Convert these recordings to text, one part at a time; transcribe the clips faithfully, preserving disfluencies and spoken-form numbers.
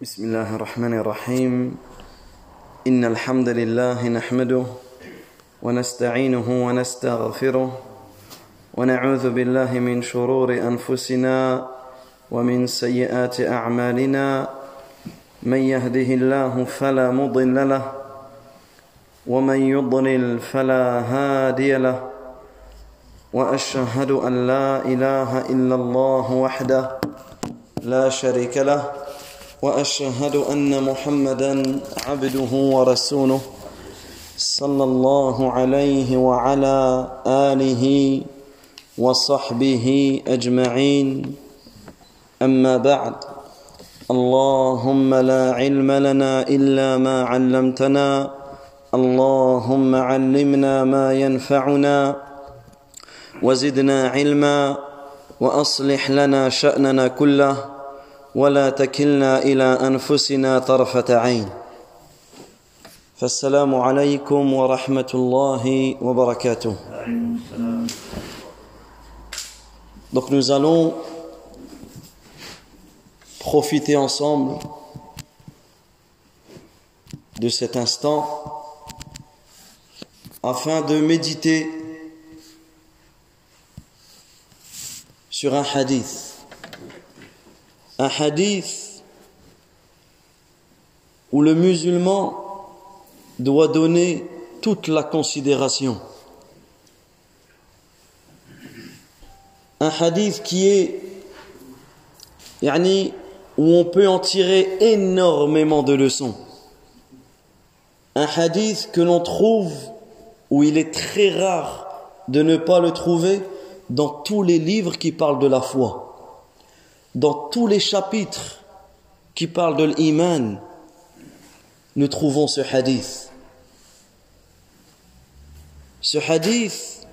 بسم الله الرحمن الرحيم إن الحمد لله نحمده ونستعينه ونستغفره ونعوذ بالله من شرور أنفسنا ومن سيئات أعمالنا من يهده الله فلا مضل له ومن يضلل فلا هادي له وأشهد أن لا إله إلا الله وحده لا شريك له وأشهد أن محمدًا عبده ورسوله صلى الله عليه وعلى آله وصحبه أجمعين أما بعد اللهم لا علم لنا إلا ما علمتنا اللهم علمنا ما ينفعنا وزدنا علما وأصلح لنا شأننا كله ولا تكلنا إلى أنفسنا طرفة عين فالسلام عليكم ورحمة الله وبركاته. Donc nous allons profiter ensemble de cet instant afin de méditer sur un hadith, un hadith où le musulman doit donner toute la considération, un hadith qui est yani, où on peut en tirer énormément de leçons, un hadith que l'on trouve, où il est très rare de ne pas le trouver dans tous les livres qui parlent de la foi, dans tous les chapitres qui parlent de l'iman, nous trouvons ce hadith. Ce hadith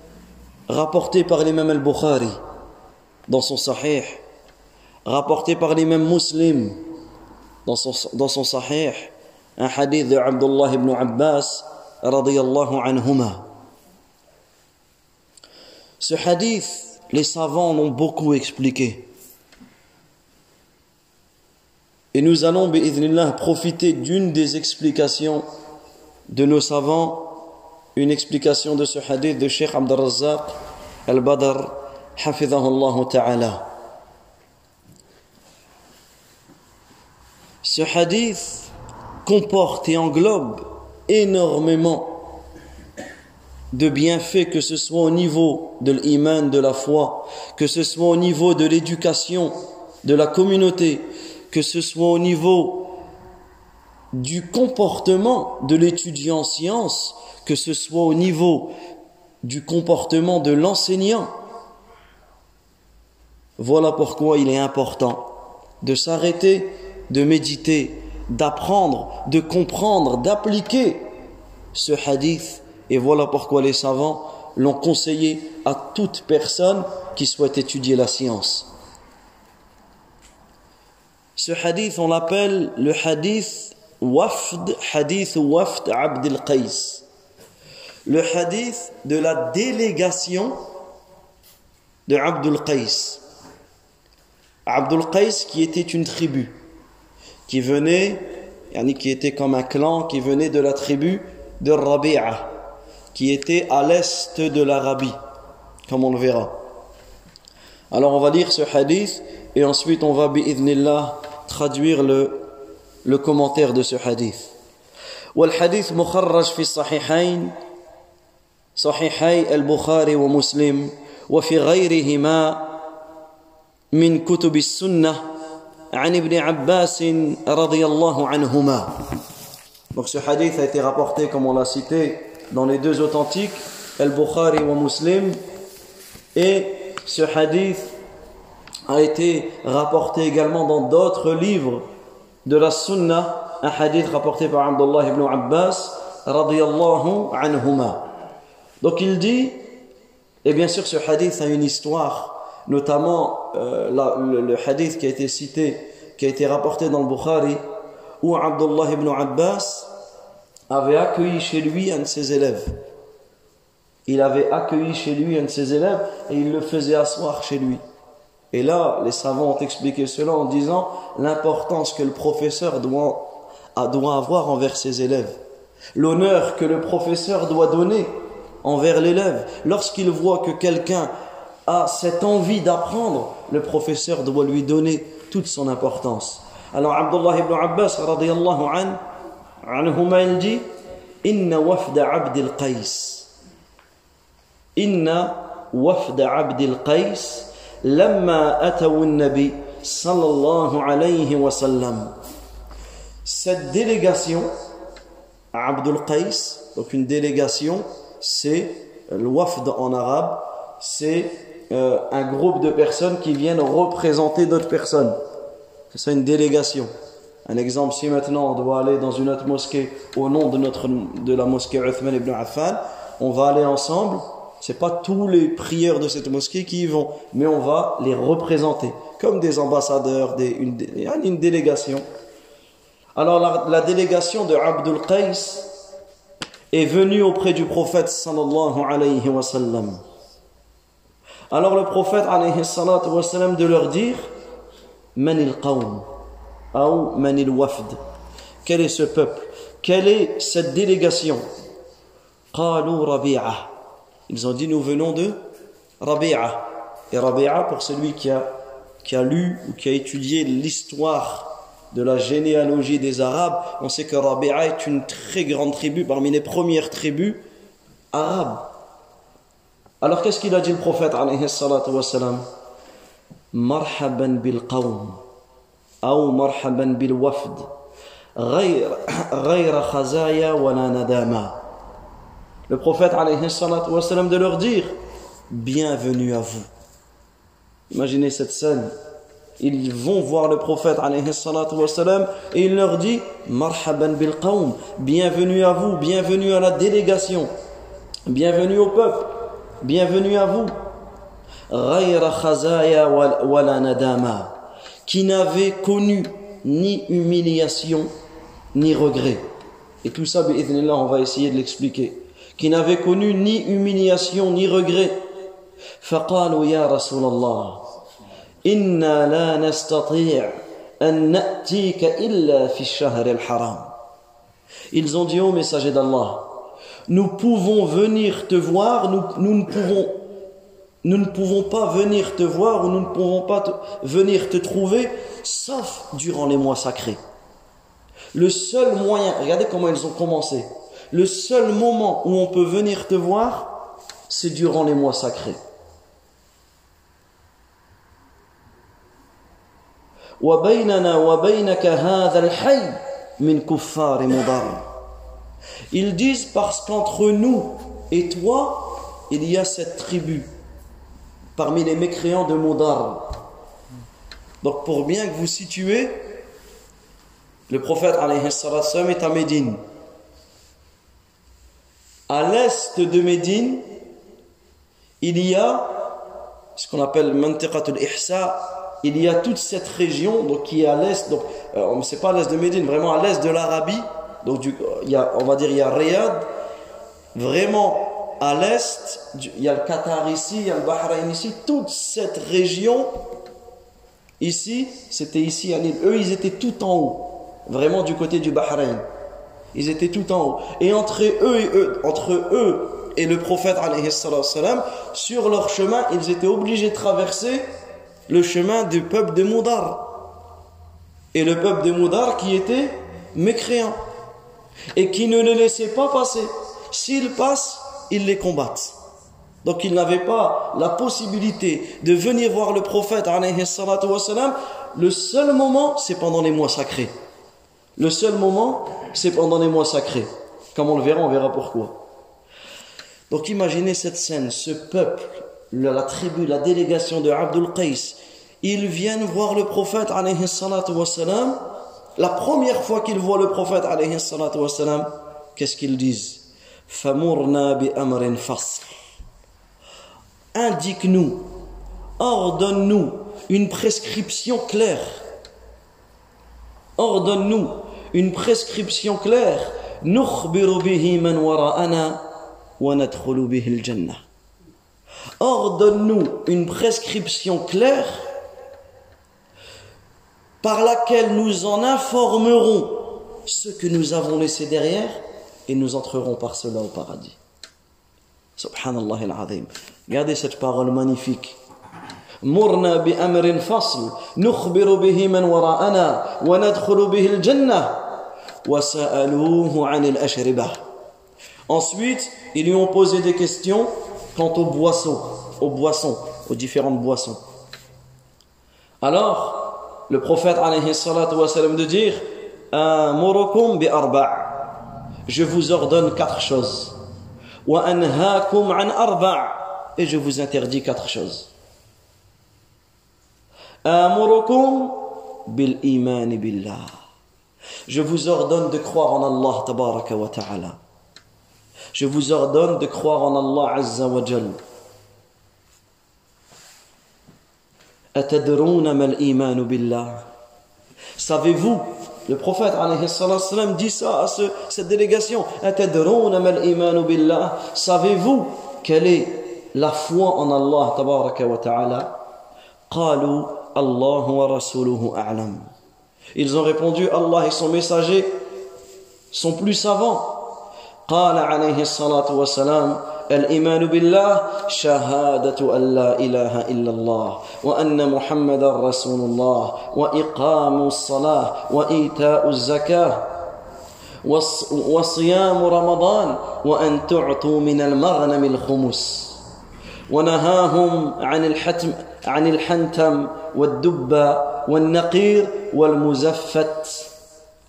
rapporté par l'imam al-Bukhari dans son sahih, rapporté par l'imam Muslim dans son, dans son sahih, un hadith de Abdullah ibn Abbas radiyallahu anhuma. Ce hadith, les savants l'ont beaucoup expliqué. Et nous allons, bi'idhnillah, profiter d'une des explications de nos savants, une explication de ce hadith de Sheikh Abdurrazzaq al-Badr, hafidhahullahu ta'ala. Ce hadith comporte et englobe énormément de bienfaits, que ce soit au niveau de l'iman, de la foi, que ce soit au niveau de l'éducation de la communauté, que ce soit au niveau du comportement de l'étudiant en sciences, que ce soit au niveau du comportement de l'enseignant. Voilà pourquoi il est important de s'arrêter, de méditer, d'apprendre, de comprendre, d'appliquer ce hadith. Et voilà pourquoi les savants l'ont conseillé à toute personne qui souhaite étudier la science. Ce hadith, on l'appelle le hadith wafd, hadith wafd Abd al-Qays, le hadith de la délégation de Abd al-Qays. Abd al-Qays qui était une tribu, qui venait, qui était comme un clan, qui venait de la tribu de Rabia, qui était à l'est de l'Arabie, comme on le verra. Alors on va lire ce hadith et ensuite on va, bi'idhnillah, traduire le, le commentaire de ce hadith. والحديث مخرج في الصحيحين صحيحي البخاري ومسلم وفي غيرهما من كتب السنة عن ابن عباس رضي الله عنهما. Donc ce hadith a été rapporté, comme on l'a cité, dans les deux authentiques, Al-Bukhari wa Muslim, et ce hadith a été rapporté également dans d'autres livres de la Sunnah, un hadith rapporté par Abdullah ibn Abbas radiyallahu anhuma. Donc il dit, et bien sûr ce hadith a une histoire, notamment euh, la, le, le hadith qui a été cité, qui a été rapporté dans le Bukhari, où Abdullah ibn Abbas avait accueilli chez lui un de ses élèves. Il avait accueilli chez lui un de ses élèves et il le faisait asseoir chez lui. Et là, les savants ont expliqué cela en disant l'importance que le professeur doit, doit avoir envers ses élèves. L'honneur que le professeur doit donner envers l'élève. Lorsqu'il voit que quelqu'un a cette envie d'apprendre, le professeur doit lui donner toute son importance. Alors Abdullah ibn Abbas radiyallahu an, anhuma il dit Inna wafda Abd al-Qays. Inna wafda Abd al-Qays. Lamma atawu al-Nabi sallallahu alayhi wa sallam. Cette délégation, Abd al-Qays, donc une délégation, c'est le wafd en arabe, c'est euh, un groupe de personnes qui viennent représenter d'autres personnes. C'est ça une délégation. Un exemple, si maintenant on doit aller dans une autre mosquée au nom de, notre, de la mosquée Uthman ibn Affan, on va aller ensemble, c'est pas tous les prieurs de cette mosquée qui y vont, mais on va les représenter, comme des ambassadeurs, des, une, une délégation. Alors la, la délégation de Abd al-Qays est venue auprès du prophète sallallahu alayhi wa sallam. Alors le prophète alayhi salatu wa sallam de leur dire Manil qawm ou manil wafd. Quel est ce peuple? Quelle est cette délégation? Qalu Rabia. Ils ont dit nous venons de Rabia. Et Rabia, pour celui qui a, qui a lu ou qui a étudié l'histoire de la généalogie des Arabes, on sait que Rabia est une très grande tribu, parmi les premières tribus arabes. Alors qu'est-ce qu'il a dit le prophète alayhi salatu wa salam? Marhaban bil qawm ou marhaban bil wafd ghayra khazaya wala nadama. Le prophète alayhi salatu wa salam de leur dire bienvenue à vous. Imaginez cette scène. Ils vont voir le prophète alayhi salatu wa salam et il leur dit marhaban bil qawm, bienvenue à vous, bienvenue à la délégation, bienvenue au peuple, bienvenue à vous. Ghayra khazaya wala nadama, qui n'avait connu ni humiliation ni regret. Et tout ça bi'idhnillah, on va essayer de l'expliquer. Qui n'avait connu ni humiliation ni regret. Faqalu ya Rasulallah Inna la nastati' an na'tika illa fi ash-shahr al-haram. Ils ont dit au messager d'Allah, nous pouvons venir te voir, nous, nous, ne pouvons, nous ne pouvons pas venir te voir ou nous ne pouvons pas te, venir te trouver, sauf durant les mois sacrés. Le seul moyen, regardez comment ils ont commencé, le seul moment où on peut venir te voir, c'est durant les mois sacrés. Ils disent parce qu'entre nous et toi, il y a cette tribu parmi les mécréants de Mudar. Donc pour bien que vous situez, le prophète alayhi salam est à Médine. À l'est de Médine, il y a ce qu'on appelle Mantikatul Ihsa. Il y a toute cette région donc, qui est à l'est, donc euh, on ne sait pas à l'est de Médine, vraiment à l'est de l'Arabie, donc du, il y a, on va dire il y a Riyad, vraiment à l'est, du, il y a le Qatar ici, il y a le Bahreïn ici, toute cette région ici, c'était ici à l'île, eux ils étaient tout en haut, vraiment du côté du Bahreïn, ils étaient tout en haut, et entre eux et eux, entre eux et le prophète alayhi salam, sur leur chemin, ils étaient obligés de traverser le chemin du peuple de Mudar. Et le peuple de Mudar qui était mécréant et qui ne les laissait pas passer. S'ils passent, ils les combattent. Donc ils n'avaient pas la possibilité de venir voir le prophète alayhi salatu wa salam. Le seul moment, c'est pendant les mois sacrés. Le seul moment, c'est pendant les mois sacrés. Comme on le verra, on verra pourquoi. Donc imaginez cette scène, ce peuple, la tribu, la délégation de Abd al-Qays, ils viennent voir le prophète alayhi salatu wa salam. La première fois qu'ils voient le prophète alayhi salatu wa salam, qu'est-ce qu'ils disent? Famurna bi amrin fasl. Indique-nous, ordonne-nous une prescription claire. Ordonne-nous une prescription claire. Nukhbiru bihi man wara'ana wa nadkhulu bihi al-jannah. Ordonne-nous une prescription claire par laquelle nous en informerons ce que nous avons laissé derrière et nous entrerons par cela au paradis. Subhanallah al-Azim. Regardez cette parole magnifique. Mourna bi amrin fasl, nukhbiru bihi man wara'ana, wa nadkhulu bihi al-jannah, wa sa'aluhu an al-ashribah. Ensuite, ils lui ont posé des questions quant aux boissons, aux boissons, aux différentes boissons. Alors, le prophète alayhi salatu wa salam de dire amurukum bi arba'. Je vous ordonne quatre choses. Wa anhaakum an arba'. Et je vous interdis quatre choses. Amurukum bil iman billah. Je vous ordonne de croire en Allah tabaraka wa ta'ala. Je vous ordonne de croire en Allah Azza wa Jal. Atadrouna mal imanu billah. Savez-vous, le prophète alayhi salam salam dit ça à ce, cette délégation. Atadrouna mal imanu billah. Savez-vous quelle est la foi en Allah tabaraka wa ta'ala? Qalu Allahu wa rasuluhu a'lam. Ils ont répondu, Allah et son messager sont plus savants. قال عليه الصلاة والسلام الإيمان بالله شهادة أن لا إله إلا الله وأن محمد رسول الله وإقام الصلاة وإيتاء الزكاة وصيام رمضان وأن تعطوا من المغنم الخمس ونهاهم عن الحتم عن الحنتم والدب والنقير والمزفت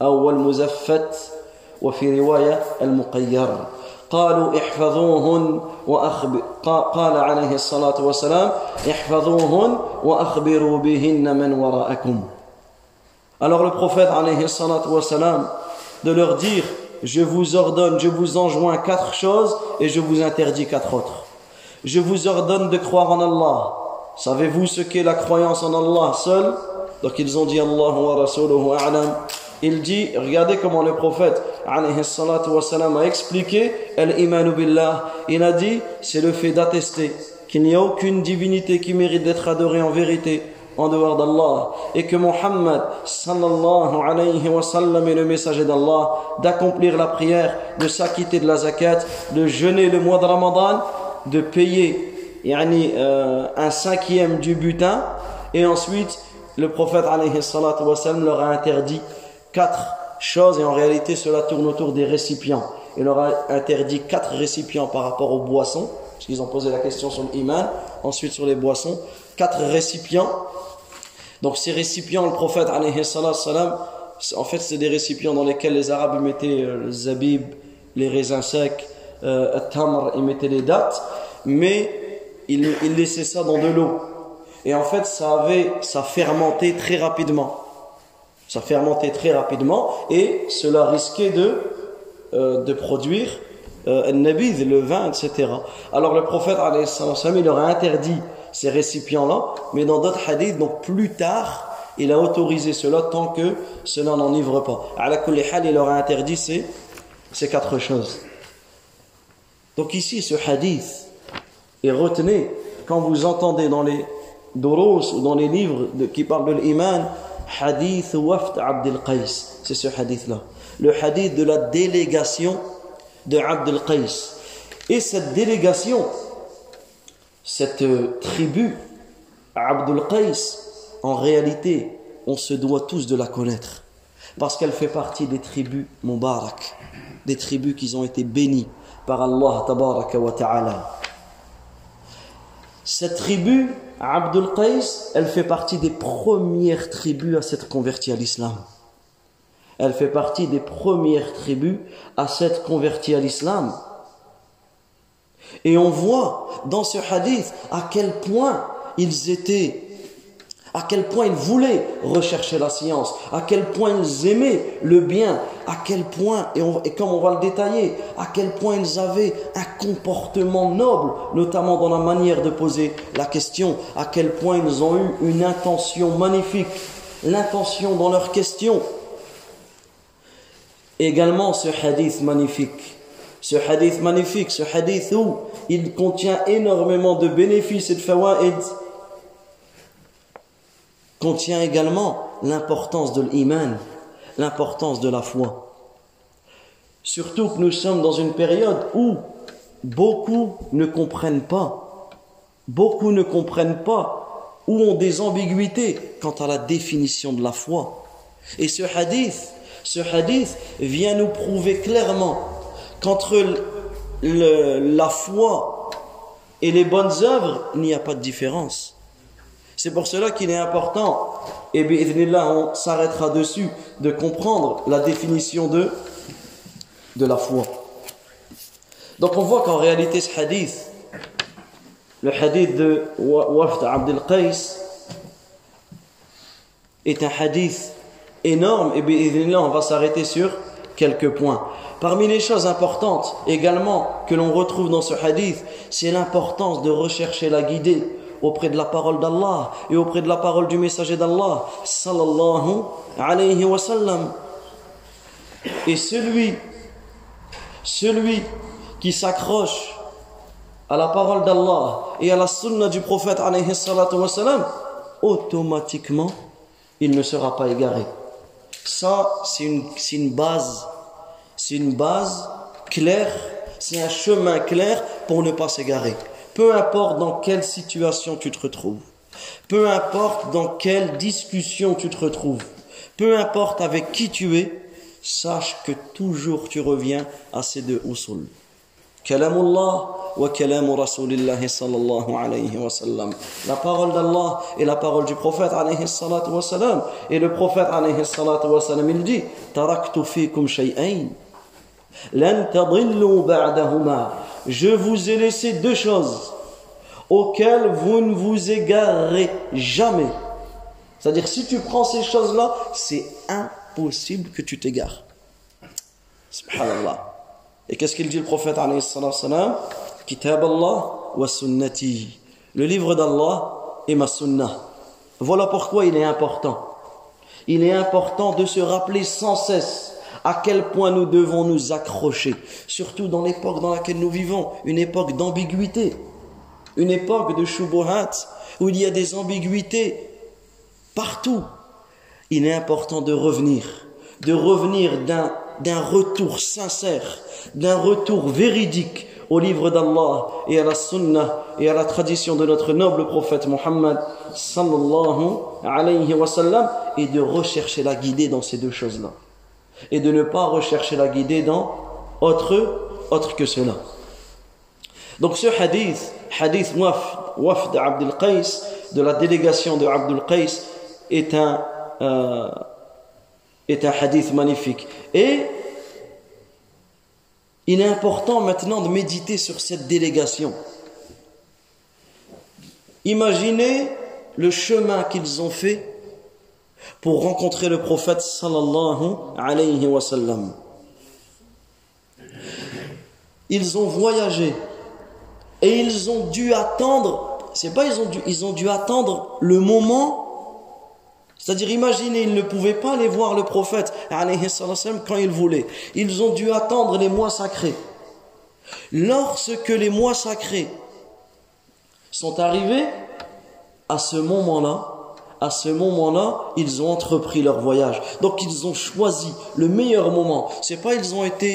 أو المزفت وفي رواية المقير قالوا احفظوهن وأخبر قال عليه الصلاة والسلام احفظوهن وأخبروا بهن من وراءكم. Alors le prophète عليه الصلاة والسلام de leur dire, je vous ordonne, je vous enjoins quatre choses et je vous interdis quatre autres. Je vous ordonne de croire en Allah. Savez-vous ce qu'est la croyance en Allah seul? Donc ils ont dit Allahu wa rasuluhu a'lam. Il dit, regardez comment le prophète alayhi salatu wa salam a expliqué al-imanu billah. Il a dit, c'est le fait d'attester qu'il n'y a aucune divinité qui mérite d'être adorée en vérité en dehors d'Allah et que Muhammad sallallahu alayhi wa sallam est le messager d'Allah, d'accomplir la prière, de s'acquitter de la zakat, de jeûner le mois de Ramadan, de payer yani, euh, un cinquième du butin. Et ensuite le prophète alayhi salatu wa salam leur a interdit quatre choses, et en réalité cela tourne autour des récipients. Il leur a interdit quatre récipients par rapport aux boissons, parce qu'ils ont posé la question sur l'iman, ensuite sur les boissons, quatre récipients. Donc ces récipients, le prophète alayhi salam, en fait c'est des récipients dans lesquels les Arabes mettaient le zabib, les raisins secs, euh, tamr, ils mettaient les dattes, mais ils, ils laissaient ça dans de l'eau. Et en fait ça avait, ça fermentait très rapidement. Ça fermentait très rapidement et cela risquait de, euh, de produire euh, al-nabidh, le vin, et cetera. Alors le prophète, alayhi salam, il leur a interdit ces récipients-là, mais dans d'autres hadiths, donc plus tard, il a autorisé cela tant que cela n'enivre pas. Ala kulli hal, il leur a interdit ces, ces quatre choses. Donc ici, ce hadith, et retenez, quand vous entendez dans les doros ou dans les livres de, qui parlent de l'iman, hadith Wafd Abd al-Qays, c'est ce hadith-là, le hadith de la délégation de Abd al-Qays. Et cette délégation, cette euh, tribu Abd al-Qays, en réalité, on se doit tous de la connaître parce qu'elle fait partie des tribus Mubarak, des tribus qui ont été bénies par Allah tabaraka wa ta'ala. Cette tribu Abd al-Qays, elle fait partie des premières tribus à s'être convertie à l'islam. Elle fait partie des premières tribus à s'être convertie à l'islam. Et on voit dans ce hadith à quel point ils étaient, à quel point ils voulaient rechercher la science, à quel point ils aimaient le bien, à quel point, et, on, et comme on va le détailler, à quel point ils avaient un comportement noble, notamment dans la manière de poser la question, à quel point ils ont eu une intention magnifique, l'intention dans leurs questions. Également ce hadith magnifique, ce hadith magnifique, ce hadith où il contient énormément de bénéfices et de fawaïd, contient également l'importance de l'iman, l'importance de la foi. Surtout que nous sommes dans une période où beaucoup ne comprennent pas, beaucoup ne comprennent pas ou ont des ambiguïtés quant à la définition de la foi. Et ce hadith, ce hadith vient nous prouver clairement qu'entre le, le, la foi et les bonnes œuvres, il n'y a pas de différence. C'est pour cela qu'il est important, et bi'idhnillah, on s'arrêtera dessus, de comprendre la définition de, de la foi. Donc on voit qu'en réalité ce hadith, le hadith de Wafd Abd al-Qays, est un hadith énorme, et bi'idhnillah, on va s'arrêter sur quelques points. Parmi les choses importantes également que l'on retrouve dans ce hadith, c'est l'importance de rechercher la guidée auprès de la parole d'Allah et auprès de la parole du messager d'Allah sallallahu alayhi wa sallam. Et celui celui qui s'accroche à la parole d'Allah et à la sunna du prophète alayhi salatu wa sallam, automatiquement il ne sera pas égaré. Ça, c'est une, c'est une base c'est une base claire, c'est un chemin clair pour ne pas s'égarer. Peu importe dans quelle situation tu te retrouves, peu importe dans quelle discussion tu te retrouves, peu importe avec qui tu es, sache que toujours tu reviens à ces deux usul. Kalamullah wa kalamu Rasulillah sallallahu alayhi wa sallam. La parole d'Allah et la parole du prophète alayhi salatu wa sallam. Et le prophète alayhi salatu wa sallam, il dit: Taraktu fikum shay'ayn. Lan tadillu ba'dahuma. Je vous ai laissé deux choses auxquelles vous ne vous égarez jamais. C'est-à-dire, si tu prends ces choses-là, c'est impossible que tu t'égares. Subhanallah. Et qu'est-ce qu'il dit le prophète alayhi salam? Kitab Allah wa sunnati. Le livre d'Allah et ma sunnah. Voilà pourquoi il est important. Il est important de se rappeler sans cesse à quel point nous devons nous accrocher, surtout dans l'époque dans laquelle nous vivons, une époque d'ambiguïté, une époque de shubuhat, où il y a des ambiguïtés partout. Il est important de revenir, de revenir d'un, d'un retour sincère, d'un retour véridique au livre d'Allah et à la sunna et à la tradition de notre noble prophète Muhammad sallallahu alayhi wa sallam, et de rechercher la guidée dans ces deux choses-là. Et de ne pas rechercher la guidée dans autre, autre que cela. Donc ce hadith, hadith Wafd Abd al-Qays, de la délégation de Abd al-Qays, est un, euh, est un hadith magnifique. Et il est important maintenant de méditer sur cette délégation. Imaginez le chemin qu'ils ont fait pour rencontrer le prophète sallallahu alayhi wa sallam. Ils ont voyagé et ils ont dû attendre, c'est pas ils ont dû, ils ont dû attendre le moment, c'est-à-dire imaginez, ils ne pouvaient pas aller voir le prophète alayhi sallam quand ils voulaient. Ils ont dû attendre les mois sacrés. Lorsque les mois sacrés sont arrivés, à ce moment-là, À ce moment-là, ils ont entrepris leur voyage. Donc, ils ont choisi le meilleur moment. C'est pas ils ont été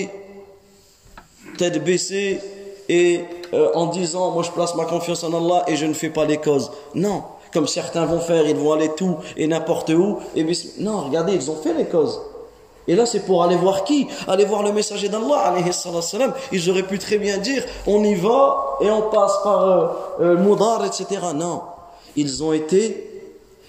tête baissée et euh, en disant « Moi, je place ma confiance en Allah et je ne fais pas les causes. » Non, comme certains vont faire, ils vont aller tout et n'importe où. Et non, regardez, ils ont fait les causes. Et là, c'est pour aller voir qui? Aller voir le messager d'Allah, alayhi salam. Ils auraient pu très bien dire « On y va et on passe par euh, euh, Mudar, et cetera » Non, ils ont été...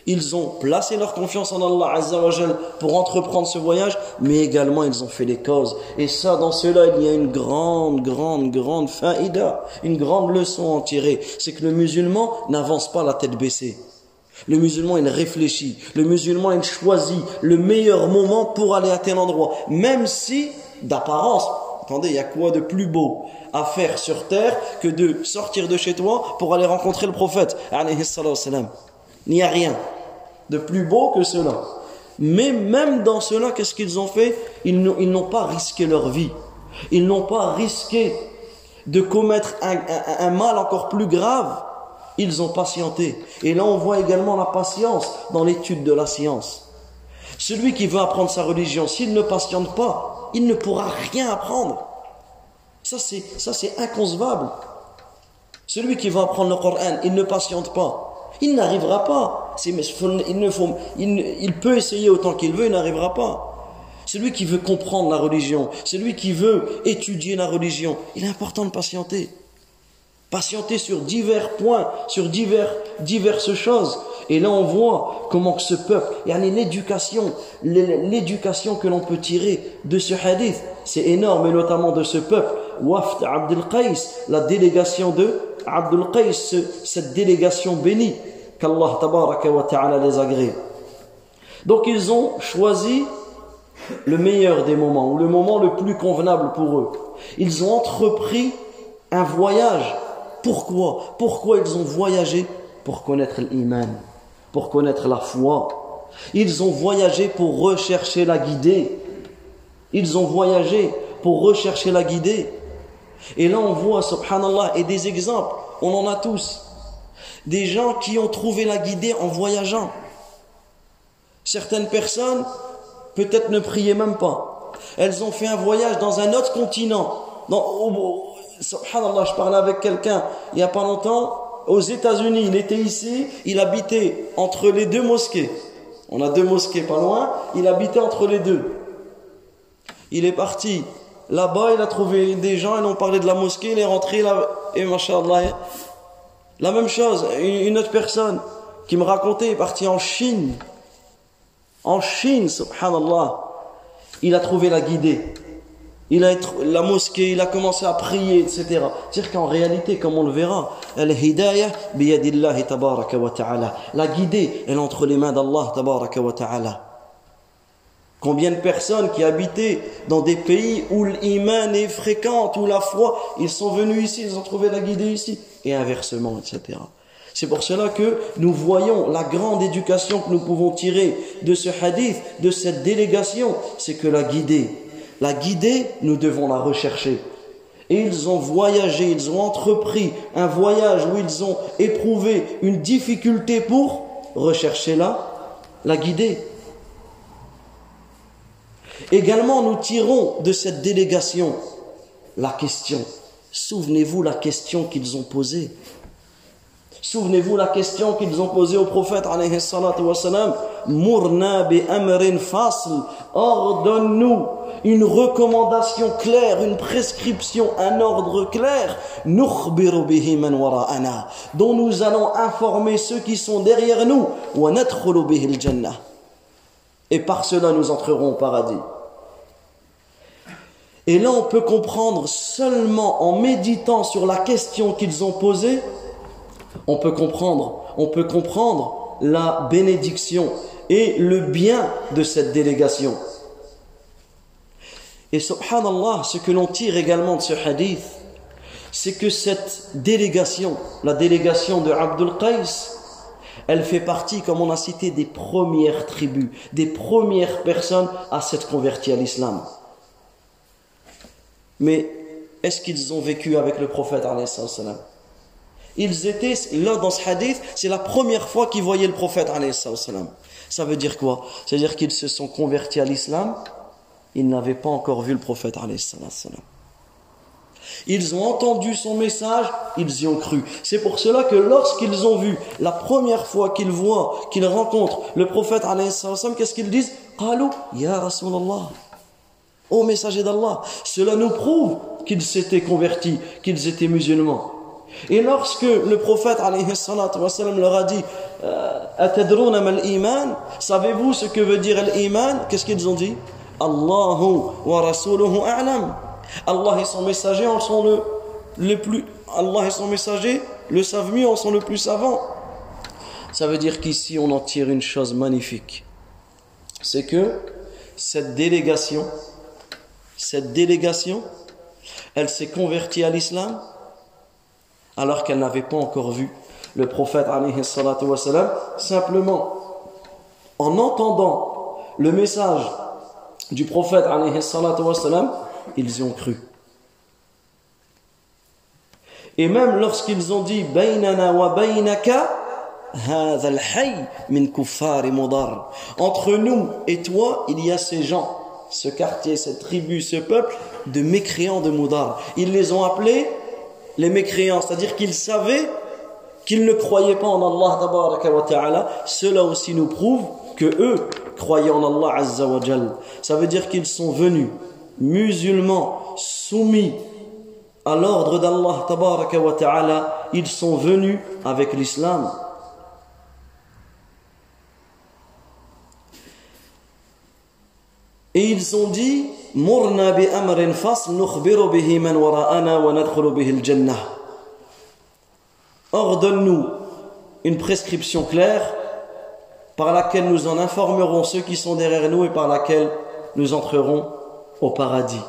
Ils ont placé leur confiance en Allah Azza wa Jal pour entreprendre ce voyage, mais également ils ont fait les causes. Et ça, dans cela, il y a une grande, grande, grande faïda, une grande leçon à en tirer. C'est que le musulman n'avance pas la tête baissée. Le musulman, il réfléchit. Le musulman, il choisit le meilleur moment pour aller à tel endroit. Même si, d'apparence, attendez, il y a quoi de plus beau à faire sur terre que de sortir de chez toi pour aller rencontrer le prophète alayhi sallallahu alayhi wa sallam? Il n'y a rien de plus beau que cela. Mais même dans cela, qu'est-ce qu'ils ont fait? Ils n'ont, ils n'ont pas risqué leur vie. Ils n'ont pas risqué de commettre un, un, un mal encore plus grave. Ils ont patienté. Et là, on voit également la patience dans l'étude de la science. Celui qui veut apprendre sa religion, s'il ne patiente pas, il ne pourra rien apprendre. Ça, c'est, ça, c'est inconcevable. Celui qui veut apprendre le Coran, il ne patiente pas. Il n'arrivera pas. C'est, il, ne faut, il, il peut essayer autant qu'il veut, il n'arrivera pas. Celui qui veut comprendre la religion, celui qui veut étudier la religion, il est important de patienter. Patienter sur divers points, sur divers, diverses choses. Et là, on voit comment ce peuple, yani l'éducation, l'éducation que l'on peut tirer de ce hadith, c'est énorme, et notamment de ce peuple. Wafd Abd al-Qays, la délégation de Abd al-Qays, cette délégation bénie, qu'Allah tabaraka wa ta'ala les agrée. Donc, ils ont choisi le meilleur des moments, ou le moment le plus convenable pour eux. Ils ont entrepris un voyage. Pourquoi ? Pourquoi ils ont voyagé ? Pour connaître l'iman, pour connaître la foi. Ils ont voyagé pour rechercher la guidée. Ils ont voyagé pour rechercher la guidée. Et là on voit, subhanallah, et des exemples, on en a tous. Des gens qui ont trouvé la guidée en voyageant. Certaines personnes peut-être ne priaient même pas. Elles ont fait un voyage dans un autre continent. Dans, oh, subhanallah, je parlais avec quelqu'un il n'y a pas longtemps, aux États-Unis. Il était ici, il habitait entre les deux mosquées. On a deux mosquées pas loin, il habitait entre les deux. Il est parti là-bas, il a trouvé des gens, ils ont parlé de la mosquée, il est rentré là, et mashallah. La même chose, une autre personne qui me racontait, il est parti en Chine. En Chine, subhanallah, il a trouvé la guidée. Il a la mosquée, il a commencé à prier, et cetera. C'est-à-dire qu'en réalité, comme on le verra, al-hidayah biyadillahi tabaraka wa ta'ala. La guidée, elle est entre les mains d'Allah tabaraka wa ta'ala. Combien de personnes qui habitaient dans des pays où l'iman est fréquente, où la foi, ils sont venus ici, ils ont trouvé la guidée ici, et inversement, et cetera. C'est pour cela que nous voyons la grande éducation que nous pouvons tirer de ce hadith, de cette délégation, c'est que la guidée, la guidée, nous devons la rechercher. Et ils ont voyagé, ils ont entrepris un voyage où ils ont éprouvé une difficulté pour rechercher la, la guidée. Également, nous tirons de cette délégation la question. Souvenez-vous la question qu'ils ont posée. Souvenez-vous la question qu'ils ont posée au prophète, alayhi salatu wa salam. Mourna bi amrin fasl, ordonne-nous une recommandation claire, une prescription, un ordre clair, nukhbiru bihi man wara'ana, dont nous allons informer ceux qui sont derrière nous, wa nadkhulu bihi al-jannah, et par cela nous entrerons au paradis. Et là on peut comprendre, seulement en méditant sur la question qu'ils ont posée, on peut comprendre, on peut comprendre la bénédiction et le bien de cette délégation. Et subhanallah, ce que l'on tire également de ce hadith, c'est que cette délégation, la délégation de Abd al-Qays, elle fait partie, comme on a cité, des premières tribus, des premières personnes à s'être converties à l'islam. Mais est-ce qu'ils ont vécu avec le prophète alayhi salam? Ils étaient, là dans ce hadith, c'est la première fois qu'ils voyaient le prophète alayhi salam. Ça veut dire quoi? Ça veut dire qu'ils se sont convertis à l'islam, ils n'avaient pas encore vu le prophète alayhi salam. Ils ont entendu son message, ils y ont cru. C'est pour cela que lorsqu'ils ont vu, la première fois qu'ils voient, qu'ils rencontrent le prophète alayhi salam, qu'est-ce qu'ils disent? Qalu ya Rasulallah, ô messager d'Allah. Cela nous prouve qu'ils s'étaient convertis, qu'ils étaient musulmans. Et lorsque le prophète alayhi salatu wa salam leur a dit atadruna mal iman, savez-vous ce que veut dire l'iman? Qu'est-ce qu'ils ont dit? Allahu wa rasuluhu a'lam. Allah et son messager en sont le, le plus Allah et son messager le savent mieux, en sont le plus savants. Ça veut dire qu'ici on en tire une chose magnifique, c'est que cette délégation cette délégation elle s'est convertie à l'islam alors qu'elle n'avait pas encore vu le prophète alayhi salatu wa salam. Simplement, en entendant le message du prophète alayhi salatu wa salam, ils y ont cru. Et même lorsqu'ils ont dit « Baynana wa baynaka هذا الحي من كفار مضر. Entre nous et toi, il y a ces gens, ce quartier, cette tribu, ce peuple de mécréants de Mudar. Ils les ont appelés les mécréants, c'est-à-dire qu'ils savaient qu'ils ne croyaient pas en Allah tabaraka wa ta'ala. Cela aussi nous prouve que eux croyaient en Allah azza wa jal. Ça veut dire qu'ils sont venus musulmans, soumis à l'ordre d'Allah tabaraka wa ta'ala. Ils sont venus avec l'islam. Et ils ont dit « Mourna bi amrin fasl nukhbiru bihi man wara'ana wa nadkhulu bihi al-jannah » « Ordonne-nous une prescription claire par laquelle nous en informerons ceux qui sont derrière nous et par laquelle nous entrerons au paradis. »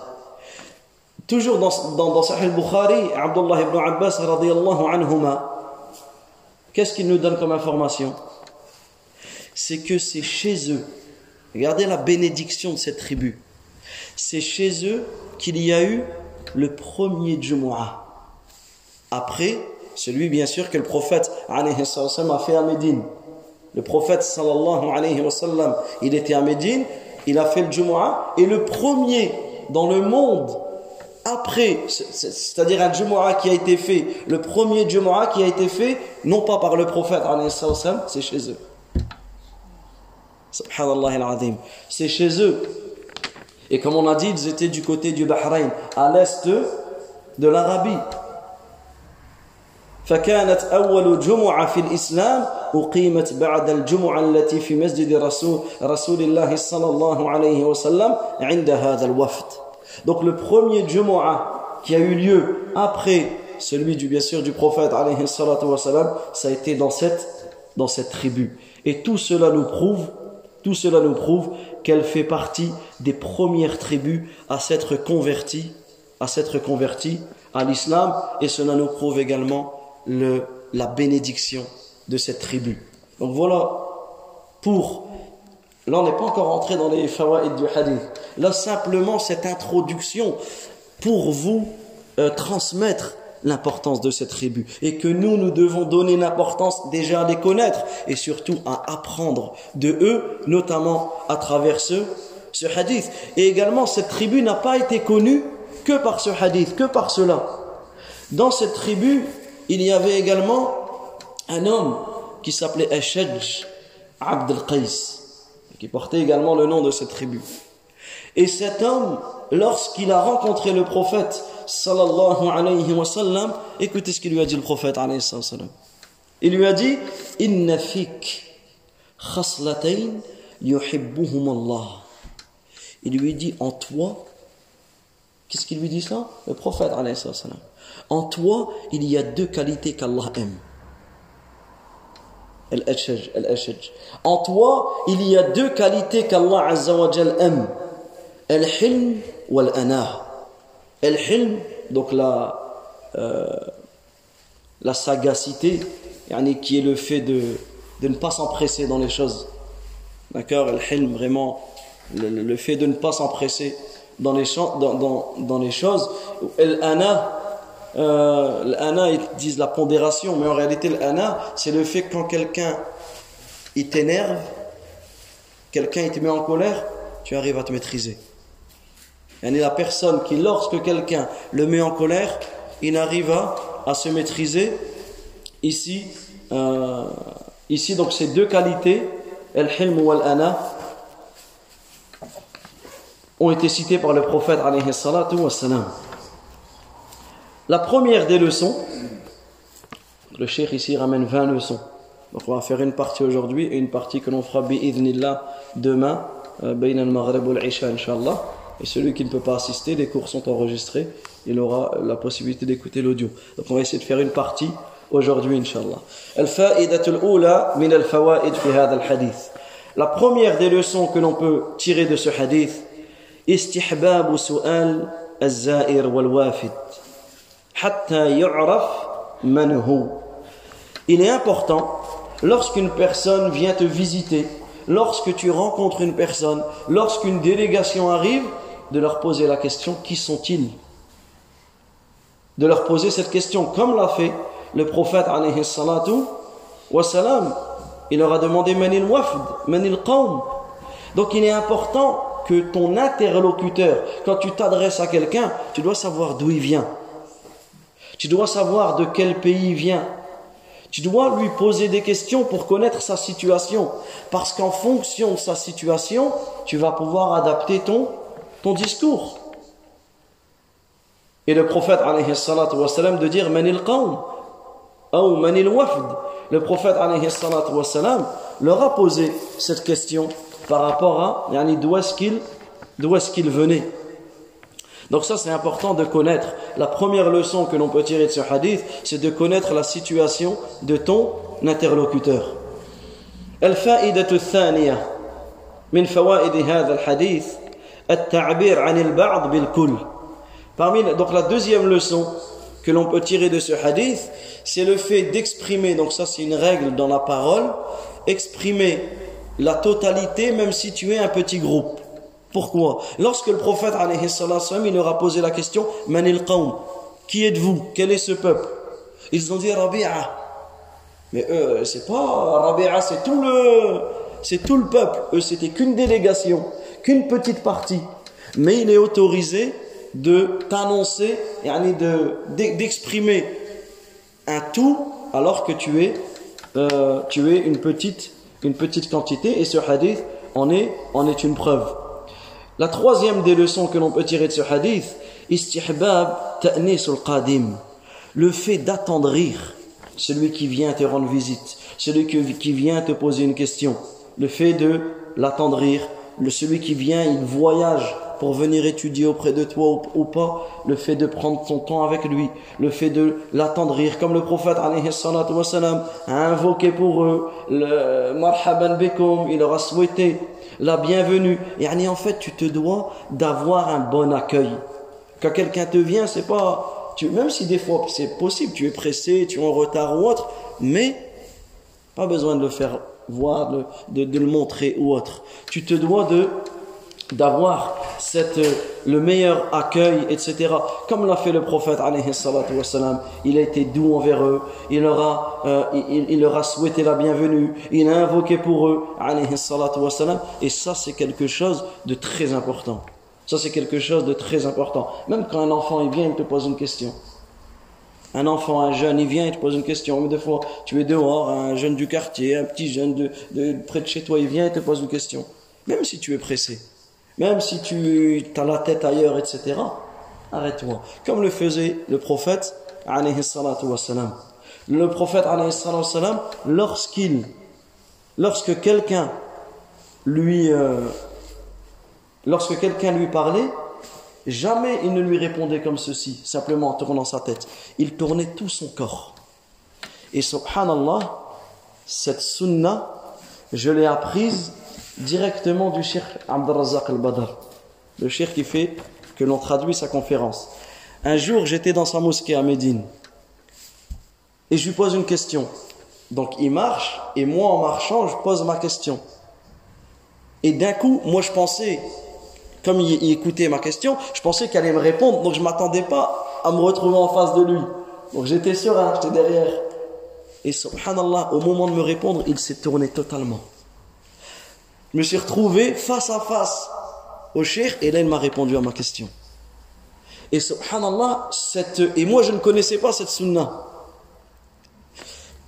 Toujours dans, dans, dans Sahih al-Bukhari, Abdullah ibn Abbas radiyallahu anhuma, qu'est-ce qu'il nous donne comme information? C'est que c'est chez eux. Regardez la bénédiction de cette tribu. C'est chez eux qu'il y a eu le premier Jumu'ah. Après, celui bien sûr que le prophète alayhi sallam a fait à Médine. Le prophète sallallahu alayhi wa sallam, il était à Médine, il a fait le Jumu'ah. Et le premier dans le monde, après, c'est-à-dire un Jumu'ah qui a été fait, le premier Jumu'ah qui a été fait, non pas par le prophète alayhi sallam, c'est chez eux. Subhanallah al-Azim. C'est chez eux. Et comme on a dit, ils étaient du côté du Bahreïn, à l'est de l'Arabie. فكانت أول جمعة في الإسلام أقيمت بعد الجمعة التي في مسجد رسول رسول الله صلى الله عليه وسلم عند هذا الوفد. Donc le premier Jumu'ah qui a eu lieu après celui du bien sûr du prophète alayhi salatu wa salam, ça a été dans cette dans cette tribu. Et tout cela nous prouve Tout cela nous prouve qu'elle fait partie des premières tribus à s'être convertie, à s'être convertie à l'islam, et cela nous prouve également le, la bénédiction de cette tribu. Donc voilà pour... Là on n'est pas encore entré dans les fawaïd du hadith. Là simplement cette introduction pour vous euh, transmettre l'importance de cette tribu, et que nous, nous devons donner l'importance déjà à les connaître et surtout à apprendre de eux, notamment à travers ce, ce hadith. Et également, cette tribu n'a pas été connue que par ce hadith, que par cela. Dans cette tribu, il y avait également un homme qui s'appelait Al-Ashajj Abd al-Qays, qui portait également le nom de cette tribu. Et cet homme, lorsqu'il a rencontré le prophète sallallahu alayhi wa sallam, écoutez ce qu'il lui a dit le prophète alayhi wa sallam. Il lui a dit Inna fik khaslatayn yuhibbuhum Allah. Il lui dit en toi, qu'est-ce qu'il lui dit ça? Le prophète alayhi wa sallam. En toi, il y a deux qualités qu'Allah aime. Al-Ashaj, Al-Ashaj. En toi, il y a deux qualités qu'Allah azza wa jal aime. Al-Hilm wal-Anah. Al-Hilm, donc la, euh, la sagacité, yani qui est le fait de, de ne pas s'empresser dans les choses. D'accord? Al-Hilm, vraiment, le, le fait de ne pas s'empresser dans les, dans, dans, dans les choses. Al-Anah, euh, l'Anah, ils disent la pondération, mais en réalité, l'Anah, c'est le fait que quand quelqu'un il t'énerve, quelqu'un il te met en colère, tu arrives à te maîtriser. Il y a la personne qui, lorsque quelqu'un le met en colère, il arrive à, à se maîtriser. Ici, euh, ici, donc ces deux qualités, al-hilm ou al-ana, ont été citées par le prophète alayhi salatu wa salam. La première des leçons, le cheikh ici ramène vingt leçons. Donc on va faire une partie aujourd'hui et une partie que l'on fera bi'idhnillah demain, bain al-maghrib ou al-isha, inch'Allah. Et celui qui ne peut pas assister, les cours sont enregistrés, il aura la possibilité d'écouter l'audio. Donc on va essayer de faire une partie aujourd'hui, inch'Allah. Al-fa'idatul oula min al-fawa'id fi hadha al-hadith. La première des leçons que l'on peut tirer de ce hadith, istihbabu su'al al-za'ir wal-wafid hatta yu'raf man hu. Il est important, lorsqu'une personne vient te visiter, lorsque tu rencontres une personne, lorsqu'une délégation arrive, de leur poser la question qui sont-ils, de leur poser cette question comme l'a fait le prophète alayhi salatu wa salam, il leur a demandé manil wafd, manil qawm. Donc il est important que ton interlocuteur, quand tu t'adresses à quelqu'un, tu dois savoir d'où il vient. Tu dois savoir de quel pays il vient. Tu dois lui poser des questions pour connaître sa situation. Parce qu'en fonction de sa situation, tu vas pouvoir adapter ton, ton discours. Et le prophète, alayhi salatu wassalam, de dire « Manil qawm » ou « Manil wafd ». Le prophète, alayhi salatu wassalam, leur a posé cette question par rapport à yani, d'où est-ce qu'il, d'où est-ce qu'il venait. Donc ça, c'est important de connaître. La première leçon que l'on peut tirer de ce hadith, c'est de connaître la situation de ton interlocuteur. Al-fa'idatu al-thaniya min fawa'idi hadha al-hadith at-ta'bir 'an al-ba'd bil-kull. Parmi donc la deuxième leçon que l'on peut tirer de ce hadith, c'est le fait d'exprimer, donc ça c'est une règle dans la parole, exprimer la totalité même si tu es un petit groupe. Pourquoi? Lorsque le prophète alayhi salam, il leur a posé la question Manil qawm, qui êtes-vous? Quel est ce peuple? Ils ont dit Rabia. Mais eux, c'est pas Rabia, c'est tout le c'est tout le peuple. Eux, c'était qu'une délégation, qu'une petite partie. Mais il est autorisé de t'annoncer, yani de, d'exprimer un tout alors que tu es, euh, tu es une, petite, une petite quantité, et ce hadith en est, en est une preuve. La troisième des leçons que l'on peut tirer de ce hadith, istihbab ta'nisul qadim, le fait d'attendrir celui qui vient te rendre visite, celui qui vient te poser une question, le fait de l'attendrir, celui qui vient, il voyage pour venir étudier auprès de toi ou pas, le fait de prendre son temps avec lui, le fait de l'attendrir, comme le prophète alayhi salatu wassalam a invoqué pour eux le marhaban bikum, il leur a souhaité la bienvenue. Yani en fait, tu te dois d'avoir un bon accueil. Quand quelqu'un te vient, c'est pas tu, même si des fois c'est possible, tu es pressé, tu es en retard ou autre, mais pas besoin de le faire voir, de, de, de le montrer ou autre. Tu te dois de d'avoir cette, le meilleur accueil, et cetera. Comme l'a fait le prophète, alayhi salatu wassalam, il a été doux envers eux, il leur a, euh, il, il leur a souhaité la bienvenue, il a invoqué pour eux, alayhi salatu wassalam, et ça c'est quelque chose de très important. Ça c'est quelque chose de très important. Même quand un enfant il vient, il te pose une question. Un enfant, un jeune, il vient, il te pose une question. Mais des fois, tu es dehors, un jeune du quartier, un petit jeune de, de, près de chez toi, il vient et te pose une question. Même si tu es pressé. Même si tu as la tête ailleurs, et cetera. Arrête-toi. Comme le faisait le prophète, alayhi salatu wassalam. Le prophète, alayhi salatu wassalam, lorsqu'il, lorsque quelqu'un lui, euh, lorsque quelqu'un lui parlait, jamais il ne lui répondait comme ceci, simplement en tournant sa tête. Il tournait tout son corps. Et subhanallah, cette sunna, je l'ai apprise directement du Sheikh Abdurrazzaq al-Badr, le Sheikh qui fait que l'on traduit sa conférence. Un jour, j'étais dans sa mosquée à Médine et je lui pose une question. Donc il marche et moi, en marchant, je pose ma question. Et d'un coup, moi je pensais, comme il écoutait ma question, je pensais qu'elle allait me répondre, donc je ne m'attendais pas à me retrouver en face de lui. Donc j'étais serein, j'étais derrière. Et subhanallah, au moment de me répondre, il s'est tourné totalement. Je me suis retrouvé face à face au cheikh, et là il m'a répondu à ma question. Et subhanallah, cette, et moi je ne connaissais pas cette sunna.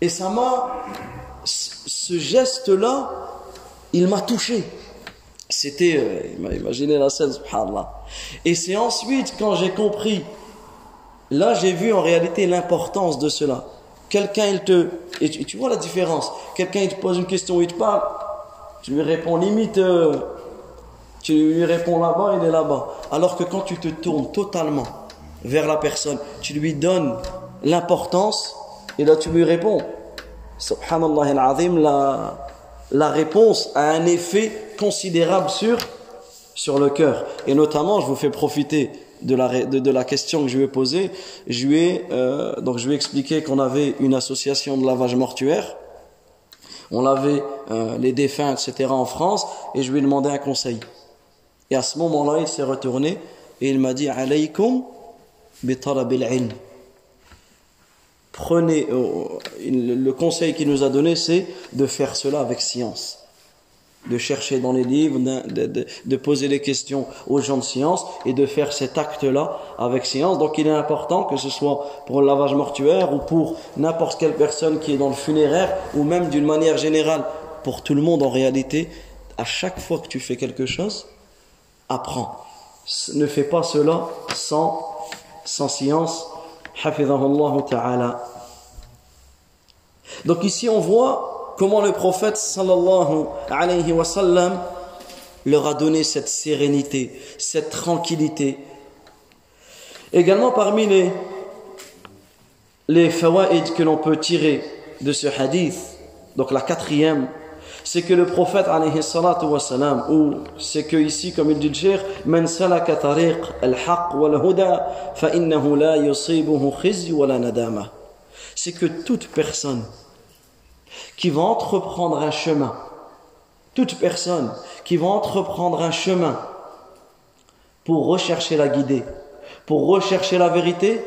Et ça m'a, ce geste-là, il m'a touché. C'était, euh, il m'a imaginé la scène, subhanallah. Et c'est ensuite quand j'ai compris, là j'ai vu en réalité l'importance de cela. Quelqu'un il te, et tu, tu vois la différence, quelqu'un il te pose une question, il te parle, tu lui réponds limite, euh, tu lui réponds là-bas, il est là-bas. Alors que quand tu te tournes totalement vers la personne, tu lui donnes l'importance, et là tu lui réponds. Subhanallah al-Azim, la, la réponse a un effet considérable sur, sur le cœur. Et notamment, je vous fais profiter de la, de, de la question que je lui ai posée. Je lui ai, euh, donc je lui ai expliqué qu'on avait une association de lavage mortuaire. On lavait euh, les défunts, et cetera en France, et je lui ai demandé un conseil. Et à ce moment-là, il s'est retourné et il m'a dit « Alaykum bi talabil ilm » prenez, euh, le conseil qu'il nous a donné, c'est de faire cela avec science, de chercher dans les livres, de, de, de poser des questions aux gens de science et de faire cet acte-là avec science. Donc il est important que ce soit pour le lavage mortuaire ou pour n'importe quelle personne qui est dans le funéraire ou même d'une manière générale, pour tout le monde en réalité, à chaque fois que tu fais quelque chose, apprends. Ne fais pas cela sans, sans science. Hafidhahullah ta'ala. Donc ici on voit comment le prophète sallallahu alayhi wa sallam leur a donné cette sérénité, cette tranquillité. Également parmi les, les fawaïd que l'on peut tirer de ce hadith, donc la quatrième, c'est que le prophète alayhi salatu wa salam, ou c'est que ici comme il dit le cheikh, man salaka tariq al-haq wal-huda fa innahu la yusibuhu khizyu wa la nadama. C'est que toute personne qui va entreprendre un chemin, toute personne qui va entreprendre un chemin pour rechercher la guidée, pour rechercher la vérité,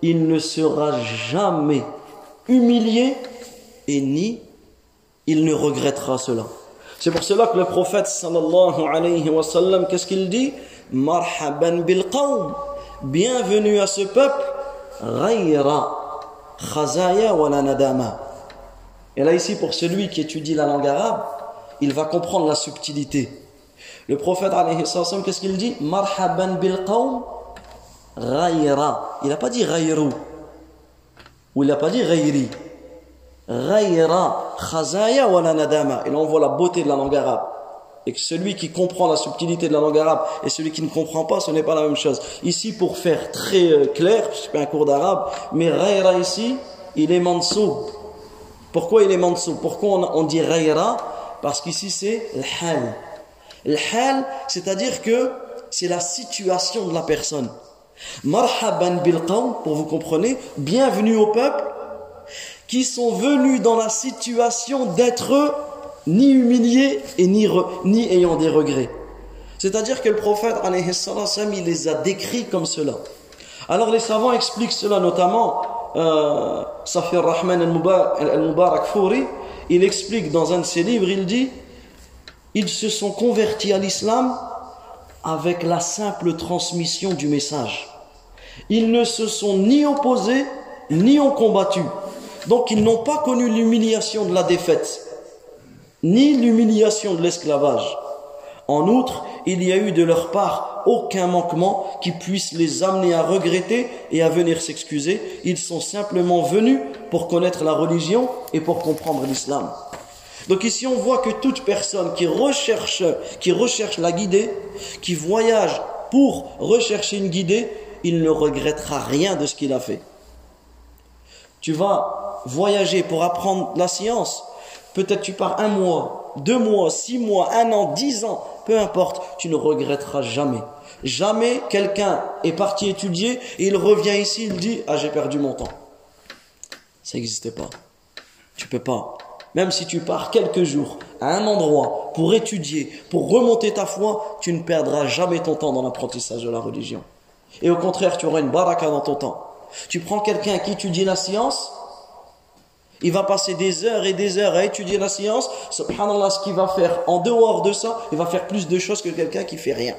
il ne sera jamais humilié et ni il ne regrettera cela. C'est pour cela que le prophète sallallahu alayhi wa sallam, qu'est-ce qu'il dit? Marhaban bil qawm, bienvenue à ce peuple, ghayra khazaya wa la nadama. Et là ici, pour celui qui étudie la langue arabe, il va comprendre la subtilité. Le prophète, qu'est-ce qu'il dit? Marhaban bil qawm ghayra. Il n'a pas dit ghayrou, ou il n'a pas dit ghayri. Ghayra khazaya wa la nadama. Et là on voit la beauté de la langue arabe. Et que celui qui comprend la subtilité de la langue arabe et celui qui ne comprend pas, ce n'est pas la même chose. Ici, pour faire très clair, je fais un cours d'arabe, mais ghayra ici, il est mansoub. Pourquoi il est mansou? Pourquoi on, on dit Raira? Parce qu'ici c'est l'hal. L'hal, c'est-à-dire que c'est la situation de la personne. Marhaban bil qawm, pour vous comprenez, bienvenue au peuple qui sont venus dans la situation d'être ni humiliés et ni, re, ni ayant des regrets. C'est-à-dire que le prophète, alayhi salam, il les a décrits comme cela. Alors les savants expliquent cela, notamment Euh, Safi ar-Rahman al-Mubarakfuri, il explique dans un de ses livres, il dit: ils se sont convertis à l'islam avec la simple transmission du message. Ils ne se sont ni opposés ni ont combattu. Donc ils n'ont pas connu l'humiliation de la défaite ni l'humiliation de l'esclavage. En outre, il n'y a eu de leur part aucun manquement qui puisse les amener à regretter et à venir s'excuser. Ils sont simplement venus pour connaître la religion et pour comprendre l'islam. Donc ici on voit que toute personne qui recherche, qui recherche la guidée, qui voyage pour rechercher une guidée, il ne regrettera rien de ce qu'il a fait. Tu vas voyager pour apprendre la science, peut-être tu pars un mois, deux mois, six mois, un an, dix ans, peu importe, tu ne regretteras jamais. Jamais quelqu'un est parti étudier et il revient ici, il dit: ah, j'ai perdu mon temps. Ça n'existe pas. Tu peux pas. Même si tu pars quelques jours à un endroit pour étudier, pour remonter ta foi, tu ne perdras jamais ton temps dans l'apprentissage de la religion. Et au contraire, tu auras une baraka dans ton temps. Tu prends quelqu'un qui étudie la science, il va passer des heures et des heures à étudier la science. Subhanallah, ce qu'il va faire en dehors de ça, il va faire plus de choses que quelqu'un qui fait rien.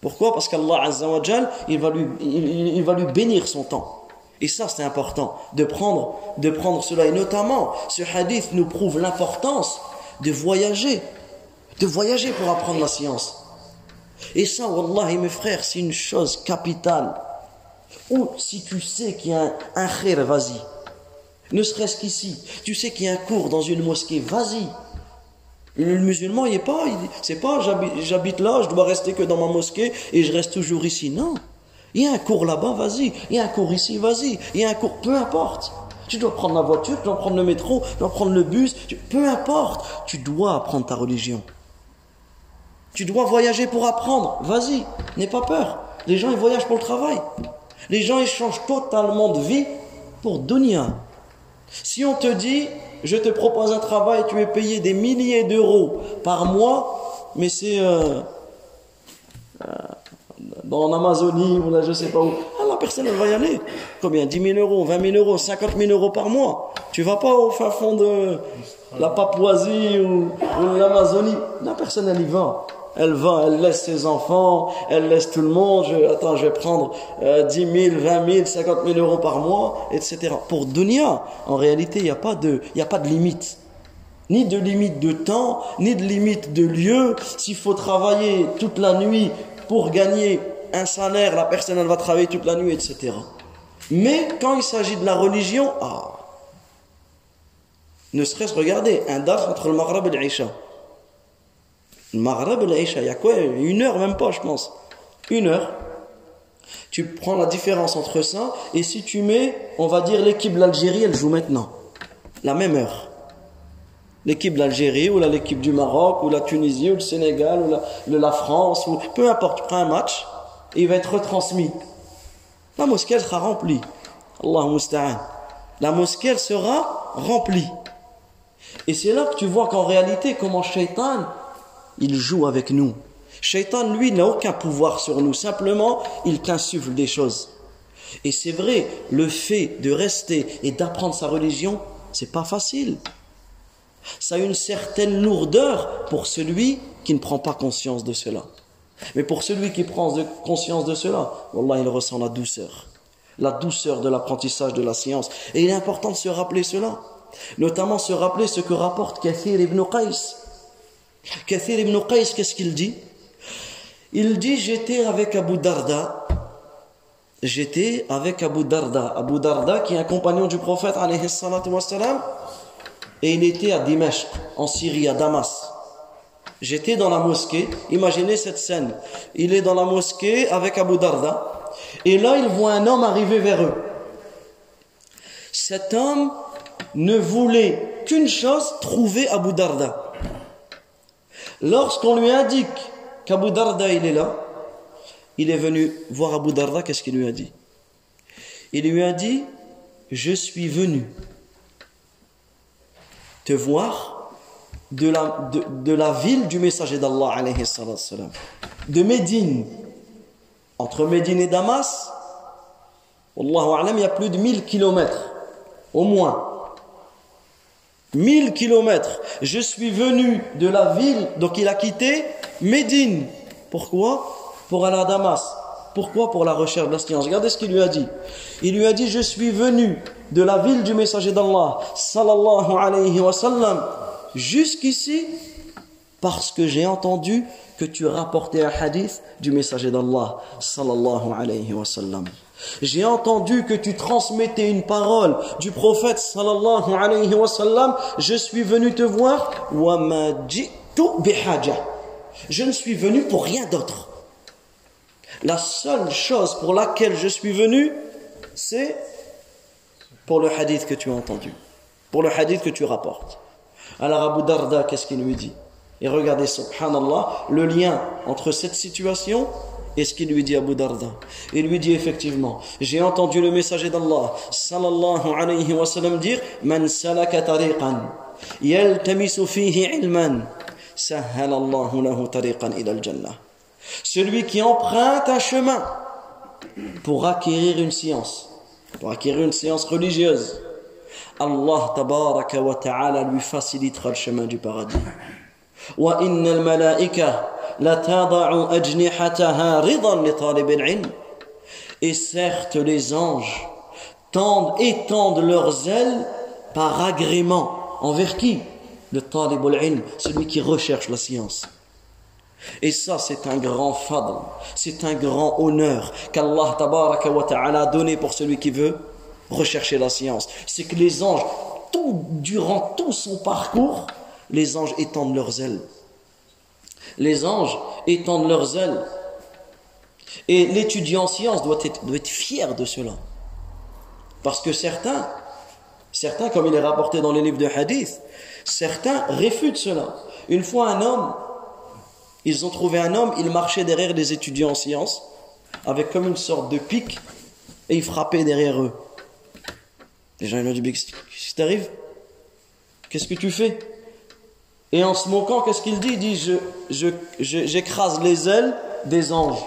Pourquoi? Parce qu'Allah Azza wa Jal, il va lui, il, il va lui bénir son temps. Et ça, c'est important de prendre, de prendre cela. Et notamment, ce hadith nous prouve l'importance de voyager, de voyager pour apprendre la science. Et ça, wallahi, mes frères, c'est une chose capitale. Ou si tu sais qu'il y a un, un khir, vas-y. Ne serait-ce qu'ici, tu sais qu'il y a un cours dans une mosquée, vas-y. Le musulman, il n'est pas, c'est pas j'habite, j'habite là, je dois rester que dans ma mosquée et je reste toujours ici. Non, il y a un cours là-bas, vas-y. Il y a un cours ici, vas-y. Il y a un cours, peu importe. Tu dois prendre la voiture, tu dois prendre le métro, tu dois prendre le bus, tu, peu importe. Tu dois apprendre ta religion. Tu dois voyager pour apprendre, vas-y. N'aie pas peur. Les gens, ils voyagent pour le travail. Les gens, ils changent totalement de vie pour dunya. Si on te dit, je te propose un travail, tu es payé des milliers d'euros par mois, mais c'est euh, euh, dans l'Amazonie ou là je sais pas où, alors personne ne va y aller. Combien ? dix mille euros, vingt mille euros, cinquante mille euros par mois. Tu ne vas pas au fin fond de la Papouasie ou, ou l'Amazonie. La personne, elle y va. Elle va, elle laisse ses enfants, elle laisse tout le monde. Je, attends, je vais prendre euh, dix mille, vingt mille, cinquante mille euros par mois, et cetera. Pour Dunia, en réalité, il n'y a pas de, il n'y a pas de limite. Ni de limite de temps, ni de limite de lieu. S'il faut travailler toute la nuit pour gagner un salaire, la personne elle va travailler toute la nuit, et cetera. Mais quand il s'agit de la religion, ah, ne serait-ce regarder un daf entre le Maghreb et l'Isha. Le Maghreb et l'Isha, il y a quoi? Une heure même pas, je pense. Une heure. Tu prends la différence entre ça et si tu mets, on va dire l'équipe de l'Algérie, elle joue maintenant, la même heure. L'équipe de l'Algérie, ou l'équipe du Maroc, ou la Tunisie, ou le Sénégal, ou la, le, la France, ou peu importe, tu prends un match, et il va être retransmis. La mosquée elle sera remplie. Allahu musta'an. La mosquée elle sera remplie. Et c'est là que tu vois qu'en réalité, comment Shaitan, il joue avec nous. Shaitan, lui, n'a aucun pouvoir sur nous. Simplement, il t'insuffle des choses. Et c'est vrai, le fait de rester et d'apprendre sa religion, c'est pas facile. Ça a une certaine lourdeur pour celui qui ne prend pas conscience de cela. Mais pour celui qui prend conscience de cela, wallah, il ressent la douceur. La douceur de l'apprentissage de la science. Et il est important de se rappeler cela. Notamment se rappeler ce que rapporte Kathir ibn Qays. Kathir ibn Qays, qu'est-ce qu'il dit? Il dit, j'étais avec Abu Darda. J'étais avec Abu Darda. Abu Darda qui est un compagnon du prophète, alayhi salatu wa salam. Et il était à Dimashq, en Syrie, à Damas. J'étais dans la mosquée. Imaginez cette scène. Il est dans la mosquée avec Abu Darda. Et là, il voit un homme arriver vers eux. Cet homme ne voulait qu'une chose, trouver Abu Darda. Lorsqu'on lui indique qu'Abu Darda, il est là, il est venu voir Abu Darda. Qu'est-ce qu'il lui a dit? Il lui a dit, « Je suis venu. » te voir de la, de, de la ville du messager d'Allah alayhi salam, de Médine. Entre Médine et Damas, wallahu a'lam, il y a plus de mille kilomètres au moins, mille kilomètres. Je suis venu de la ville, donc il a quitté Médine. Pourquoi? Pour aller à Damas. Pourquoi? Pour la recherche de la science. Regardez ce qu'il lui a dit. Il lui a dit, je suis venu de la ville du messager d'Allah sallallahu alayhi wa sallam jusqu'ici parce que j'ai entendu que tu rapportais un hadith du messager d'Allah sallallahu alayhi wa sallam. J'ai entendu que tu transmettais une parole du prophète sallallahu alayhi wa sallam. Je suis venu te voir. Wa ma ji'tu bihaja. Je ne suis venu pour rien d'autre. La seule chose pour laquelle je suis venu, c'est pour le hadith que tu as entendu, pour le hadith que tu rapportes. Alors Abu Darda, qu'est-ce qu'il lui dit? Et regardez, subhanallah, le lien entre cette situation et ce qu'il lui dit Abu Darda. Il lui dit effectivement, j'ai entendu le messager d'Allah, sallallahu alayhi wa sallam, dire, « Man salaka tariqan, yaltamisu fihi ilman, sahhalallahu lahu tariqan ila al-jannah. » Celui qui emprunte un chemin pour acquérir une science, pour acquérir une science religieuse, Allah tabaraka wa ta'ala lui facilitera le chemin du paradis. Wa inna al-malaika la tada'u ajnihataha ridan li talib al-'ilm. Et certes les anges tendent étendent leurs ailes par agrément envers qui? Le talib al-'ilm, celui qui recherche la science. Et ça, c'est un grand fadl, c'est un grand honneur qu'Allah tabaraka wa ta'ala a donné pour celui qui veut rechercher la science. C'est que les anges, tout, durant tout son parcours, les anges étendent leurs ailes. Les anges étendent leurs ailes. Et l'étudiant en science doit être, doit être fier de cela. Parce que certains, certains, comme il est rapporté dans les livres de hadith, certains réfutent cela. Une fois un homme, ils ont trouvé un homme, il marchait derrière des étudiants en sciences, avec comme une sorte de pique, et il frappait derrière eux. Les gens ils ont dit, qu'est-ce qui t'arrive? Qu'est-ce que tu fais? Et en se moquant, qu'est-ce qu'il dit? Il dit, je, je, je, j'écrase les ailes des anges.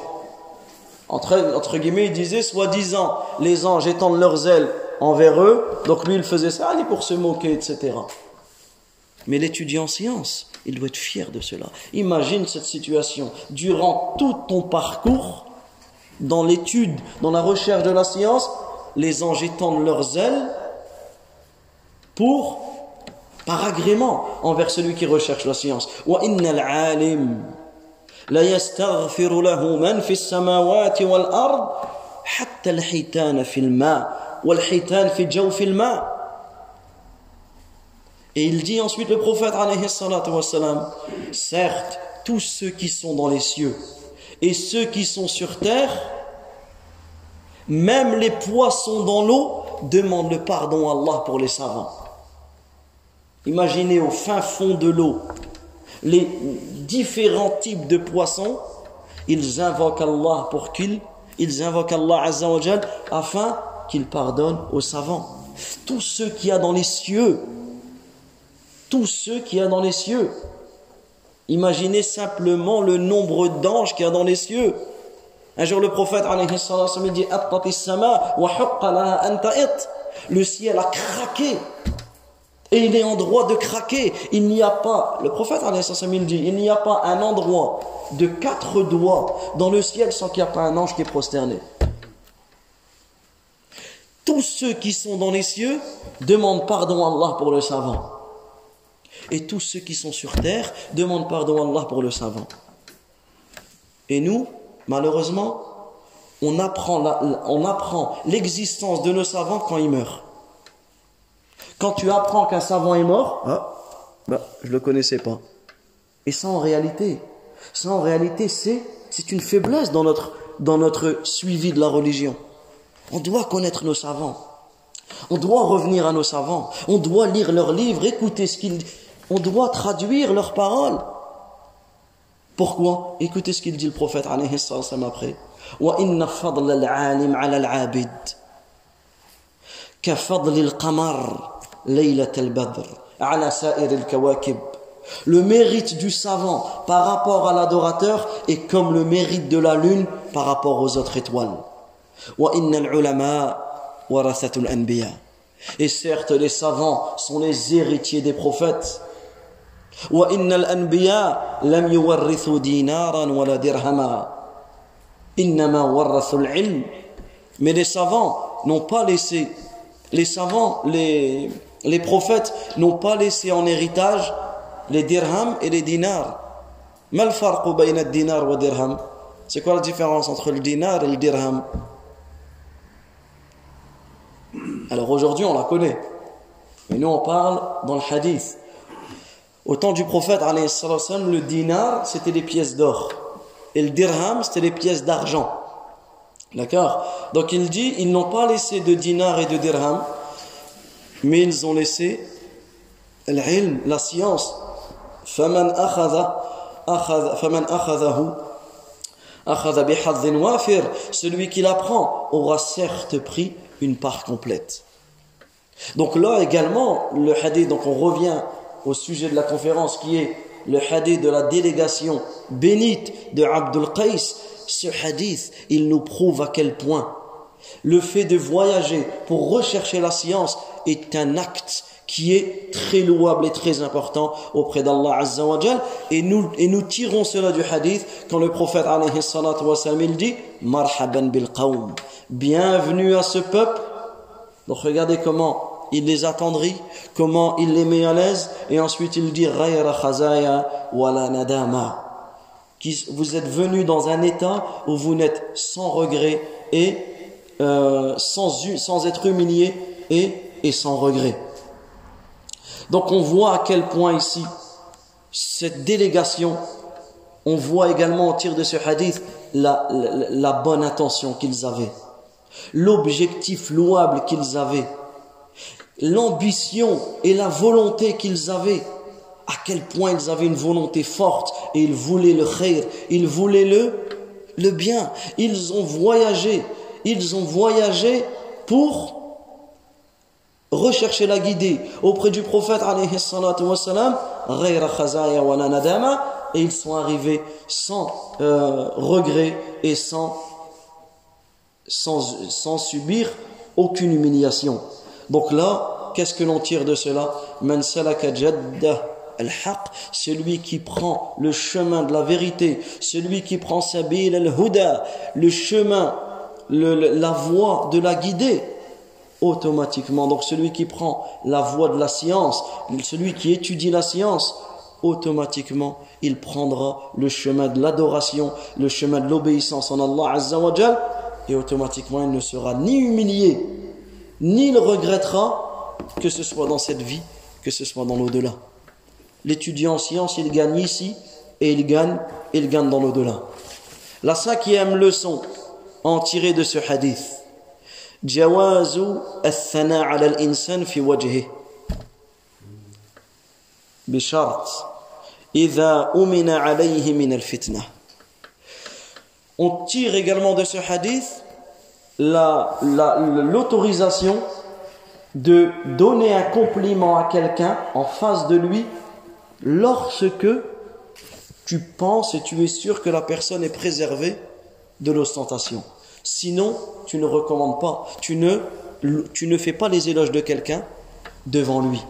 Entre, entre guillemets, il disait, soi-disant, les anges étendent leurs ailes envers eux, donc lui il faisait ça, allez pour se moquer, et cetera. Mais l'étudiant en sciences, il doit être fier de cela. Imagine cette situation, durant tout ton parcours, dans l'étude, dans la recherche de la science, les anges étendent leurs ailes pour, par agrément, envers celui qui recherche la science. Wa innal alim la yastaghfiru lahu man fi as-samawati wal ard hatta al-hitan fi al-ma wal hitan fi jawfi al-ma. Et il dit ensuite le prophète alayhi salatu wassalam, certes tous ceux qui sont dans les cieux et ceux qui sont sur terre, même les poissons dans l'eau, demandent le pardon à Allah pour les savants. Imaginez au fin fond de l'eau, les différents types de poissons, ils invoquent Allah pour qu'ils, ils invoquent Allah Azza wa Jal afin qu'il pardonne aux savants. Tous ceux qu'il y a dans les cieux, tous ceux qu'il y a dans les cieux, imaginez simplement le nombre d'anges qu'il y a dans les cieux. Un jour, le prophète alayhi salam il dit « Le ciel a craqué et il est en droit de craquer. » Il n'y a pas, le prophète alayhi salam il dit, il n'y a pas un endroit de quatre doigts dans le ciel sans qu'il n'y a pas un ange qui est prosterné. Tous ceux qui sont dans les cieux demandent pardon à Allah pour le savant. Et tous ceux qui sont sur terre demandent pardon à Allah pour le savant. Et nous, malheureusement, on apprend, la, on apprend l'existence de nos savants quand ils meurent. Quand tu apprends qu'un savant est mort, ah, bah, je ne le connaissais pas. Et ça en réalité, ça en réalité c'est, c'est une faiblesse dans notre, dans notre suivi de la religion. On doit connaître nos savants. On doit revenir à nos savants. On doit lire leurs livres, écouter ce qu'ils disent. On doit traduire leurs paroles. Pourquoi? Écoutez ce qu'il dit le prophète alayhi salam après. Wa inna fadla al-alim ala al-abid ka fadli al-qamar laylat al-badr ala sa'ir al-kawakib. Le mérite du savant par rapport à l'adorateur est comme le mérite de la lune par rapport aux autres étoiles. Wa inna al-ulama warathatul anbiya. Et certes, les savants sont les héritiers des prophètes. Wa innal anbiya lam yuwarrithu dinaran wala dirhama innama warrathul ilm. Mais les savants n'ont pas laissé, les savants, les, les prophètes n'ont pas laissé en héritage les dirhams et les dinars. Mal farqu bayna ad-dinar wa dirham? C'est quoi la différence entre le dinar et le dirham? Alors aujourd'hui on la connaît, mais nous on parle dans le hadith. Au temps du prophète, le dinar c'était des pièces d'or et le dirham c'était des pièces d'argent. D'accord? Donc il dit, ils n'ont pas laissé de dinar et de dirham, mais ils ont laissé l'ilm, la science. فَمَنْ أَخَذَهُ أَخَذَ بِحَظٍ وَافِرٍ. Celui qui l'apprend aura certes pris une part complète. Donc là également, le hadith, donc on revient au sujet de la conférence qui est le hadith de la délégation bénite de Abd al-Qays. Ce hadith, il nous prouve à quel point le fait de voyager pour rechercher la science est un acte qui est très louable et très important auprès d'Allah Azza wa Jal. Et nous, et nous tirons cela du hadith quand le prophète alayhi salatu wa sallam il dit « Marhaban bil qawm » bienvenue à ce peuple. Donc regardez comment il les attendrit, comment il les met à l'aise, et ensuite il dit Ghayra khazaya wala nadama. Vous êtes venus dans un état où vous n'êtes sans regret et euh, sans, sans être humilié et, et sans regret. Donc on voit à quel point ici cette délégation, on voit également au tir de ce hadith la, la, la bonne intention qu'ils avaient, l'objectif louable qu'ils avaient, l'ambition et la volonté qu'ils avaient, à quel point ils avaient une volonté forte et ils voulaient le khayr, ils voulaient le, le bien. Ils ont voyagé, ils ont voyagé pour rechercher la guidée auprès du prophète alayhi salatu wassalam, ghayra khazaya wala nadama, et ils sont arrivés sans euh, regret et sans sans, sans subir aucune humiliation. Donc là, qu'est-ce que l'on tire de cela? Man salaka jaddah al-haq, celui qui prend le chemin de la vérité, celui qui prend sabil al-huda, le chemin, le, la voie de la guidée, automatiquement. Donc celui qui prend la voie de la science, celui qui étudie la science, automatiquement, il prendra le chemin de l'adoration, le chemin de l'obéissance en Allah Azza wa Jal, et automatiquement, il ne sera ni humilié, ni il regrettera, que ce soit dans cette vie, que ce soit dans l'au-delà. L'étudiant en science, il gagne ici, et il gagne, il gagne dans l'au-delà. La cinquième leçon à en tirer de ce hadith, « Jawazu al-thana ala al-insan fi wajhih » بشرط إذا أمن عليه من الفتنة. On tire également de ce hadith la, la, l'autorisation de donner un compliment à quelqu'un en face de lui lorsque tu penses et tu es sûr que la personne est préservée de l'ostentation. Sinon, tu ne recommandes pas, tu ne, tu ne fais pas les éloges de quelqu'un devant lui.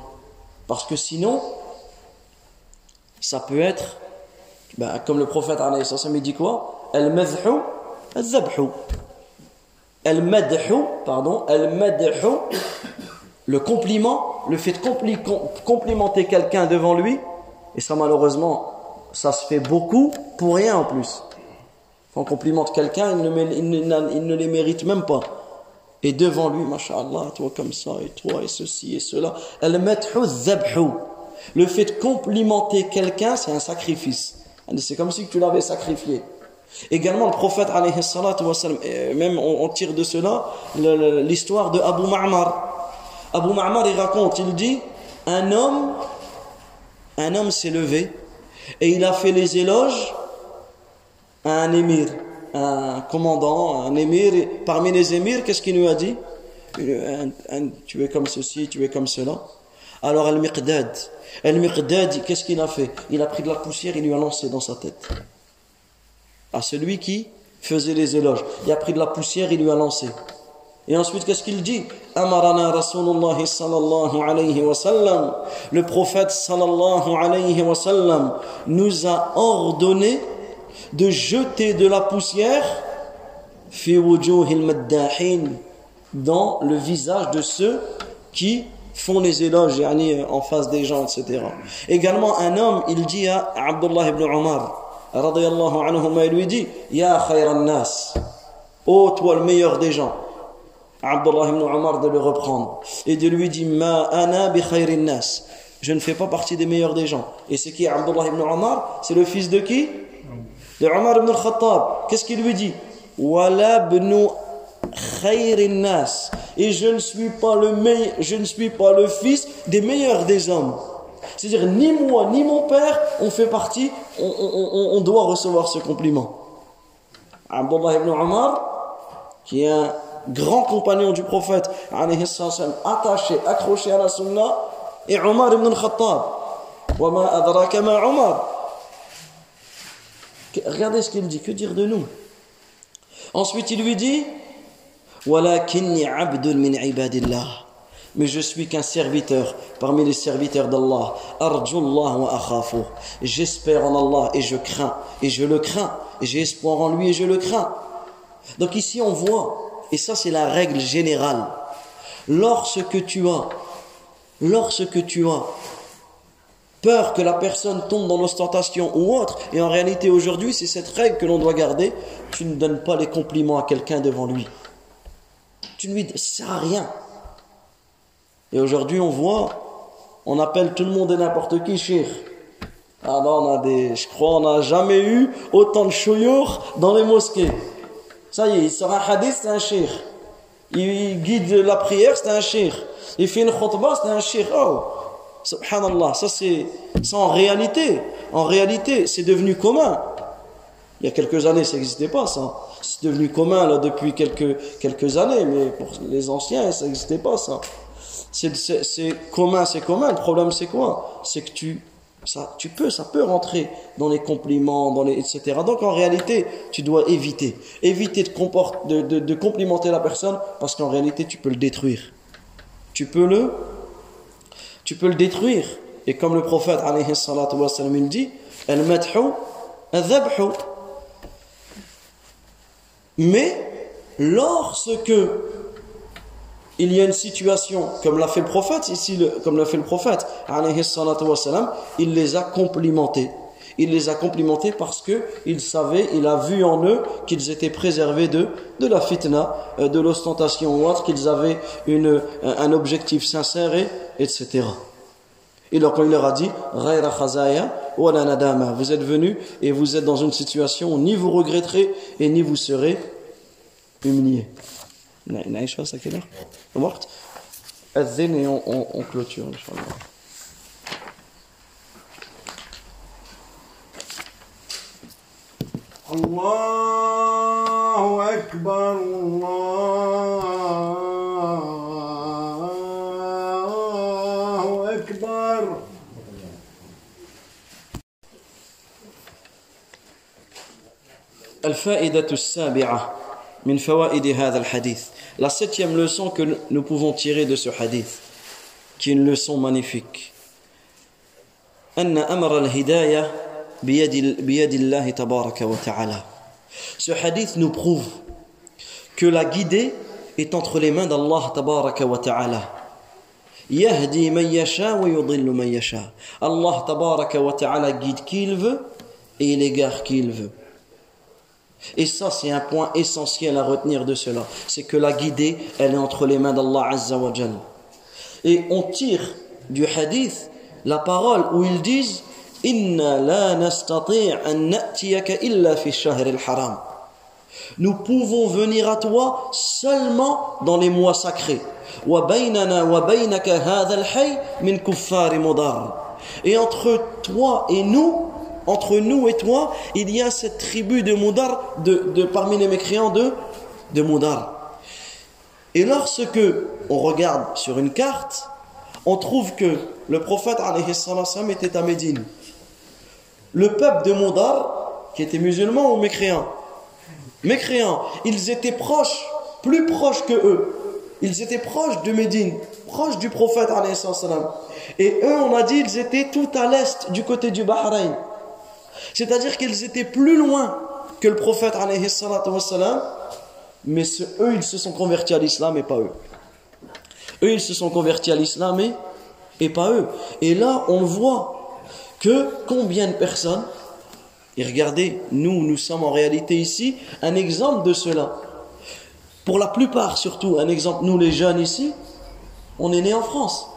Parce que sinon, ça peut être, ben, comme le prophète alayhi sallam, il dit quoi? Al-madhu, al-zabhu. Al-madhu, pardon, al-madhu, le compliment, le fait de compli- complimenter quelqu'un devant lui, et ça malheureusement, ça se fait beaucoup pour rien en plus. Quand on complimente quelqu'un, il ne, il, ne, il ne les mérite même pas. Et devant lui, masha'Allah, toi comme ça, et toi, et ceci, et cela. Al-madhu, al-zabhu. Le fait de complimenter quelqu'un, c'est un sacrifice. C'est comme si tu l'avais sacrifié. Également, le prophète, alayhi salatu wa sallam, même on tire de cela l'histoire de Abu Ma'amar. Abu Ma'amar, il raconte, il dit, un homme, un homme s'est levé et il a fait les éloges à un émir, un commandant, un émir. Parmi les émirs, qu'est-ce qu'il lui a dit? Tu es comme ceci, tu es comme cela. Alors, Al-Miqdad, Al-Miqdad, qu'est-ce qu'il a fait? Il a pris de la poussière, il lui a lancé dans sa tête. À celui qui faisait les éloges. Il a pris de la poussière, il lui a lancé. Et ensuite, qu'est-ce qu'il dit? Amarana Rasulullah sallallahu alayhi wa sallam. Le prophète sallallahu alayhi wa sallam nous a ordonné de jeter de la poussière fi wujuhil maddahin, dans le visage de ceux qui font les éloges, yani, en face des gens, et cetera. Également, un homme, il dit à Abdullah ibn Omar, radiyallahu anhuma, il lui dit, Ya khayran nas, ô toi le meilleur des gens. Abdullah ibn Omar de le reprendre et de lui dire, Ma ana bi khayrin nas, je ne fais pas partie des meilleurs des gens. Et c'est qui Abdullah ibn Omar? C'est le fils de qui? De Omar ibn al-Khattab. Qu'est-ce qu'il lui dit? Wala bnu khayrin nas, et je ne suis pas le meille, je ne suis pas le fils des meilleurs des hommes. C'est-à-dire, ni moi ni mon père on fait partie, on, on, on doit recevoir ce compliment. Abdullah ibn Omar, qui est un grand compagnon du prophète, attaché, accroché à la sunna, et Omar ibn al-Khattab. Wa ma adraka ma Omar. Regardez ce qu'il dit, que dire de nous? Ensuite, il lui dit, mais je suis qu'un serviteur parmi les serviteurs d'Allah. Arjullah wa akhafu. J'espère en Allah et je crains, et je le crains, et j'ai espoir en lui et je le crains. Donc ici on voit, et ça c'est la règle générale, lorsque tu as, lorsque tu as peur que la personne tombe dans l'ostentation ou autre, et en réalité aujourd'hui c'est cette règle que l'on doit garder, tu ne donnes pas les compliments à quelqu'un devant lui. Tu ne lui sers à rien. Et aujourd'hui, on voit, on appelle tout le monde et n'importe qui shir. Alors, on a des, je crois, on n'a jamais eu autant de chouyours dans les mosquées. Ça y est, il sort un hadith, c'est un shir. Il guide la prière, c'est un shir. Il fait une khutbah, c'est un shir. Oh, subhanallah, ça c'est, ça en réalité, en réalité, c'est devenu commun. Il y a quelques années, ça n'existait pas, ça. C'est devenu commun là, depuis quelques, quelques années, mais pour les anciens, ça n'existait pas, ça. C'est, c'est, c'est commun, c'est commun. Le problème, c'est quoi? C'est que tu Ça, tu peux, ça peut rentrer dans les compliments, dans les, et cetera. Donc en réalité, tu dois éviter. Éviter de, comport, de, de, de complimenter la personne parce qu'en réalité, tu peux le détruire. Tu peux le, tu peux le détruire. Et comme le prophète, alayhi salatu wa sallam, il dit, « Al-madhu, al-dhabhu » Mais lorsque il y a une situation, comme l'a fait le prophète, ici, le, comme l'a fait le prophète, alayhi salatu wa sallam, il les a complimentés. Il les a complimentés parce qu'il savait, il a vu en eux qu'ils étaient préservés de, de la fitna, de l'ostentation ou autre, qu'ils avaient une, un objectif sincère, et, etc. Et donc il leur a dit, « Ghayra khazaya wa la nadama » Vous êtes venus et vous êtes dans une situation où ni vous regretterez et ni vous serez humiliés. Naïch, à quelle heure ? Waqt. Azin et on clôture, Inch'Allah. Allahu Akbar, Allahu Akbar. Al-Fa'idah al-Sabi'a min fawaid hadha al-hadith. La septième leçon que nous pouvons tirer de ce hadith, qui est une leçon magnifique. Anna amara al-hidayah biyadillahi tabaraka wa ta'ala. Ce hadith nous prouve que la guidée est entre les mains d'Allah tabaraka wa ta'ala. Yahdi man yasha wa yudillu man yasha. Allah tabaraka wa ta'ala guide qui il veut et il égare qui il veut. Et ça, c'est un point essentiel à retenir de cela, c'est que la guidée, elle est entre les mains d'Allah azza wa jalla. Et on tire du hadith la parole où ils disent Inna la nastati' an na'tiyaka illa fi ash-shahr al-haram. Nous pouvons venir à toi seulement dans les mois sacrés. Wa baynana wa baynaka hadha al-hayy min kuffar Mudar. Et entre toi et nous, entre nous et toi, il y a cette tribu de Mudar, de, de parmi les mécréants de de Mudar. Et lorsque on regarde sur une carte, on trouve que le prophète alayhi salam était à Médine. Le peuple de Mudar, qui était musulman ou mécréant, mécréant, ils étaient proches, plus proches que eux. Ils étaient proches de Médine, proches du prophète alayhi salam. Et eux, on a dit, ils étaient tout à l'est, du côté du Bahreïn. C'est-à-dire qu'ils étaient plus loin que le prophète alayhi salam, mais ce, eux, ils se sont convertis à l'islam et pas eux. Eux, ils se sont convertis à l'islam et, et pas eux. Et là, on voit que combien de personnes, et regardez, nous, nous sommes en réalité ici un exemple de cela. Pour la plupart, surtout, un exemple, nous les jeunes ici, on est nés en France.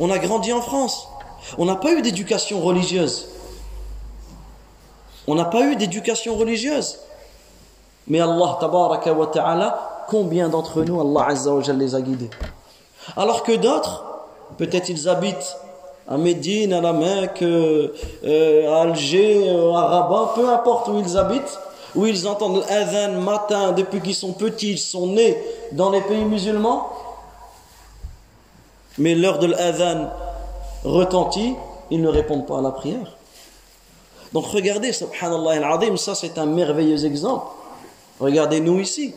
On a grandi en France. On n'a pas eu d'éducation religieuse. On n'a pas eu d'éducation religieuse. Mais Allah, tabaraka wa ta'ala, combien d'entre nous, Allah azza wa jalla les a guidés. Alors que d'autres, peut-être ils habitent à Médine, à la Mecque, euh, euh, à Alger, euh, à Rabat, peu importe où ils habitent, où ils entendent l'adhan matin, depuis qu'ils sont petits, ils sont nés dans les pays musulmans. Mais l'heure de l'adhan retentit, ils ne répondent pas à la prière. Donc regardez, subhanallah al-azim, ça c'est un merveilleux exemple. Regardez-nous ici.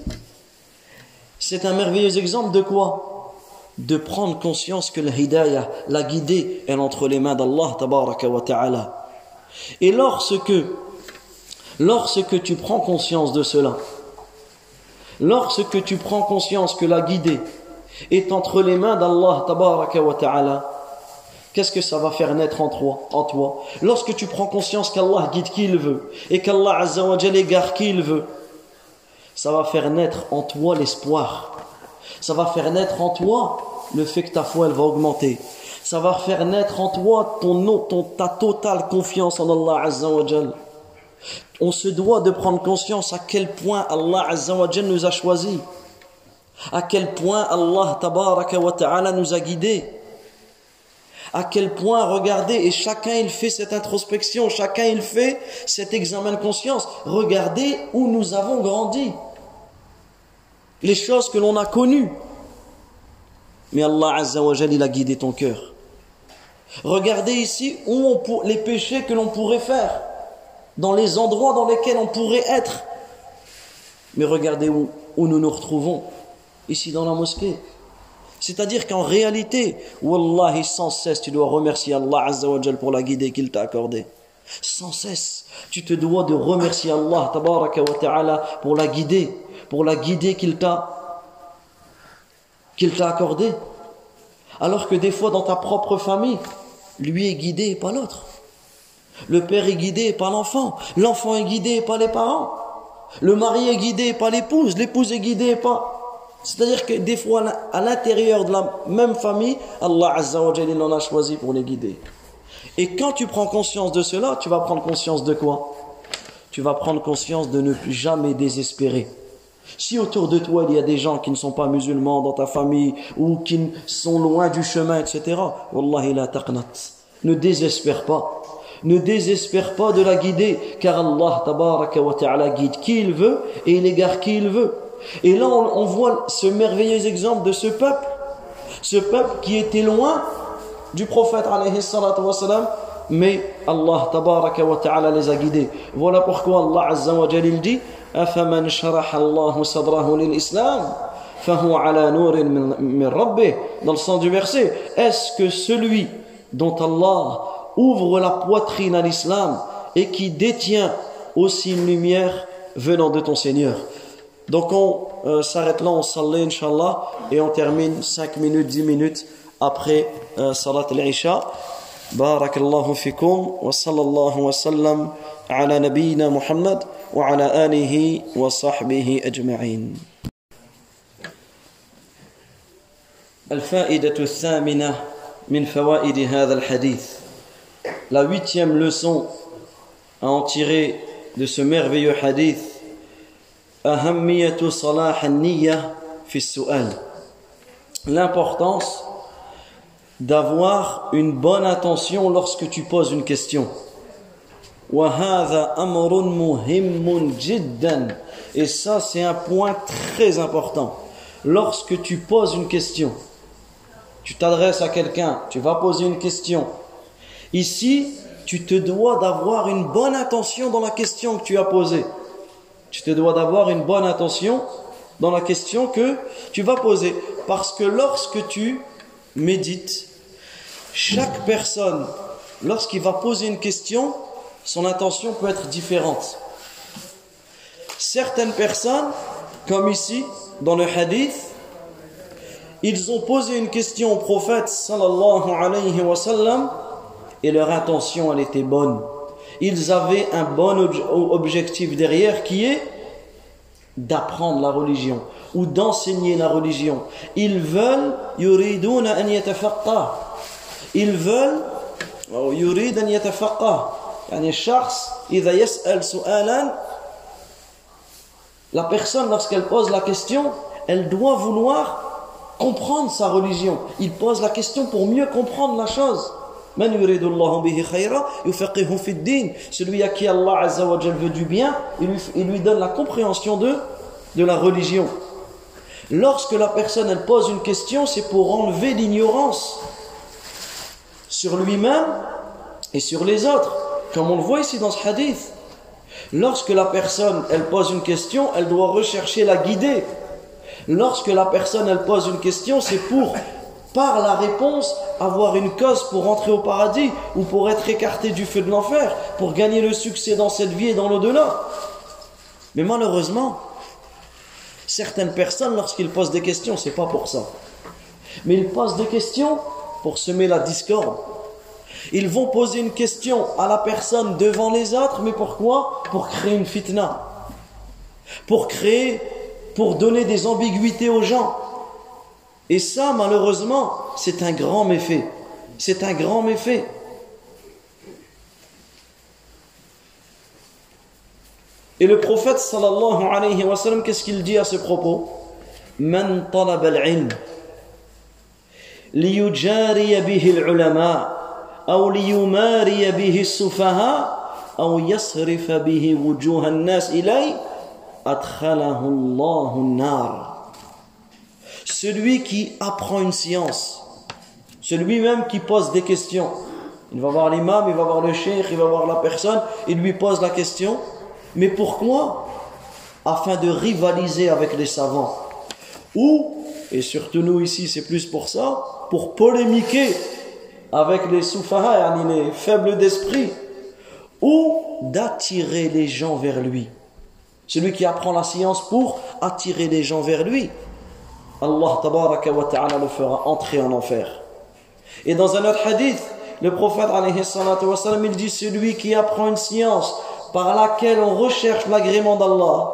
C'est un merveilleux exemple de quoi ? De prendre conscience que la hidayah, la guidée, elle est entre les mains d'Allah tabaraka wa ta'ala. Et lorsque, lorsque tu prends conscience de cela, lorsque tu prends conscience que la guidée est entre les mains d'Allah tabaraka wa ta'ala, qu'est-ce que ça va faire naître en toi, en toi ? Lorsque tu prends conscience qu'Allah guide qui il veut et qu'Allah azza wa jalla égare qui il veut, ça va faire naître en toi l'espoir. Ça va faire naître en toi le fait que ta foi elle va augmenter. Ça va faire naître en toi ton, ton, ta totale confiance en Allah azza wa jalla. On se doit de prendre conscience à quel point Allah azza wa jalla nous a choisis. À quel point Allah tabaraka wa ta'ala nous a guidés. À quel point, regardez, et chacun il fait cette introspection, chacun il fait cet examen de conscience. Regardez où nous avons grandi. Les choses que l'on a connues. Mais Allah azza wa jalla il a guidé ton cœur. Regardez ici où on pour, les péchés que l'on pourrait faire, dans les endroits dans lesquels on pourrait être. Mais regardez où, où nous nous retrouvons, ici dans la mosquée. C'est-à-dire qu'en réalité, wallahi, sans cesse, tu dois remercier Allah Azza wa Jal pour la guidée qu'il t'a accordée. Sans cesse, tu te dois de remercier Allah Tabaraka wa Ta'ala pour la guidée, pour la guidée qu'il t'a, qu'il t'a accordée. Alors que des fois, dans ta propre famille, lui est guidé et pas l'autre. Le père est guidé et pas l'enfant. L'enfant est guidé et pas les parents. Le mari est guidé et pas l'épouse. L'épouse est guidée et pas... C'est-à-dire que des fois, à l'intérieur de la même famille, Allah Azza wa Jalla en a choisi pour les guider. Et quand tu prends conscience de cela, tu vas prendre conscience de quoi? Tu vas prendre conscience de ne plus jamais désespérer. Si autour de toi, il y a des gens qui ne sont pas musulmans dans ta famille ou qui sont loin du chemin, et cetera. Wallahi la taqnat. Ne désespère pas. Ne désespère pas de la guider, car Allah Tabaraka wa Ta'ala guide qui il veut et il égare qui il veut. Et là, on, on voit ce merveilleux exemple de ce peuple. Ce peuple qui était loin du prophète, alayhi salatu wa salam, mais Allah Tabaraka wa Ta'ala les a guidés. Voilà pourquoi Allah Azza wa Jalla dit أَفَمَنْ شَرَحَ اللَّهُ صَدْرَهُ لِلْإِسْلَامِ فَهُوَ عَلَى نُورٍ مِّن رَبِّهِ. Dans le sens du verset, est-ce que celui dont Allah ouvre la poitrine à l'islam et qui détient aussi une lumière venant de ton Seigneur? Donc on euh, s'arrête là, on s'allait Inch'Allah, et on termine cinq minutes, dix minutes après euh, Salat al-Isha. Barakallahu fikum wa sallallahu wa sallam ala nabiyyina Muhammad wa ala alihi wa sahbihi ajma'in. Al-fa'idatu thamina min fawaidi hadha al-hadith. La huitième leçon à en tirer de ce merveilleux hadith: l'importance d'avoir une bonne intention lorsque tu poses une question. Et ça, c'est un point très important. Lorsque tu poses une question, tu t'adresses à quelqu'un, tu vas poser une question. Ici, tu te dois d'avoir une bonne intention dans la question que tu as posée. Tu te dois d'avoir une bonne intention dans la question que tu vas poser. Parce que lorsque tu médites, chaque personne, lorsqu'il va poser une question, son intention peut être différente. Certaines personnes, comme ici, dans le hadith, ils ont posé une question au prophète sallallahu alayhi wa sallam et leur intention, elle était bonne. Ils avaient un bon ob- objectif derrière, qui est d'apprendre la religion ou d'enseigner la religion. Ils veulent yuriduna an yatafaqqah. Ils veulent yurid an yatafaqqah. Yani shakhs idha yas'al su'alan, la personne lorsqu'elle pose la question, elle doit vouloir comprendre sa religion. Il pose la question pour mieux comprendre la chose. Celui à qui Allah Azza wa Jal veut du bien, il lui, il lui donne la compréhension de, de la religion. Lorsque la personne elle pose une question, c'est pour enlever l'ignorance sur lui-même et sur les autres, comme on le voit ici dans ce hadith. Lorsque la personne elle pose une question, elle doit rechercher la guider. Lorsque la personne elle pose une question, c'est pour, par la réponse, avoir une cause pour entrer au paradis ou pour être écarté du feu de l'enfer, pour gagner le succès dans cette vie et dans l'au-delà. Mais malheureusement, certaines personnes, lorsqu'ils posent des questions, c'est pas pour ça. Mais ils posent des questions pour semer la discorde. Ils vont poser une question à la personne devant les autres, mais pourquoi? Pour créer une fitna. Pour créer, pour donner des ambiguïtés aux gens. Et ça, malheureusement, c'est un grand méfait. C'est un grand méfait. Et le prophète, sallallahu alayhi wa sallam, qu'est-ce qu'il dit à ce propos? Man talab al-ilm liyujariya bihi al-ulama aw liyumariya bihi as-sufaha aw yasrifa bihi wujuha an-nas ilay adkhalahu Allahu an-nar. Celui qui apprend une science, C'est lui-même qui pose des questions. Il va voir l'imam, il va voir le cheikh, il va voir la personne, il lui pose la question. Mais pourquoi? Afin de rivaliser avec les savants. Ou, et surtout nous ici, c'est plus pour ça, pour polémiquer avec les soufaha, les faibles d'esprit. Ou d'attirer les gens vers lui. Celui qui apprend la science pour attirer les gens vers lui, Allah tabaraka wa ta'ala le fera entrer en enfer. Et dans un autre hadith, le prophète alayhi salatu wa salam, il dit: celui qui apprend une science par laquelle on recherche l'agrément d'Allah,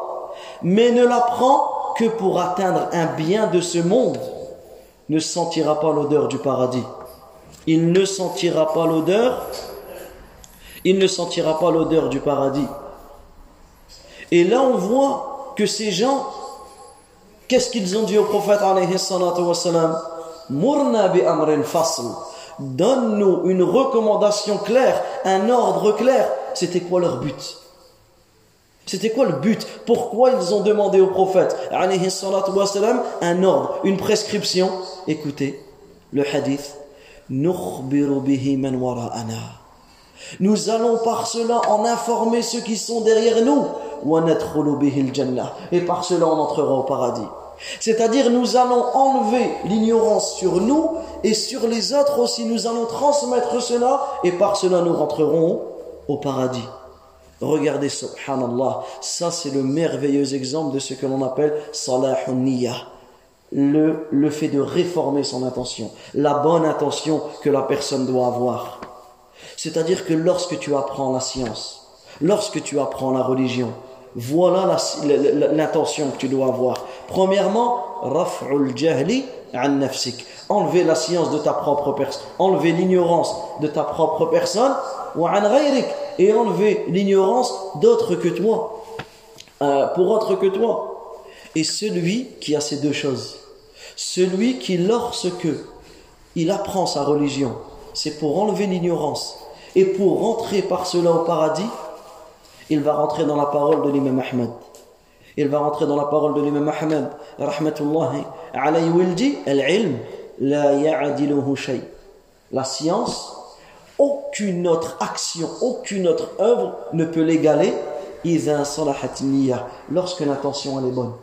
mais ne l'apprend que pour atteindre un bien de ce monde, ne sentira pas l'odeur du paradis. Il ne sentira pas l'odeur Il ne sentira pas l'odeur du paradis. Et là, on voit que ces gens, qu'est-ce qu'ils ont dit au prophète alayhi salatu wa salam? Mourna bi amrin fasl. Donne-nous une recommandation claire, un ordre clair. C'était quoi leur but? C'était quoi le but? Pourquoi ils ont demandé au prophète alayhi salatu wa salam un ordre, une prescription? Écoutez le hadith. Nukhbiru bihi man wara'ana. Nous allons par cela en informer ceux qui sont derrière nous. Et par cela on entrera au paradis. C'est-à-dire nous allons enlever l'ignorance sur nous et sur les autres aussi. Nous allons transmettre cela et par cela nous rentrerons au paradis. Regardez, subhanallah, ça c'est le merveilleux exemple de ce que l'on appelle salahun niyyah. Le, le fait de réformer son intention, la bonne intention que la personne doit avoir. C'est-à-dire que lorsque tu apprends la science, lorsque tu apprends la religion, voilà la, l'intention que tu dois avoir. Premièrement, raf'ul jahli an nafsik. Enlever la science de ta propre personne, enlever l'ignorance de ta propre personne, wa an ghayrik, et enlever l'ignorance d'autres que toi, euh, pour autre que toi. Et celui qui a ces deux choses, celui qui lorsque il apprend sa religion, c'est pour enlever l'ignorance et pour rentrer par cela au paradis, il va rentrer dans la parole de l'imam Ahmed. Il va rentrer dans la parole de l'imam Ahmed, rahmatullahi alayhi, où il dit: al-ilm la ya'diluhu shay. La science, aucune autre action, aucune autre œuvre ne peut l'égaler. Idha salahat niyyah, lorsque l'intention elle est bonne.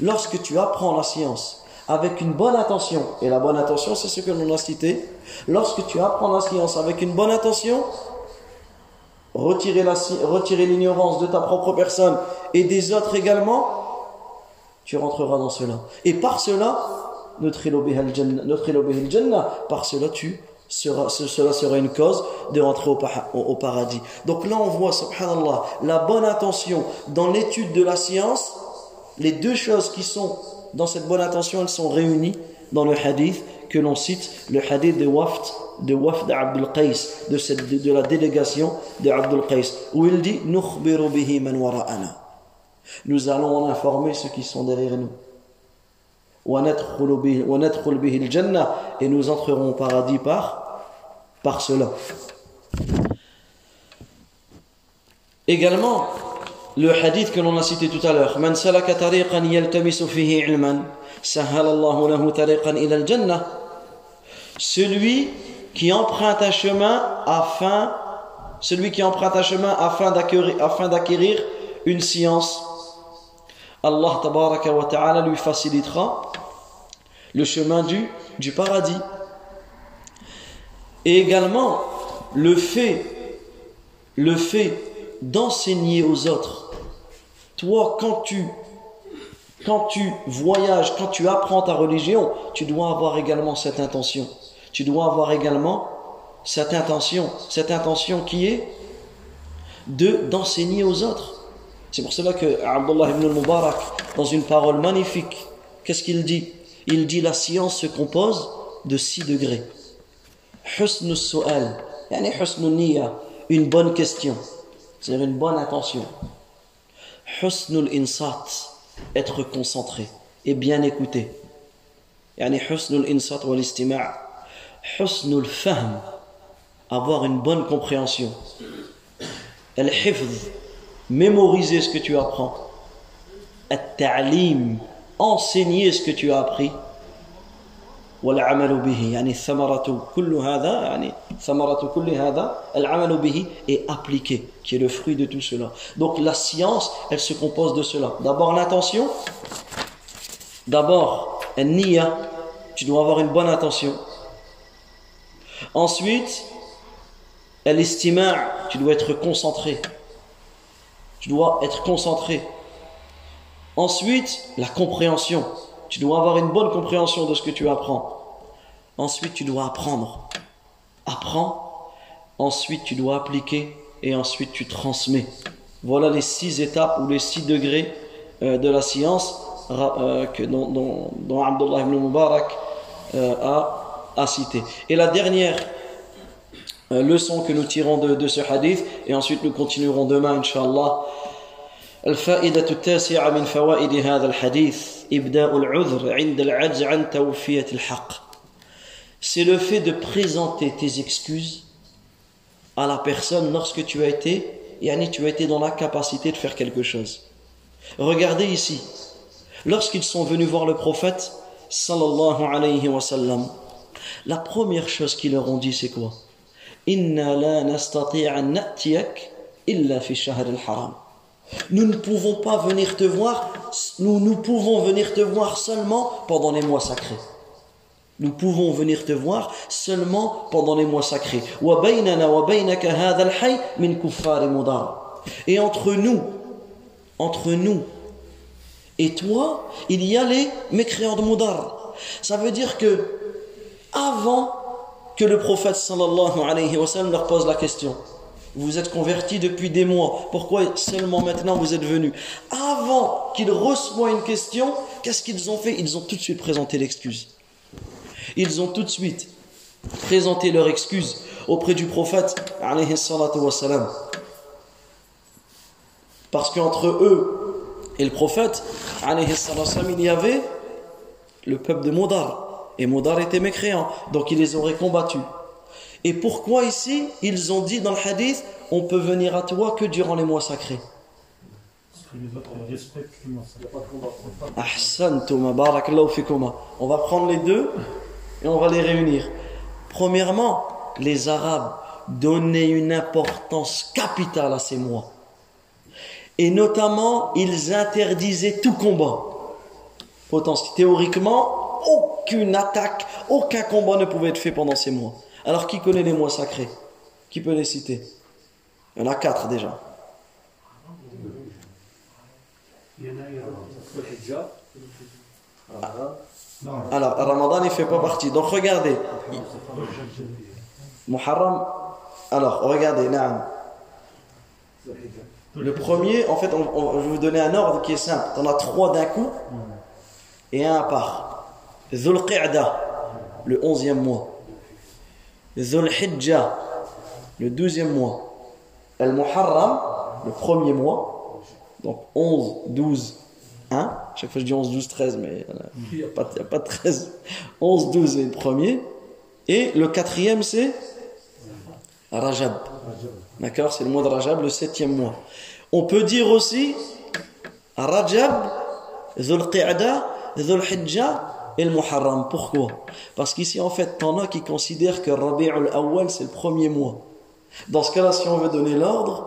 Lorsque tu apprends la science avec une bonne intention, et la bonne intention c'est ce que l'on a cité, lorsque tu apprends la science avec une bonne intention, retirer la, retirer l'ignorance de ta propre personne et des autres également, tu rentreras dans cela. Et par cela, notre ilobihil jannah, notre ilobihil jannah, par cela tu sera, ce, cela sera une cause de rentrer au, au, au paradis. Donc là on voit, subhanallah, la bonne intention dans l'étude de la science, les deux choses qui sont dans cette bonne intention, elles sont réunies dans le hadith que l'on cite, le hadith de Wafd, de Wafd Abd al-Qays, de, cette, de, de la délégation de Abd al-Qays, où il dit: Nukhbiru bihi man wara'ana. Nous allons en informer ceux qui sont derrière nous. Wa nadkhulu bihi al-jannah, et nous entrerons au paradis par, par cela. Également, le hadith que l'on a cité tout à l'heure, man salaka tariqan yaltamisu fihi ilman, sahhala Allahu lahu tariqan ila al-jannah. Celui qui emprunte un chemin afin, celui qui emprunte un chemin afin d'acquérir, afin d'acquérir une science, Allah tabaraka wa ta'ala lui facilitera le chemin du, du paradis. Et également, le fait, le fait d'enseigner aux autres. Toi, quand tu, quand tu voyages, quand tu apprends ta religion, tu dois avoir également cette intention. Tu dois avoir également cette intention, cette intention qui est de, d'enseigner aux autres. C'est pour cela que Abdullah ibn al-Mubarak, dans une parole magnifique, qu'est-ce qu'il dit? Il dit: la science se compose de six degrés. Husn as-su'al, yani husn an-niyya, une bonne question, c'est-à-dire une bonne intention. Husnul insat, être concentré et bien écouté. Yani husnul insat wal istima'. Husnul fahm, avoir une bonne compréhension. Al-hifz, mémoriser ce que tu apprends. At-ta'lim, enseigner ce que tu as appris. والعمل به يعني ثمرة كل هذا يعني ثمرة كل هذا العمل به et appliqué qui est le fruit de tout cela. Donc la science elle se compose de cela. D'abord l'intention. D'abord an-niyya, tu dois avoir une bonne intention. Ensuite al-istima', tu dois être concentré. Tu dois être concentré. Ensuite, la compréhension. Tu dois avoir une bonne compréhension de ce que tu apprends. Ensuite, tu dois apprendre. Apprends. Ensuite, tu dois appliquer. Et ensuite, tu transmets. Voilà les six étapes ou les six degrés euh, de la science euh, que, dont, dont, dont Abdullah ibn Mubarak euh, a, a cité. Et la dernière euh, leçon que nous tirons de, de ce hadith, et ensuite nous continuerons demain, Inch'Allah, الفائدة التاسعة من فوائد هذا الحديث إبداء العذر عند العجز عن توفية الحق. C'est le fait de présenter tes excuses à la personne lorsque tu as été, yani tu as été dans la capacité de faire quelque chose. Regardez ici, lorsqu'ils sont venus voir le prophète sallallahu alayhi wa sallam, la première chose qu'ils leur ont dit c'est quoi? Inna la nastati'a an na'tiyak illa fi shahr al-haram. Nous ne pouvons pas venir te voir, nous, nous pouvons venir te voir seulement pendant les mois sacrés. Nous pouvons venir te voir seulement pendant les mois sacrés. Et entre nous, entre nous et toi, il y a les mécréants de Mudar. Ça veut dire que, avant que le prophète sallallahu alayhi wa sallam leur pose la question, vous êtes convertis depuis des mois. Pourquoi seulement maintenant vous êtes venus? Avant qu'ils reçoivent une question, qu'est-ce qu'ils ont fait? Ils ont tout de suite présenté l'excuse. Ils ont tout de suite présenté leur excuse auprès du prophète, alayhi salatu wassalam. Parce qu'entre eux et le prophète, alayhi salatu wassalam, il y avait le peuple de Mudar. Et Mudar était mécréant, donc il les aurait combattus. Et pourquoi ici, ils ont dit dans le hadith, on peut venir à toi que durant les mois sacrés? On va prendre les deux et on va les réunir. Premièrement, les Arabes donnaient une importance capitale à ces mois. Et notamment, ils interdisaient tout combat. Théoriquement, aucune attaque, aucun combat ne pouvait être fait pendant ces mois. Alors, qui connaît les mois sacrés? Qui peut les citer? Il y en a quatre déjà. Il y en a un. Alors, Ramadan ne fait pas partie. Donc, regardez. Muharram. Alors, regardez. Naam. Le premier, en fait, on, on, je vais vous donner un ordre qui est simple. On a trois d'un coup et un à part. Dhul Qi'da, le onzième mois. Dhul Hijjah, le douzième mois. Al-Muharram, le premier mois. Donc onze, douze, un. Chaque fois je dis onze, douze, treize, mais il n'y a, a pas de treize. onze, douze est le premier. Et le quatrième, c'est Rajab. D'accord, c'est le mois de Rajab, le septième mois. On peut dire aussi Rajab, Dhul Qi'da, Dhul Hijjah, et le Muharram. Pourquoi? Parce qu'ici, en fait, t'en as qui considèrent que Rabi'ul Awwal, c'est le premier mois. Dans ce cas-là, si on veut donner l'ordre,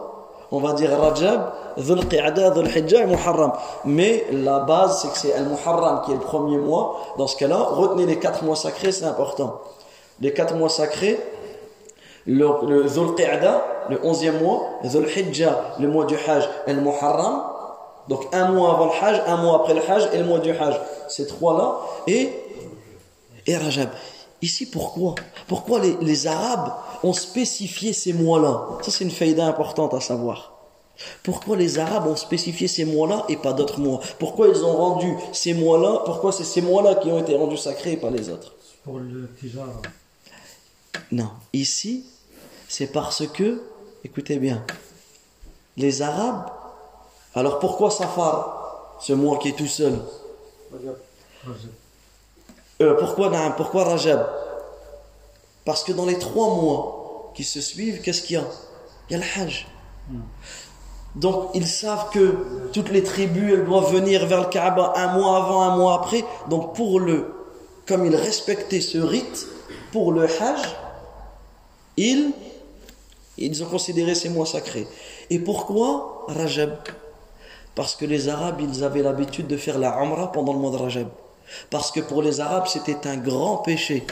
on va dire Rajab, Dhul Qi'da, Dhul Hijjah et Muharram. Mais la base, c'est que c'est le Muharram qui est le premier mois. Dans ce cas-là, retenez les quatre mois sacrés, c'est important. Les quatre mois sacrés, le, le Dhul Qi'da, le onzième mois, Dhul Hijjah, le mois du Hajj, et le Muharram. Donc un mois avant le Hajj, un mois après le Hajj et le mois du Hajj. Ces trois-là et, et Rajab. Ici, pourquoi? Pourquoi les, les Arabes ont spécifié ces mois-là? Ça, c'est une faïda importante à savoir. Pourquoi les Arabes ont spécifié ces mois-là et pas d'autres mois? Pourquoi ils ont rendu ces mois-là? Pourquoi c'est ces mois-là qui ont été rendus sacrés et pas les autres? Pour le tijara. Non. Ici, c'est parce que, écoutez bien, les Arabes, alors pourquoi Safar, ce mois qui est tout seul? Euh, pourquoi, pourquoi Rajab? Parce que dans les trois mois qui se suivent, qu'est-ce qu'il y a? Il y a le Hajj. Donc ils savent que toutes les tribus, elles doivent venir vers le Kaaba un mois avant, un mois après. Donc pour le comme ils respectaient ce rite pour le Hajj, ils, ils ont considéré ces mois sacrés. Et pourquoi Rajab? Parce que les Arabes, ils avaient l'habitude de faire la Umrah pendant le mois de Rajab. Parce que pour les Arabes, c'était un grand péché.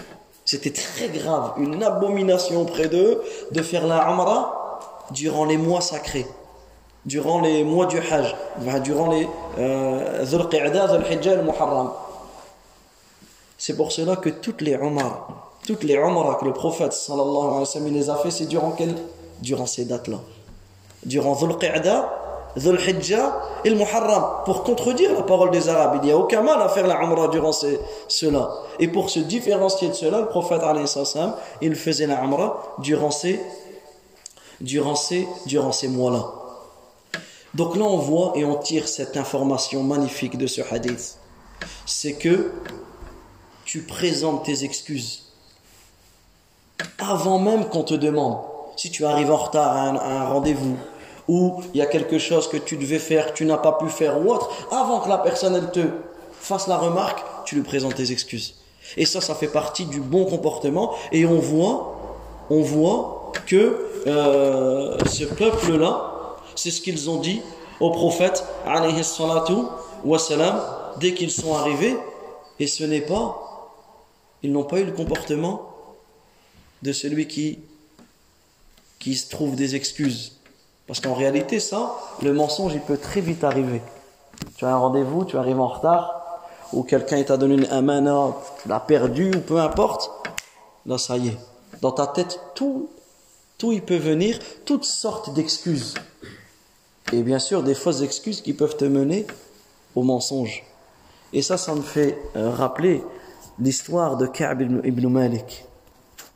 C'était très grave, une abomination auprès d'eux de faire la Umrah durant les mois sacrés, durant les mois du Hajj, durant les Dhul Qi'dah, Dhul Hijjah, le Muharram. C'est pour cela que toutes les Umrah, toutes les Umrah que le prophète sallallahu alayhi wa sallam les a fait, c'est durant quel? Durant ces dates-là. Durant Dhul Qi'dah, Dhul Hijjah et le Muharram, pour contredire la parole des Arabes. Il n'y a aucun mal à faire la Umrah durant ceux-là. Et pour se différencier de cela, le prophète alayhi salam, il faisait la Umrah durant ces, durant ces, durant ces mois-là. Donc là, on voit et on tire cette information magnifique de ce hadith. C'est que tu présentes tes excuses avant même qu'on te demande. Si tu arrives en retard à un, un rendez-vous, ou il y a quelque chose que tu devais faire, que tu n'as pas pu faire ou autre, avant que la personne elle te fasse la remarque, tu lui présentes tes excuses. Et ça, ça fait partie du bon comportement. Et on voit, on voit que euh, ce peuple-là, c'est ce qu'ils ont dit au prophète, alayhi salatu wa salam, dès qu'ils sont arrivés. Et ce n'est pas, ils n'ont pas eu le comportement de celui qui, qui se trouve des excuses. Parce qu'en réalité, ça, le mensonge, il peut très vite arriver. Tu as un rendez-vous, tu arrives en retard, ou quelqu'un t'a donné une amana, tu l'as perdu, ou peu importe. Là, ça y est. Dans ta tête, tout, tout il peut venir, toutes sortes d'excuses. Et bien sûr, des fausses excuses qui peuvent te mener au mensonge. Et ça, ça me fait euh, rappeler l'histoire de Ka'b ibn Malik.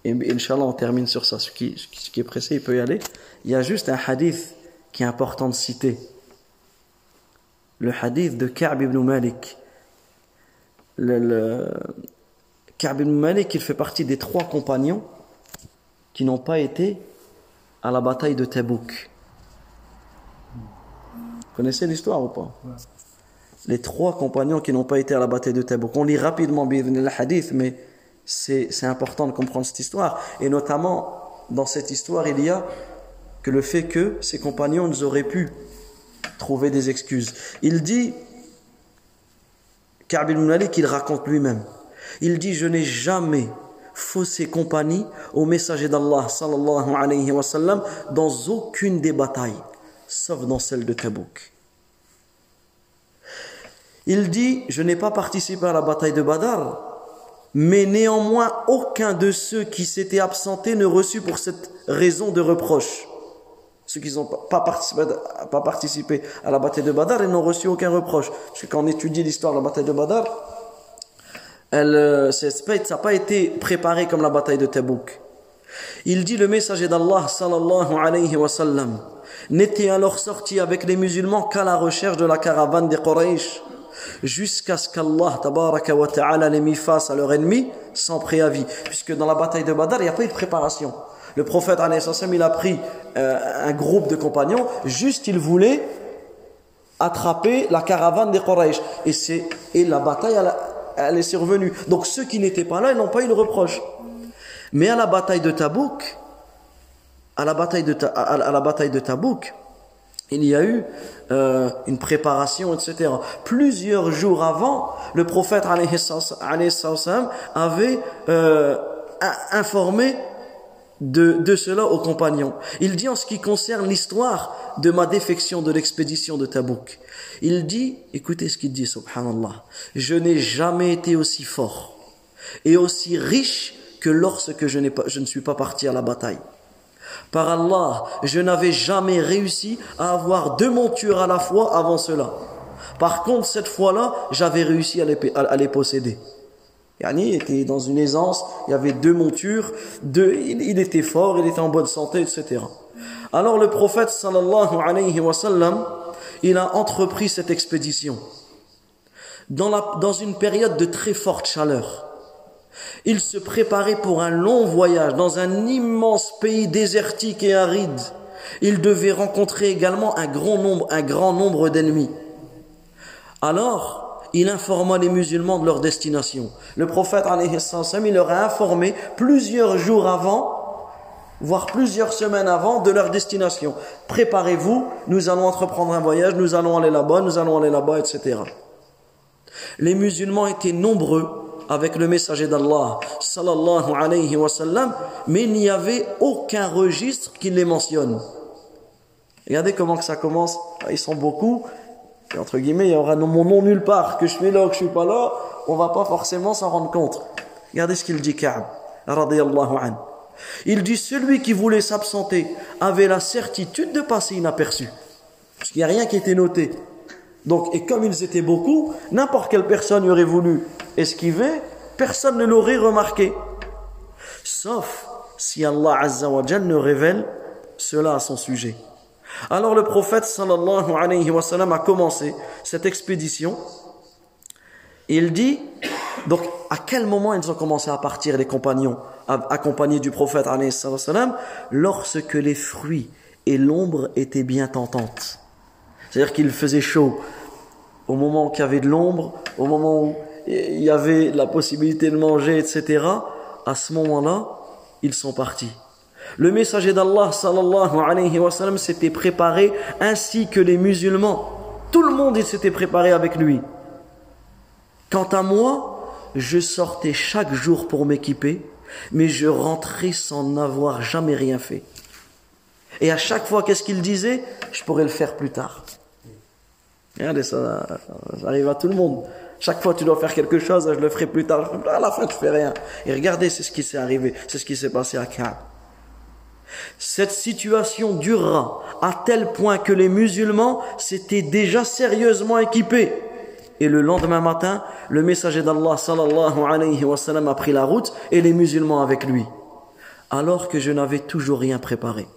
Et Inch'Allah, on termine sur ça. Ce qui, ce qui est pressé, il peut y aller. Il y a juste un hadith qui est important de citer. Le hadith de Ka'b ibn Malik. Le, le... Ka'b ibn Malik, il fait partie des trois compagnons qui n'ont pas été à la bataille de Tabouk. Vous connaissez l'histoire ou pas? Ouais. Les trois compagnons qui n'ont pas été à la bataille de Tabouk. On lit rapidement le hadith, mais c'est, c'est important de comprendre cette histoire. Et notamment, dans cette histoire, il y a que le fait que ses compagnons nous auraient pu trouver des excuses. Il dit, Ka'b ibn Malik, il raconte lui-même, il dit, je n'ai jamais faussé compagnie au messager d'Allah sallallahu alayhi wa sallam dans aucune des batailles, sauf dans celle de Tabouk. Il dit, je n'ai pas participé à la bataille de Badr, mais néanmoins aucun de ceux qui s'étaient absentés ne reçut pour cette raison de reproche. Ceux qui n'ont pas participé, pas participé à la bataille de Badr, ils n'ont reçu aucun reproche. Parce que quand on étudie l'histoire de la bataille de Badr, elle, ça n'a pas été préparé comme la bataille de Tabouk. Il dit, le messager d'Allah sallallahu alayhi wa sallam n'était alors sorti avec les musulmans qu'à la recherche de la caravane des Quraysh, jusqu'à ce qu'Allah tabaraka wa ta'ala les mit face à leur ennemi sans préavis. Puisque dans la bataille de Badr, il n'y a pas eu de préparation. Le prophète alayhi salam, il a pris euh, un groupe de compagnons, juste il voulait attraper la caravane des Quraysh. Et, c'est, et la bataille, elle, elle est survenue. Donc ceux qui n'étaient pas là, ils n'ont pas eu le reproche. Mais à la bataille de Tabouk, à la bataille de, Ta, à, à la bataille de Tabouk, il y a eu euh, une préparation, et cetera. Plusieurs jours avant, le prophète alayhi salam avait euh, informé de, de cela aux compagnons. Il dit, en ce qui concerne l'histoire de ma défection de l'expédition de Tabouk, il dit, écoutez ce qu'il dit, subhanallah, je n'ai jamais été aussi fort et aussi riche que lorsque je, n'ai pas, je ne suis pas parti à la bataille. Par Allah, je n'avais jamais réussi à avoir deux montures à la fois avant cela. Par contre, cette fois-là, j'avais réussi à les, à les posséder. Yani, il était dans une aisance, il y avait deux montures, deux, il, il était fort, il était en bonne santé, et cetera. Alors le prophète, sallallahu alayhi wa sallam, il a entrepris cette expédition dans, la, dans une période de très forte chaleur. Il se préparait pour un long voyage dans un immense pays désertique et aride. Il devait rencontrer également un grand nombre, un grand nombre d'ennemis. Alors, il informa les musulmans de leur destination. Le prophète, alayhi salam, il leur a informé plusieurs jours avant, voire plusieurs semaines avant, de leur destination. Préparez-vous, nous allons entreprendre un voyage, nous allons aller là-bas, nous allons aller là-bas, et cetera. Les musulmans étaient nombreux avec le messager d'Allah, sallallahu alayhi wa sallam, mais il n'y avait aucun registre qui les mentionne. Regardez comment que ça commence, ils sont beaucoup, et entre guillemets, il y aura mon nom nulle part, que je suis là ou que je ne suis pas là, on ne va pas forcément s'en rendre compte. Regardez ce qu'il dit Ka'b, radiyallahu anhu. Il dit, celui qui voulait s'absenter avait la certitude de passer inaperçu, parce qu'il n'y a rien qui était noté. Donc, et comme ils étaient beaucoup, n'importe quelle personne y aurait voulu esquiver, personne ne l'aurait remarqué. Sauf si Allah Azza wa Jal ne révèle cela à son sujet. Alors le prophète sallallahu alayhi wa sallam a commencé cette expédition. Il dit, donc à quel moment ils ont commencé à partir les compagnons, accompagnés du prophète alayhi wa sallam, lorsque les fruits et l'ombre étaient bien tentantes. C'est-à-dire qu'il faisait chaud au moment où il y avait de l'ombre, au moment où il y avait la possibilité de manger, et cetera. À ce moment-là, ils sont partis. Le messager d'Allah, sallallahu alayhi wa sallam, s'était préparé, ainsi que les musulmans. Tout le monde s'était préparé avec lui. Quant à moi, je sortais chaque jour pour m'équiper, mais je rentrais sans n'avoir jamais rien fait. Et à chaque fois, qu'est-ce qu'il disait? Je pourrais le faire plus tard. Regardez, ça, ça arrive à tout le monde. Chaque fois, tu dois faire quelque chose, je le ferai plus tard. À la fin, tu fais rien. Et regardez, c'est ce qui s'est arrivé, c'est ce qui s'est passé à Ka'b. Cette situation durera à tel point que les musulmans s'étaient déjà sérieusement équipés. Et le lendemain matin, le messager d'Allah, sallallahu alayhi wa sallam, a pris la route et les musulmans avec lui. Alors que je n'avais toujours rien préparé.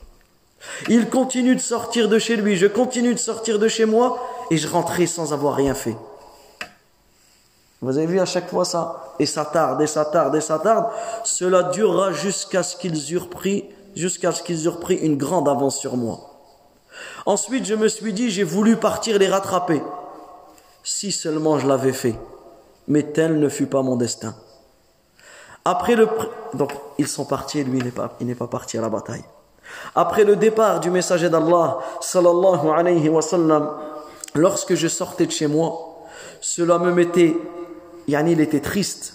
Il continue de sortir de chez lui, je continue de sortir de chez moi et je rentrais sans avoir rien fait. Vous avez vu à chaque fois ça? Et ça tarde, et ça tarde, et ça tarde. Cela durera jusqu'à ce qu'ils eurent pris, jusqu'à ce qu'ils eurent pris une grande avance sur moi. Ensuite, je me suis dit, j'ai voulu partir les rattraper. Si seulement je l'avais fait. Mais tel ne fut pas mon destin. Après le... Donc, ils sont partis et lui, il n'est pas, il n'est pas parti à la bataille. Après le départ du messager d'Allah, sallallahu alayhi wa sallam, lorsque je sortais de chez moi, cela me mettait, yani il était triste,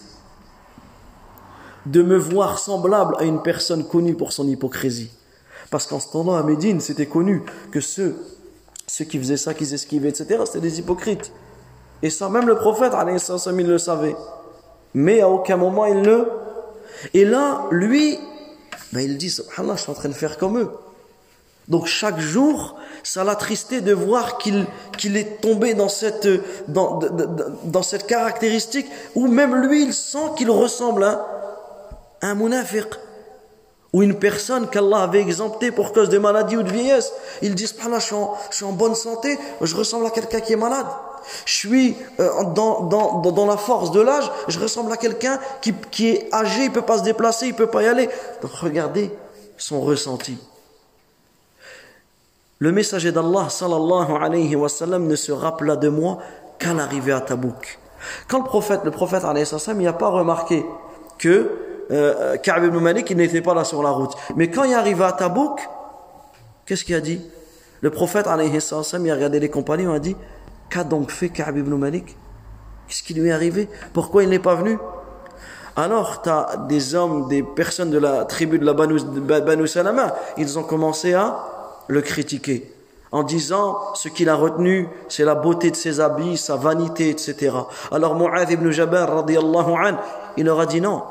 de me voir semblable à une personne connue pour son hypocrisie. Parce qu'en ce temps-là, à Médine, c'était connu que ceux, ceux qui faisaient ça, qui s'esquivaient, et cetera, c'était des hypocrites. Et ça, même le prophète, alayhi wa sallam, il le savait. Mais à aucun moment, il ne... Et là, lui... Ben il dit, subhanallah, je suis en train de faire comme eux. Donc chaque jour, ça l'attristait de voir qu'il qu'il est tombé dans cette, dans, dans cette caractéristique où même lui, il sent qu'il ressemble à un munafiq ou une personne qu'Allah avait exemptée pour cause de maladie ou de vieillesse. Il dit, subhanallah, je suis en, je suis en bonne santé, je ressemble à quelqu'un qui est malade. Je suis euh, dans, dans, dans la force de l'âge, je ressemble à quelqu'un qui, qui est âgé, il ne peut pas se déplacer, il ne peut pas y aller. Donc regardez son ressenti. Le messager d'Allah, sallallahu alayhi wa sallam, ne se rappela de moi qu'à l'arrivée à Tabouk. Quand le prophète, le prophète, alayhi sallam, il n'a pas remarqué que euh, Ka'b ibn Malik, il n'était pas là sur la route. Mais quand il est arrivé à Tabouk, qu'est-ce qu'il a dit? Le prophète, alayhi sallam, il a regardé les compagnons, il a dit, qu'a donc fait Ka'b ibn Malik? Qu'est-ce qui lui est arrivé? Pourquoi il n'est pas venu? Alors, tu as des hommes, des personnes de la tribu de la Banu, Banu Salama, ils ont commencé à le critiquer, en disant ce qu'il a retenu, c'est la beauté de ses habits, sa vanité, et cetera. Alors, Mu'ad ibn Jabir, radiyallahu anhu, il leur a dit non.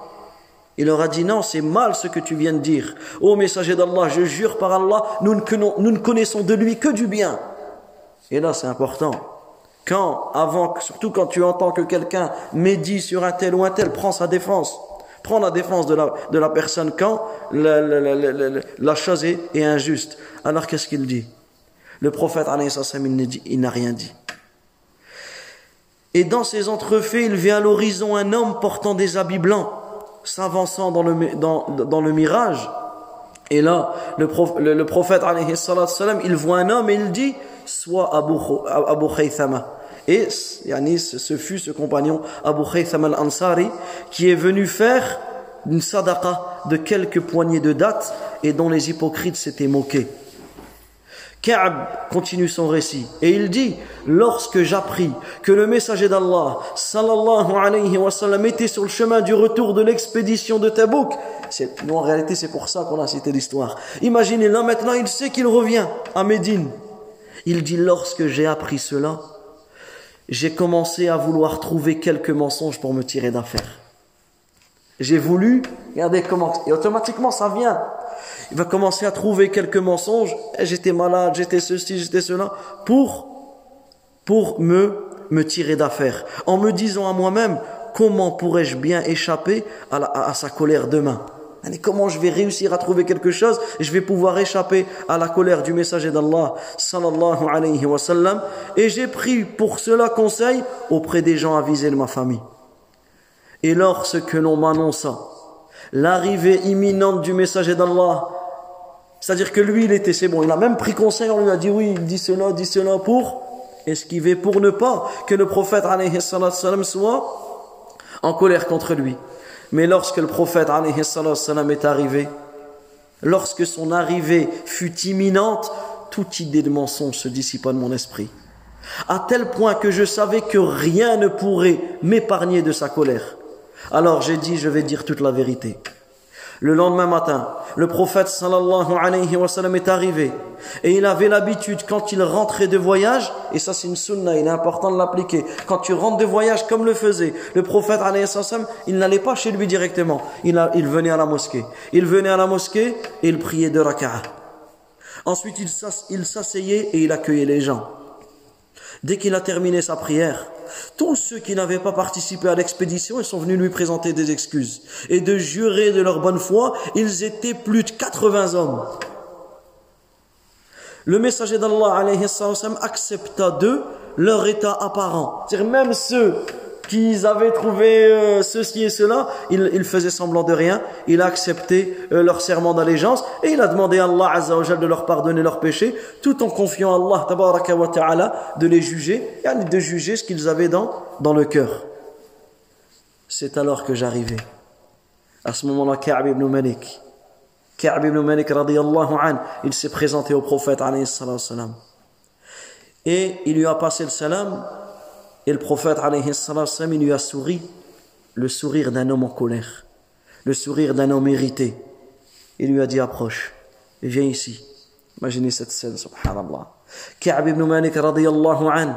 Il leur a dit non, c'est mal ce que tu viens de dire. Ô messager d'Allah, je jure par Allah, nous ne connaissons de lui que du bien. Et là, c'est important. Quand, avant, surtout quand tu entends que quelqu'un médit sur un tel ou un tel, prends sa défense. Prends la défense de la, de la personne quand la, la, la, la, la, la chose est, est injuste. Alors qu'est-ce qu'il dit? Le prophète, il n'a rien dit. Et dans ses entrefaits, il vit à l'horizon un homme portant des habits blancs, s'avançant dans le, dans, dans le mirage. Et là, le, prof, le, le prophète, il voit un homme et il dit, soit Abu, Abu Khaythama. Et yani, ce fut ce compagnon Abu Khaytham al-Ansari qui est venu faire une sadaqa de quelques poignées de dattes et dont les hypocrites s'étaient moqués. Ka'b continue son récit et il dit: lorsque j'appris que le messager d'Allah sallallahu alayhi wa sallam était sur le chemin du retour de l'expédition de Tabouk, c'est, non, en réalité c'est pour ça qu'on a cité l'histoire, imaginez là maintenant il sait qu'il revient à Médine, il dit: lorsque j'ai appris cela, j'ai commencé à vouloir trouver quelques mensonges pour me tirer d'affaire. J'ai voulu, regardez comment, et automatiquement ça vient. Il va commencer à trouver quelques mensonges. J'étais malade, j'étais ceci, j'étais cela, pour, pour me, me tirer d'affaire. En me disant à moi-même, comment pourrais-je bien échapper à, la, à, à sa colère demain? Comment je vais réussir à trouver quelque chose et je vais pouvoir échapper à la colère du messager d'Allah sallallahu alayhi wa sallam. Et j'ai pris pour cela conseil auprès des gens avisés de ma famille. Et lorsque l'on m'annonça l'arrivée imminente du messager d'Allah, c'est-à-dire que lui, il était, c'est bon, il a même pris conseil, on lui a dit oui, dis cela, dis cela pour esquiver, pour ne pas que le prophète alayhi salam soit en colère contre lui. Mais lorsque le prophète alayhi salam est arrivé, lorsque son arrivée fut imminente, toute idée de mensonge se dissipa de mon esprit, à tel point que je savais que rien ne pourrait m'épargner de sa colère. Alors j'ai dit, je vais dire toute la vérité. Le lendemain matin, le prophète sallallahu alayhi wa sallam est arrivé et il avait l'habitude, quand il rentrait de voyage, et ça c'est une sunna, il est important de l'appliquer, quand tu rentres de voyage comme le faisait le prophète alayhi wa sallam, il n'allait pas chez lui directement, il, a, il venait à la mosquée. Il venait à la mosquée et il priait deux raka'a. Ensuite il, s'ass, il s'asseyait et il accueillait les gens. Dès qu'il a terminé sa prière, tous ceux qui n'avaient pas participé à l'expédition, ils sont venus lui présenter des excuses et de jurer de leur bonne foi. Ils étaient plus de quatre-vingts hommes. Le messager d'Allah alayhi salam accepta d'eux leur état apparent. C'est-à-dire même ceux qu'ils avaient trouvé euh, ceci et cela, il, il faisait semblant de rien, il a accepté euh, leur serment d'allégeance et il a demandé à Allah Azza wa Jal de leur pardonner leurs péchés, tout en confiant à Allah Tabaraka wa Ta'ala de les juger, et de juger ce qu'ils avaient dans, dans le cœur. C'est alors que j'arrivais. À ce moment-là, Ka'b ibn Malik, Ka'b ibn Malik radiyallahu anhu, il s'est présenté au prophète alayhi salam et il lui a passé le salam. Et le prophète alayhi salam, il lui a souri, le sourire d'un homme en colère, le sourire d'un homme irrité. Il lui a dit: approche, et viens ici. Imaginez cette scène, subhanallah. Ka'b ibn Malik radiyallahu anhu,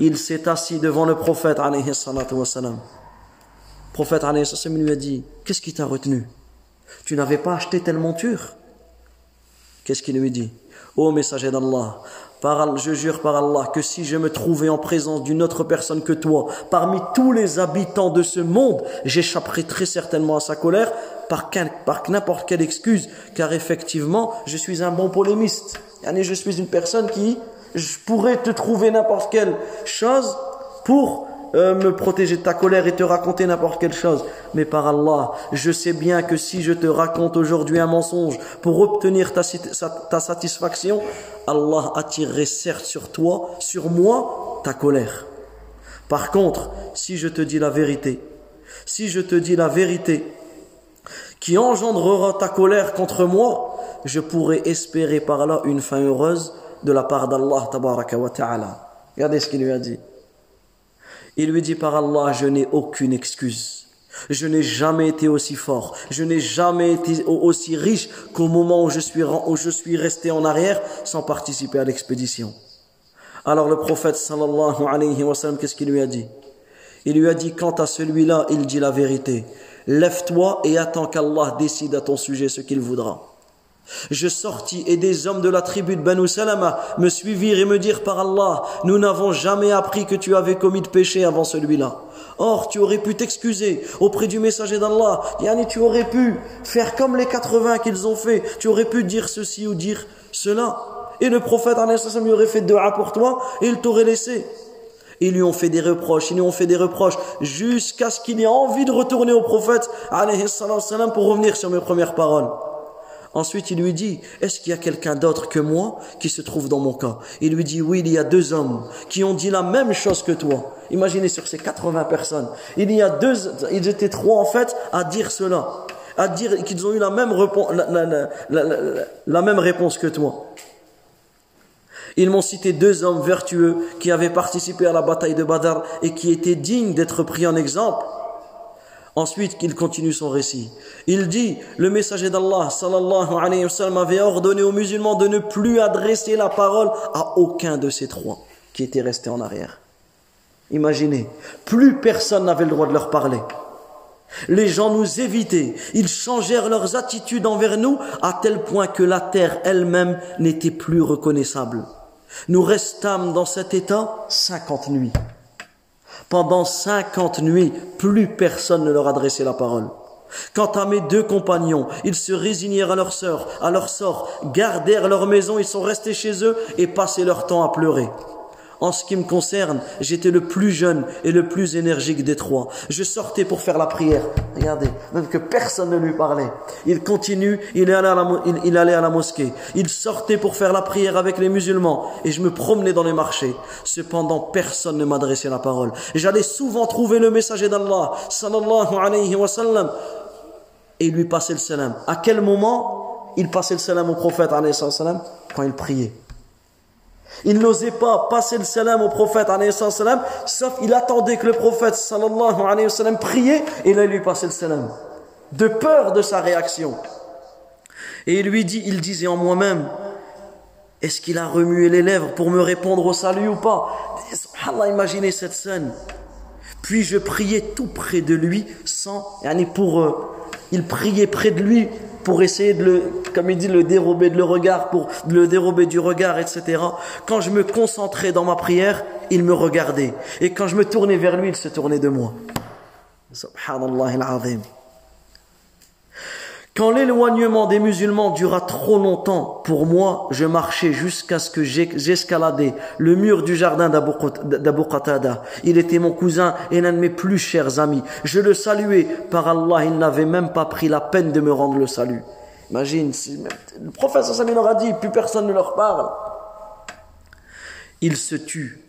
il s'est assis devant le prophète alayhi salam. Le prophète alayhi salam lui a dit: qu'est-ce qui t'a retenu? Tu n'avais pas acheté telle monture? Qu'est-ce qu'il lui dit? Ô messager d'Allah, je jure par Allah que si je me trouvais en présence d'une autre personne que toi, parmi tous les habitants de ce monde, j'échapperais très certainement à sa colère par, par n'importe quelle excuse, car effectivement, je suis un bon polémiste. Je suis une personne qui, je pourrais te trouver n'importe quelle chose pour euh, me protéger de ta colère et te raconter n'importe quelle chose. Mais par Allah, je sais bien que si je te raconte aujourd'hui un mensonge pour obtenir ta, ta satisfaction, Allah attirerait certes sur toi, sur moi, ta colère. Par contre, si je te dis la vérité, si je te dis la vérité qui engendrera ta colère contre moi, je pourrai espérer par là une fin heureuse de la part d'Allah tabaraka wa ta'ala. Regardez ce qu'il lui a dit. Il lui dit: par Allah, je n'ai aucune excuse. Je n'ai jamais été aussi fort, je n'ai jamais été aussi riche qu'au moment où je suis, où je suis resté en arrière sans participer à l'expédition. Alors le prophète sallallahu alayhi wa sallam, qu'est-ce qu'il lui a dit? Il lui a dit: quant à celui-là, il dit la vérité. Lève-toi et attends qu'Allah décide à ton sujet ce qu'il voudra. Je sortis et des hommes de la tribu de Banu Salama me suivirent et me dirent: par Allah, nous n'avons jamais appris que tu avais commis de péché avant celui-là. Or, tu aurais pu t'excuser auprès du messager d'Allah. Yani, tu aurais pu faire comme les quatre-vingts qu'ils ont fait. Tu aurais pu dire ceci ou dire cela. Et le prophète, alayhi salam, lui aurait fait dua pour toi et il t'aurait laissé. Ils lui ont fait des reproches, ils lui ont fait des reproches jusqu'à ce qu'il ait envie de retourner au prophète, alayhi salam, pour revenir sur mes premières paroles. Ensuite, il lui dit, est-ce qu'il y a quelqu'un d'autre que moi qui se trouve dans mon cas? Il lui dit, oui, il y a deux hommes qui ont dit la même chose que toi. Imaginez, sur ces quatre-vingts personnes, il y a deux, ils étaient trois en fait à dire cela, à dire qu'ils ont eu la même, réponse, la, la, la, la, la même réponse que toi. Ils m'ont cité deux hommes vertueux qui avaient participé à la bataille de Badr et qui étaient dignes d'être pris en exemple. Ensuite, il continue son récit. Il dit, le messager d'Allah, sallallahu alayhi wa sallam, avait ordonné aux musulmans de ne plus adresser la parole à aucun de ces trois qui étaient restés en arrière. Imaginez, plus personne n'avait le droit de leur parler. Les gens nous évitaient, ils changèrent leurs attitudes envers nous à tel point que la terre elle-même n'était plus reconnaissable. Nous restâmes dans cet état cinquante nuits. Pendant cinquante nuits, plus personne ne leur adressait la parole. Quant à mes deux compagnons, ils se résignèrent à leur sort, à leur sort, gardèrent leur maison, ils sont restés chez eux et passaient leur temps à pleurer. En ce qui me concerne, j'étais le plus jeune et le plus énergique des trois. Je sortais pour faire la prière. Regardez, même que personne ne lui parlait. Il continue, il allait à la, il, il allait à la mosquée. Il sortait pour faire la prière avec les musulmans. Et je me promenais dans les marchés. Cependant, personne ne m'adressait la parole. J'allais souvent trouver le messager d'Allah, sallallahu alayhi wa sallam, et lui passer le salam. À quel moment il passait le salam au prophète, alayhi salam? Quand il priait. Il n'osait pas passer le salam au prophète, sauf il attendait que le prophète, sallallahu alayhi wa sallam, priait, et là il lui passait le salam, de peur de sa réaction. Et il lui dit, il disait en moi-même, est-ce qu'il a remué les lèvres pour me répondre au salut ou pas? Subhanallah, imaginez cette scène. Puis je priais tout près de lui, sans, pour, euh, il priait près de lui, pour essayer de le, comme il dit, le dérober de le regard, pour le dérober du regard, et cetera. Quand je me concentrais dans ma prière, il me regardait. Et quand je me tournais vers lui, il se tournait de moi. Subhanallah al-Azim. Quand l'éloignement des musulmans dura trop longtemps, pour moi, je marchais jusqu'à ce que j'escaladais le mur du jardin d'Abu Qatada. Il était mon cousin et l'un de mes plus chers amis. Je le saluais. Par Allah, il n'avait même pas pris la peine de me rendre le salut. Imagine, le prophète sallallahu alayhi wa sallam leur a dit, plus personne ne leur parle. Il se tut.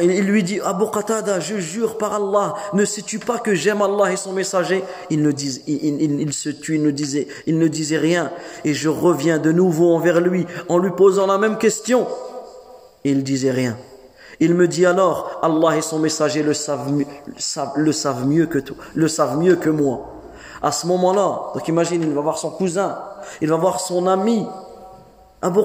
Il lui dit, Abu Qatada, je jure par Allah, ne sais-tu pas que j'aime Allah et son messager? Il ne disait, il, il, il se tut, il ne disait, il ne disait rien. Et je reviens de nouveau envers lui en lui posant la même question. Il disait rien. Il me dit alors, Allah et son messager le savent, le savent, le savent mieux que toi, le savent mieux que moi. À ce moment-là, donc imagine, il va voir son cousin, il va voir son ami, Abu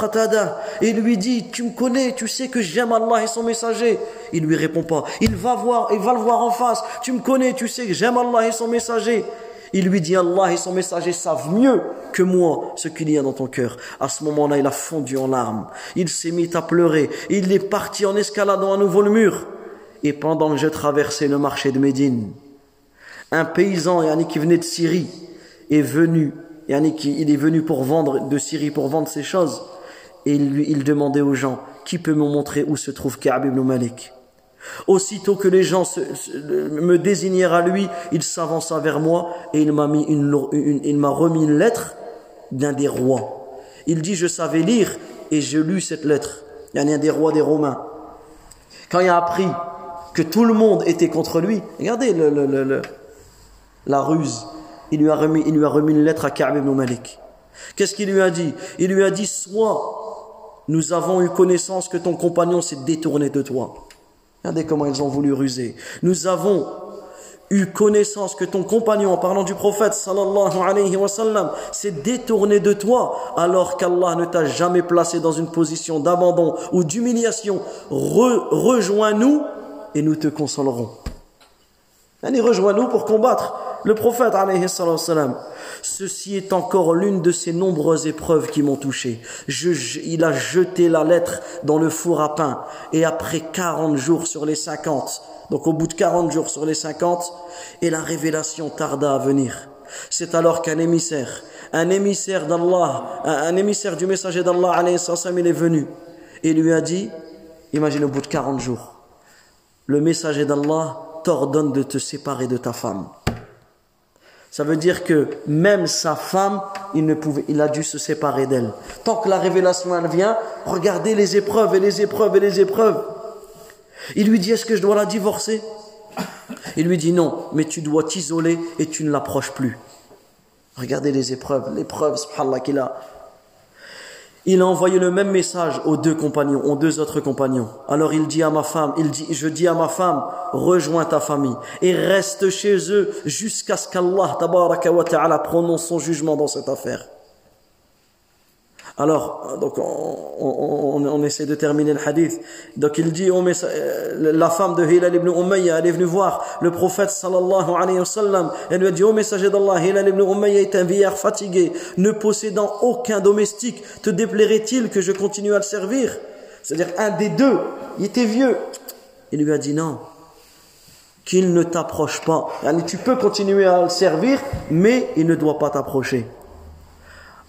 Qatada, et lui dit, tu me connais, tu sais que j'aime Allah et son messager. Il lui répond pas. Il va voir, il va le voir en face. Tu me connais, tu sais que j'aime Allah et son messager. Il lui dit, Allah et son messager savent mieux que moi ce qu'il y a dans ton cœur. À ce moment-là, il a fondu en larmes. Il s'est mis à pleurer. Il est parti en escaladant à nouveau le mur. Et pendant que je traversais le marché de Médine, un paysan yani, qui venait de Syrie est venu. Il est venu pour vendre, de Syrie pour vendre ces choses. Et il, lui, il demandait aux gens, qui peut me montrer où se trouve Ka'b ibn Malik? Aussitôt que les gens se, se, me désignèrent à lui, il s'avança vers moi et il m'a mis une, une, il m'a remis une lettre d'un des rois. Il dit, je savais lire et je lus cette lettre. Il y en a un des rois des Romains. Quand il a appris que tout le monde était contre lui, regardez le, le, le, le, la ruse. Il lui, a remis, il lui a remis une lettre à Ka'b ibn Malik. Qu'est-ce qu'il lui a dit? Il lui a dit, soit nous avons eu connaissance que ton compagnon s'est détourné de toi. Regardez comment ils ont voulu ruser. Nous avons eu connaissance que ton compagnon, en parlant du prophète sallallahu alayhi wa sallam, s'est détourné de toi, alors qu'Allah ne t'a jamais placé dans une position d'abandon ou d'humiliation. Re, rejoins-nous et nous te consolerons. Allez, rejoins-nous pour combattre le prophète, alayhi salam. Ceci est encore l'une de ces nombreuses épreuves qui m'ont touché. Je, je, il a jeté la lettre dans le four à pain. Et après quarante jours sur les cinquante, donc au bout de quarante jours sur les cinquante, et la révélation tarda à venir. C'est alors qu'un émissaire, un émissaire d'Allah, un, un émissaire du messager d'Allah, alayhi salam, il est venu. Et lui a dit, imagine au bout de quarante jours, le messager d'Allah t'ordonne de te séparer de ta femme. Ça veut dire que même sa femme, il, ne pouvait, il a dû se séparer d'elle. Tant que la révélation elle vient, regardez les épreuves et les épreuves et les épreuves. Il lui dit, est-ce que je dois la divorcer? Il lui dit non, mais tu dois t'isoler et tu ne l'approches plus. Regardez les épreuves, l'épreuve, subhanallah, qu'il a. Il a envoyé le même message aux deux compagnons, aux deux autres compagnons. Alors il dit à ma femme, il dit, je dis à ma femme, rejoins ta famille et reste chez eux jusqu'à ce qu'Allah tabaraka wa ta'ala prononce son jugement dans cette affaire. Alors, donc on, on, on essaie de terminer le hadith. Donc il dit, on met, la femme de Hilal ibn Umayyah, elle est venue voir le prophète sallallahu alayhi wa sallam. Elle lui a dit, ô messager d'Allah, Hilal ibn Umayyah est un vieillard fatigué, ne possédant aucun domestique. Te déplairait-il que je continue à le servir? C'est-à-dire un des deux, il était vieux. Il lui a dit non, qu'il ne t'approche pas. Alors, tu peux continuer à le servir, mais il ne doit pas t'approcher.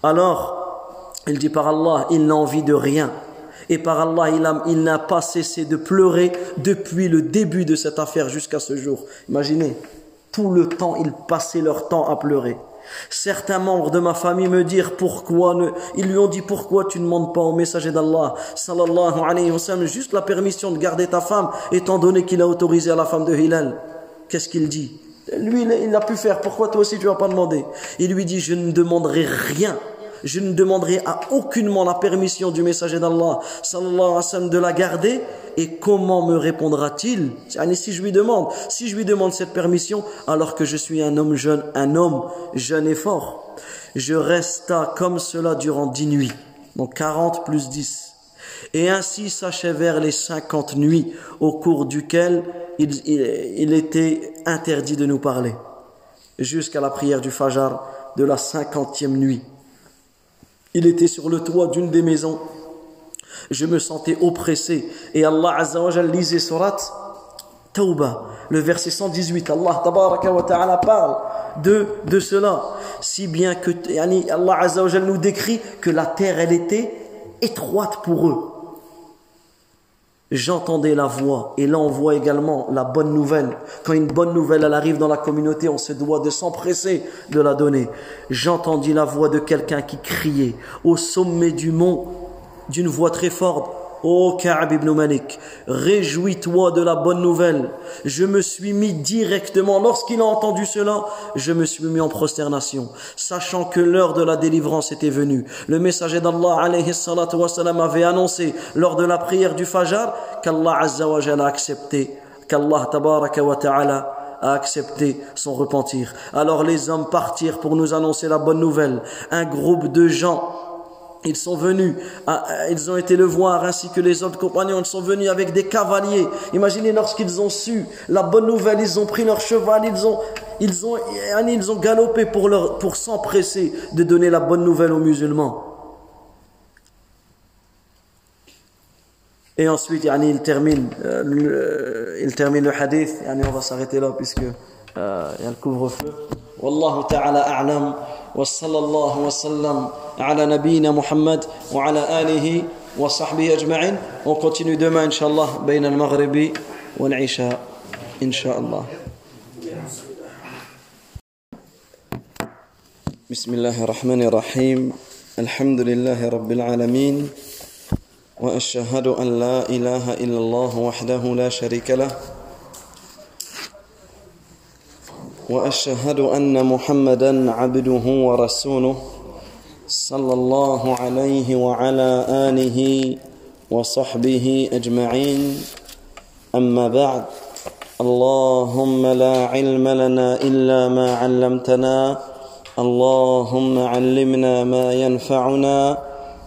Alors, il dit, par Allah, il n'a envie de rien. Et par Allah, il, a, il n'a pas cessé de pleurer depuis le début de cette affaire jusqu'à ce jour. Imaginez, tout le temps, ils passaient leur temps à pleurer. Certains membres de ma famille me dirent, pourquoi ne... Ils lui ont dit, pourquoi tu ne demandes pas au messager d'Allah, sallallahu alayhi wa sallam, juste la permission de garder ta femme, étant donné qu'il a autorisé à la femme de Hilal. Qu'est-ce qu'il dit? Lui, il l'a pu faire, pourquoi toi aussi tu n'as pas demandé? Il lui dit, je ne demanderai rien. Je ne demanderai à aucunement la permission du messager d'Allah, sallallahu alayhi wa sallam, de la garder. Et comment me répondra-t-il? Si je lui demande, si je lui demande cette permission, alors que je suis un homme jeune, un homme jeune et fort. Je resta comme cela durant dix nuits, donc quarante plus dix. Et ainsi s'achèvèrent les cinquante nuits au cours duquel il, il, il était interdit de nous parler, jusqu'à la prière du Fajr de la cinquantième nuit. Il était sur le toit d'une des maisons. Je me sentais oppressé. Et Allah Azza wa Jal lisait Surat Tawbah, le verset cent dix-huit. Allah Tabaraka wa Ta'ala parle de, de cela. Si bien que Allah Azza wa Jal nous décrit que la terre, elle était étroite pour eux. J'entendais la voix. Et là, on voit également la bonne nouvelle. Quand une bonne nouvelle, elle arrive dans la communauté, on se doit de s'empresser de la donner. J'entendis la voix de quelqu'un qui criait au sommet du mont, d'une voix très forte. Ô Ka'b ibn Malik, réjouis-toi de la bonne nouvelle. Je me suis mis directement, lorsqu'il a entendu cela, je me suis mis en prosternation, sachant que l'heure de la délivrance était venue. Le messager d'Allah, alayhi salatu wa salam, avait annoncé lors de la prière du Fajr qu'Allah Azza wa Jalla a accepté, qu'Allah Tabaraka wa Ta'ala a accepté son repentir. Alors les hommes partirent pour nous annoncer la bonne nouvelle. Un groupe de gens, ils sont venus, ils ont été le voir ainsi que les autres compagnons, ils sont venus avec des cavaliers. Imaginez lorsqu'ils ont su la bonne nouvelle, ils ont pris leur cheval, ils ont, ils ont, ils ont galopé pour, leur, pour s'empresser de donner la bonne nouvelle aux musulmans. Et ensuite, il termine, il termine le hadith, on va s'arrêter là puisque il y a le couvre-feu. Wallahu ta'ala a'lam. وصلى الله وسلم على نبينا محمد وعلى آله وصحبه أجمعين. On continue demain inshallah بين المغرب والعشاء inshallah. بسم الله الرحمن الرحيم. الحمد لله رب العالمين وأشهد أن لا إله إلا الله وحده لا شريك له وأشهد أن محمدًا عبده ورسوله صلى الله عليه وعلى آله وصحبه أجمعين. أما بعد. اللهم لا علم لنا إلا ما علمتنا اللهم علمنا ما ينفعنا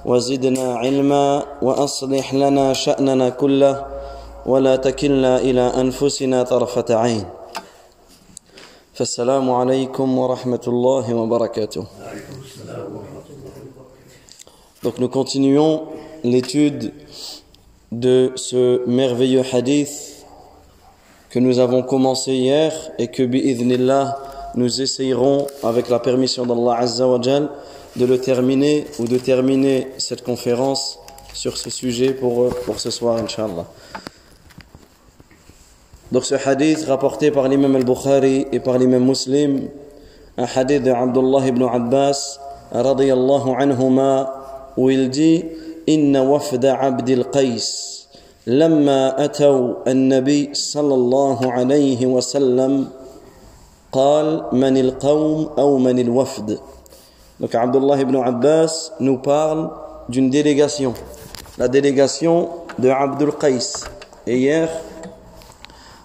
وزدنا علما وأصلح لنا شأننا كله ولا تكلنا إلى أنفسنا طرفة عين. فالسلام عليكم ورحمة الله وبركاته. Donc nous continuons l'étude de ce merveilleux hadith que nous avons commencé hier et que bi'idhnillah nous essayerons avec la permission d'Allah Azza wa Jal de le terminer ou de terminer cette conférence sur ce sujet pour, pour ce soir inshallah. Donc ce hadith rapporté par l'imam al-Bukhari et par l'imam Muslim un hadith de Abdullah ibn Abbas radiyallahu anhuma où il dit Inna wafda Abd al-Qays لما أتوا النبي صلى الله عليه وسلم قال من القوم أو من الوفد. Donc Abdullah ibn Abbas nous parle d'une délégation, la délégation de Abd al-Qays. Et hier,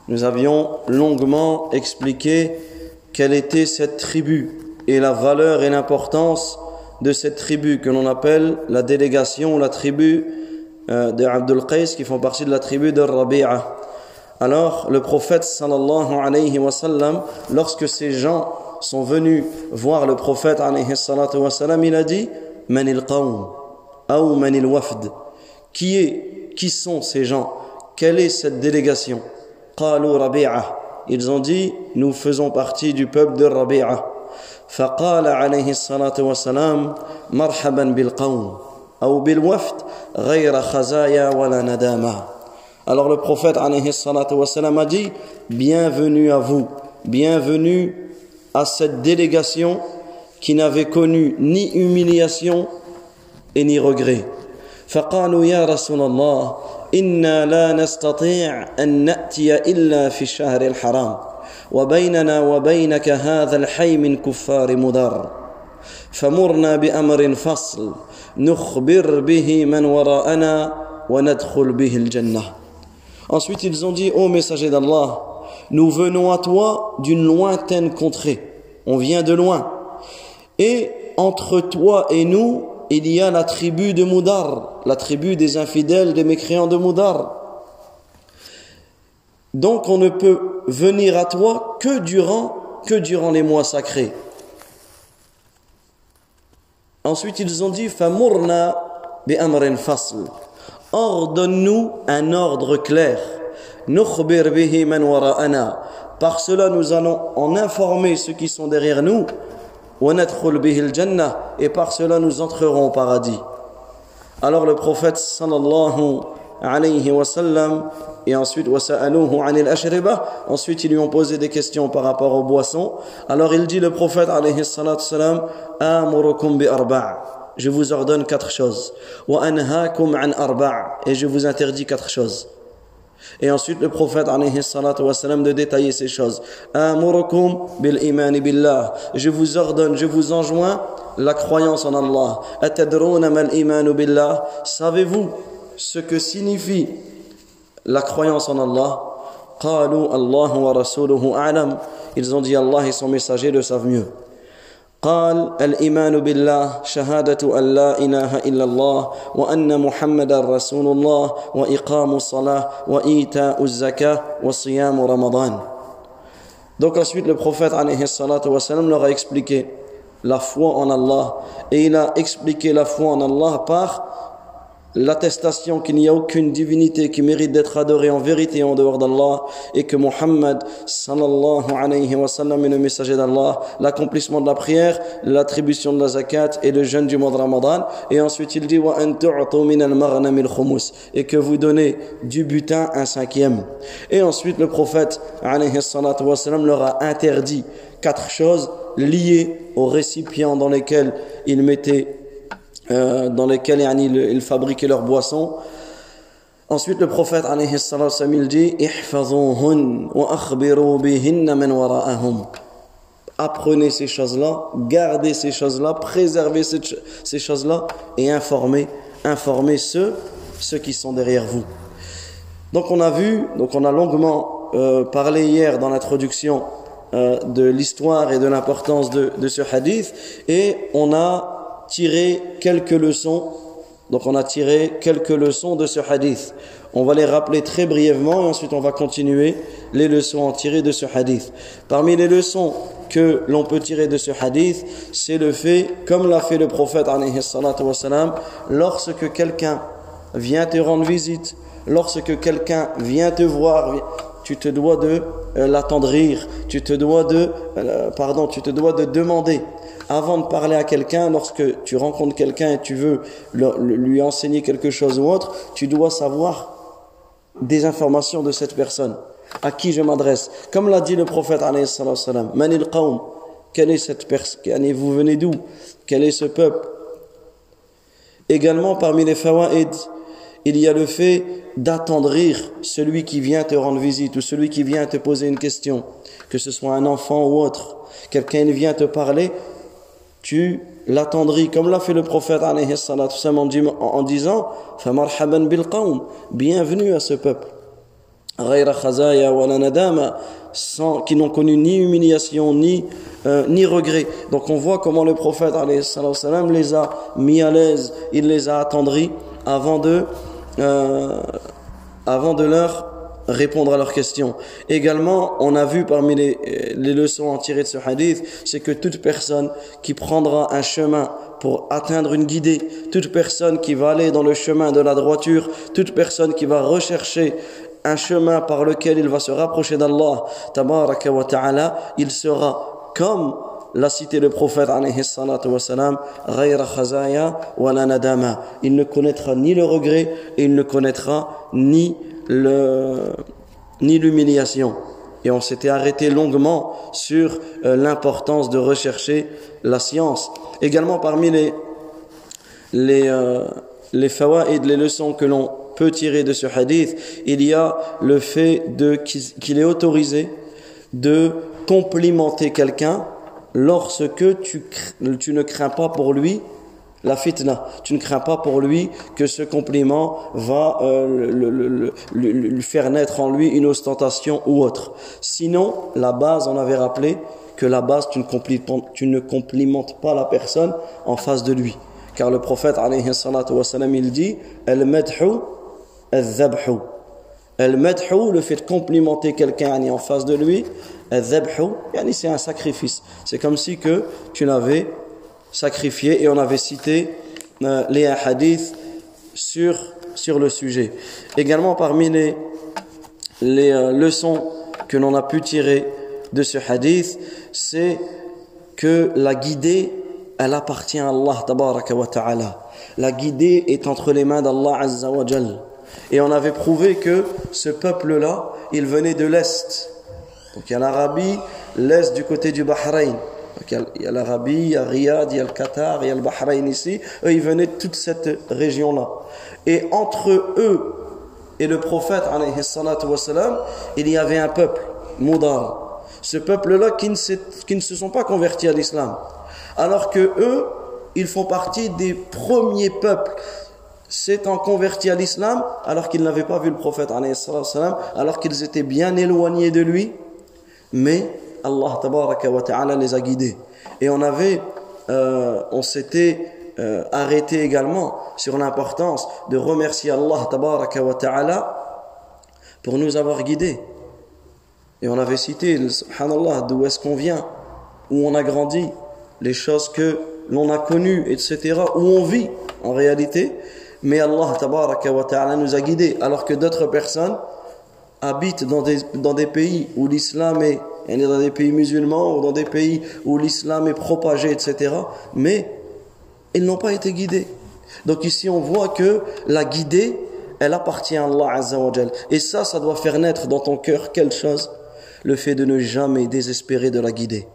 nous avions longuement expliqué quelle était cette tribu et la valeur et l'importance de cette tribu que l'on appelle la délégation, la tribu de Abd al-Qays, qui font partie de la tribu de Rabia. Alors le prophète sallallahu alayhi wa sallam, lorsque ces gens sont venus voir le prophète alayhi salatu wa sallam, il a dit Manil qawm ou manil wafd, qui est, qui sont ces gens, quelle est cette délégation? Qalu Rabia, ils ont dit nous faisons partie du peuple de Rabia. فقال عليه الصلاة والسلام مرحبا بالقوم أو بالوفد غير خزايا ولا ندامة. Alors le prophète عليه الصلاة والسلام a dit bienvenue à vous, bienvenue à cette délégation qui n'avait connu ni humiliation et ni regret. فقالوا يا رسول الله إنا لا نستطيع أن نأتي إلا في الشهر الحرام وبيننا وبينك هذا الحي من كفار مدار فمرنا بأمر فصل نخبر به من وراءنا وندخل به الجنة. Ensuite ils ont dit ô messager d'Allah, nous venons à toi d'une lointaine contrée, on vient de loin, et entre toi et nous il y a la tribu de Mudar, la tribu des infidèles, des mécréants de Mudar. Donc on ne peut venir à toi que durant, que durant les mois sacrés. Ensuite ils ont dit Famurna bi amrin fasl, ordonne-nous un ordre clair. Nukhbir bihi man wara'ana, par cela nous allons en informer ceux qui sont derrière nous. Wa nadkhul bihi al-jannah, et par cela nous entrerons au paradis. Alors le prophète sallallahu alayhi wa sallam, et ensuite ensuite ils lui ont posé des questions par rapport aux boissons. Alors il dit le prophète alayhi salatu salam amurukum bi arba', je vous ordonne quatre choses, wa anhaakum an arba', et je vous interdis quatre choses. Et ensuite le prophète alayhi salatu wasalam de détailler ces choses. Amurukum bil iman billah, je vous ordonne, je vous enjoins la croyance en Allah. Atadruna mal iman billah, savez-vous ce que signifie la croyance en Allah? Qalu Allahu wa rasuluhu a'lam, ils ont dit Allah et son messager le savent mieux. Qal al-iman billah shahadatu an la ilaha illa Allah wa anna Muhammadar rasulullah wa iqamu salah wa ita'u zakah wa siyamu ramadan. Donc ensuite le prophète alayhi salatu wa salam leur a expliqué la foi en Allah, et il a expliqué la foi en Allah par l'attestation qu'il n'y a aucune divinité qui mérite d'être adorée en vérité en dehors d'Allah, et que Muhammad sallallahu alayhi wa sallam est le messager d'Allah, l'accomplissement de la prière, l'attribution de la zakat et le jeûne du mois de Ramadan. Et ensuite il dit wa an tu'tu min al-maghnam al-khumus, et que vous donnez du butin un cinquième. Et ensuite le prophète alayhi salatu wa sallam leur a interdit quatre choses liées aux récipients dans lesquels ils mettaient Euh, dans lesquels yani, ils, ils fabriquaient leurs boissons. Ensuite le prophète alayhi sallallahu alayhi wa sallam dit ihfazuhun wa akhbiru bihinna man wara'ahum, apprenez ces choses-là, gardez ces choses-là, préservez ces, ces choses-là, et informez, informez ceux, ceux qui sont derrière vous. Donc on a vu, donc on a longuement euh, parlé hier dans l'introduction euh, de l'histoire et de l'importance de, de ce hadith, et on a tirer quelques leçons. Donc on a tiré quelques leçons de ce hadith. On va les rappeler très brièvement et ensuite on va continuer les leçons à tirer de ce hadith. Parmi les leçons que l'on peut tirer de ce hadith, c'est le fait, comme l'a fait le prophète alayhi salatu wassalam, lorsque quelqu'un vient te rendre visite, lorsque quelqu'un vient te voir, tu te dois de euh, l'attendrir, tu te dois de euh, pardon, tu te dois de demander. Avant de parler à quelqu'un, lorsque tu rencontres quelqu'un et tu veux le, le, lui enseigner quelque chose ou autre, tu dois savoir des informations de cette personne. À qui je m'adresse? Comme l'a dit le prophète alayhi sallam, « Manil qawm » Quelle est cette personne? Vous venez d'où? Quel est ce peuple? Également, parmi les fawaïd, il y a le fait d'attendrir celui qui vient te rendre visite ou celui qui vient te poser une question, que ce soit un enfant ou autre. Quelqu'un vient te parler, tu l'attendris, comme l'a fait le prophète alayhi salatu wassalam en disant famarhaban bil qawm, bienvenue à ce peuple, ghayra khazaya wala nadama, sans qui n'ont connu ni humiliation ni euh, ni regret. Donc on voit comment le prophète alayhi salatu wassalam les a mis à l'aise, il les a attendris avant de euh, avant de leur répondre à leurs questions. Également, on a vu parmi les, les leçons à tirer de ce hadith, c'est que toute personne qui prendra un chemin pour atteindre une guidée, toute personne qui va aller dans le chemin de la droiture, toute personne qui va rechercher un chemin par lequel il va se rapprocher d'Allah, tabaraka wa ta'ala, il sera comme l'a cité le prophète alayhi salatu wassalam, ghayra khazaya wala nadama. Il ne connaîtra ni le regret et il ne connaîtra ni Le, ni l'humiliation. Et on s'était arrêté longuement sur euh, l'importance de rechercher la science. Également, parmi les les, euh, les fawaïd, les leçons que l'on peut tirer de ce hadith, il y a le fait de, qu'il est autorisé de complimenter quelqu'un lorsque tu, tu ne crains pas pour lui la fitna, tu ne crains pas pour lui que ce compliment va euh, le, le, le, le, le faire naître en lui une ostentation ou autre. Sinon, la base, on avait rappelé que la base, tu ne complimentes, tu ne complimentes pas la personne en face de lui. Car le prophète, alayhi salatu wassalam, il dit « Al-madhu, al-zabhu » Al-madhu, le fait de complimenter quelqu'un en face de lui, al-zabhu, c'est un sacrifice. C'est comme si que tu l'avais sacrifié, et on avait cité euh, les hadiths sur, sur le sujet. Également, parmi les, les euh, leçons que l'on a pu tirer de ce hadith, c'est que la guidée, elle appartient à Allah tabaraka wa ta'ala. La guidée est entre les mains d'Allah azza wa jal. Et on avait prouvé que ce peuple-là, il venait de l'Est. Donc il y a l'Arabie, l'Est du côté du Bahreïn. Donc, il y a l'Arabie, il y a Riyad, il y a le Qatar, il y a le Bahreïn ici. Eux, ils venaient de toute cette région-là. Et entre eux et le prophète, alayhi salatu wassalam, il y avait un peuple, Mudar. Ce peuple-là qui ne, qui ne se sont pas convertis à l'islam. Alors que eux, ils font partie des premiers peuples s'étant convertis à l'islam, alors qu'ils n'avaient pas vu le prophète, alayhi salatu wassalam, alors qu'ils étaient bien éloignés de lui. Mais Allah tabaraka wa ta'ala les a guidés. Et on avait, euh, on s'était euh, arrêté également sur l'importance de remercier Allah tabaraka wa ta'ala pour nous avoir guidés. Et on avait cité, subhanallah, d'où est-ce qu'on vient, où on a grandi, les choses que l'on a connues, et cetera, où on vit en réalité. Mais Allah tabaraka wa ta'ala nous a guidés, alors que d'autres personnes habitent dans des, dans des pays où l'islam est et dans des pays musulmans ou dans des pays où l'islam est propagé, et cetera. Mais ils n'ont pas été guidés. Donc ici, on voit que la guidée, elle appartient à Allah azza wa jal. Et ça, ça doit faire naître dans ton cœur quelle chose? Le fait de ne jamais désespérer de la guidée.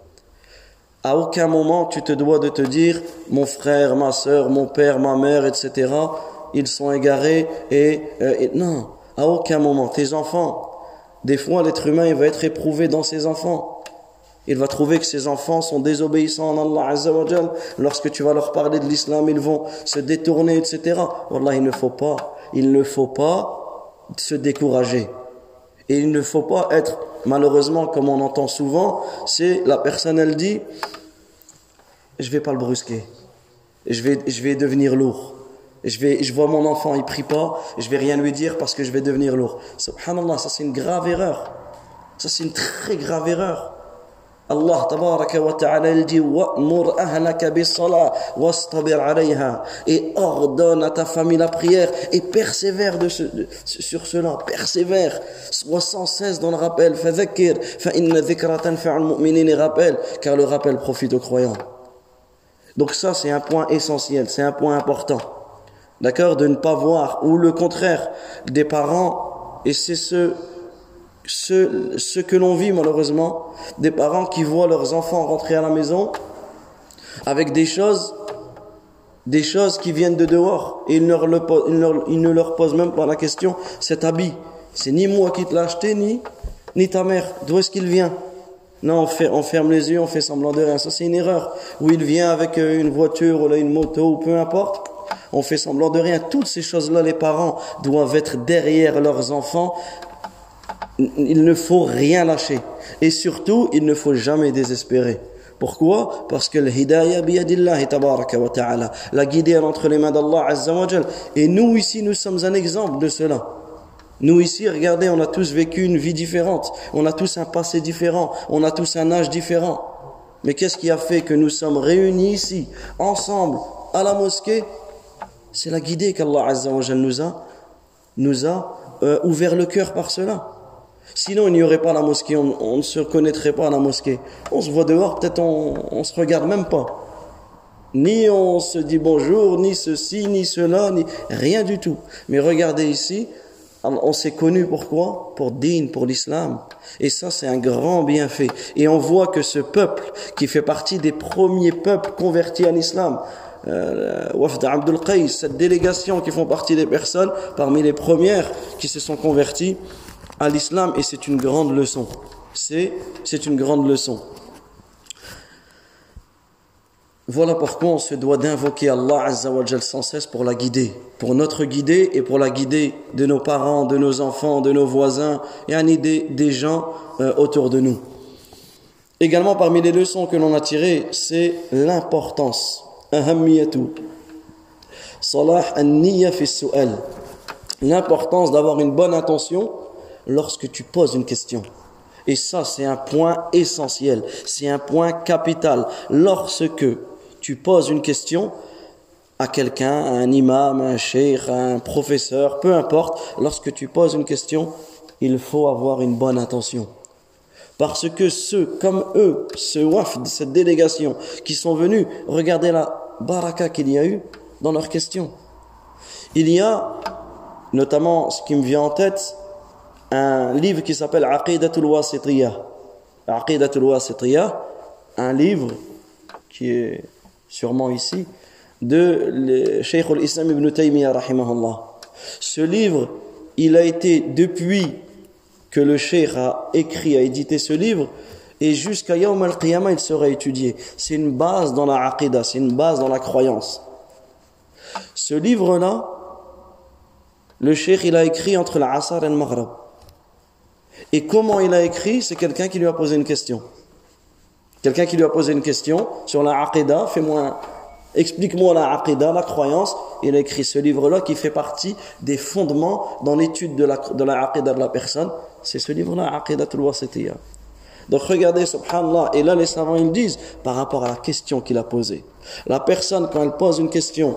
À aucun moment, tu te dois de te dire « Mon frère, ma soeur, mon père, ma mère, et cetera. Ils sont égarés. » et, euh, et non, à aucun moment. Tes enfants... Des fois, l'être humain, il va être éprouvé dans ses enfants. Il va trouver que ses enfants sont désobéissants à Allah azza wa jal. Lorsque tu vas leur parler de l'islam, ils vont se détourner, et cetera. Wallah, il ne faut pas, il ne faut pas se décourager. Et il ne faut pas être, malheureusement, comme on entend souvent, c'est la personne, elle dit, je vais pas le brusquer. Je vais, je vais devenir lourd. Je, vais, je vois mon enfant, il ne prie pas, je ne vais rien lui dire parce que je vais devenir lourd. Subhanallah, ça c'est une grave erreur. Ça c'est une très grave erreur. Allah tabaraka wa ta'ala, il dit wa'mur ahlaka bis-salah wastabir 'alayha, et ordonne à ta famille la prière et persévère de ce, de, sur cela, persévère, sois sans cesse dans le rappel, fadhakkir fa inna dhikra tanfa'u al-mu'minin, rappel, car le rappel profite aux croyants. Donc ça c'est un point essentiel, c'est un point important. D'accord, de ne pas voir, ou le contraire, des parents, et c'est ce ce, ce que l'on vit malheureusement, des parents qui voient leurs enfants rentrer à la maison avec des choses, des choses qui viennent de dehors, et ils ne leur, ils leur, ils ne leur posent même pas la question. Cet habit, c'est ni moi qui te l'ai acheté, ni, ni ta mère, d'où est-ce qu'il vient? Non, on, fait, on ferme les yeux, on fait semblant de rien, ça c'est une erreur. Ou il vient avec une voiture, ou une moto, ou peu importe, on fait semblant de rien. Toutes ces choses-là, les parents doivent être derrière leurs enfants. Il ne faut rien lâcher. Et surtout, il ne faut jamais désespérer. Pourquoi? Parce que le hidayah biyadillah tabaraka wa ta'ala, la guidée est entre les mains d'Allah azza wa jal. Et nous ici, nous sommes un exemple de cela. Nous ici, regardez, on a tous vécu une vie différente. On a tous un passé différent. On a tous un âge différent. Mais qu'est-ce qui a fait que nous sommes réunis ici, ensemble, à la mosquée? C'est la guidée qu'Allah azza wa jal nous a, nous a euh, ouvert le cœur par cela. Sinon, il n'y aurait pas la mosquée, on, on ne se reconnaîtrait pas à la mosquée. On se voit dehors, peut-être on ne se regarde même pas. Ni on se dit bonjour, ni ceci, ni cela, ni rien du tout. Mais regardez ici, on s'est connu pourquoi? Pour dîn, pour l'islam. Et ça, c'est un grand bienfait. Et on voit que ce peuple, qui fait partie des premiers peuples convertis à l'islam, Euh, Wafd Abd al-Qays, cette délégation qui font partie des personnes parmi les premières qui se sont converties à l'islam, et c'est une grande leçon. C'est, c'est une grande leçon. Voilà pourquoi on se doit d'invoquer Allah Azza wa Jal sans cesse pour la guider, pour notre guider et pour la guider de nos parents, de nos enfants, de nos voisins et en des, des gens euh, autour de nous. Également parmi les leçons que l'on a tirées, c'est l'importance. L'importance d'avoir une bonne intention lorsque tu poses une question. Et ça, c'est un point essentiel, c'est un point capital. Lorsque tu poses une question à quelqu'un, à un imam, à un cheikh, à un professeur, peu importe, lorsque tu poses une question, il faut avoir une bonne intention. Parce que ceux comme eux, ce wafd, cette délégation qui sont venus, regardez la baraka qu'il y a eu dans leurs questions. Il y a, notamment ce qui me vient en tête, un livre qui s'appelle Aqidatul Wasitiyah. Aqidatul Wasitiyah, un livre qui est sûrement ici, de Shaykhul Islam Ibn Taymiyyah, rahimahullah. Ce livre, il a été depuis que le cheikh a écrit, a édité ce livre, et jusqu'à Yawm al-Qiyamah, il sera étudié. C'est une base dans la aqidah, c'est une base dans la croyance. Ce livre-là, le cheikh, il a écrit entre l'Asr et le Maghreb. Et comment il a écrit? C'est quelqu'un qui lui a posé une question. Quelqu'un qui lui a posé une question sur la aqidah, fais-moi, explique-moi la aqidah, la croyance. Il a écrit ce livre-là qui fait partie des fondements dans l'étude de la, de la aqidah de la personne. C'est ce livre-là, Aqidatul Wasitiyah. Donc regardez, subhanallah, et là les savants ils disent, par rapport à la question qu'il a posée. La personne, quand elle pose une question,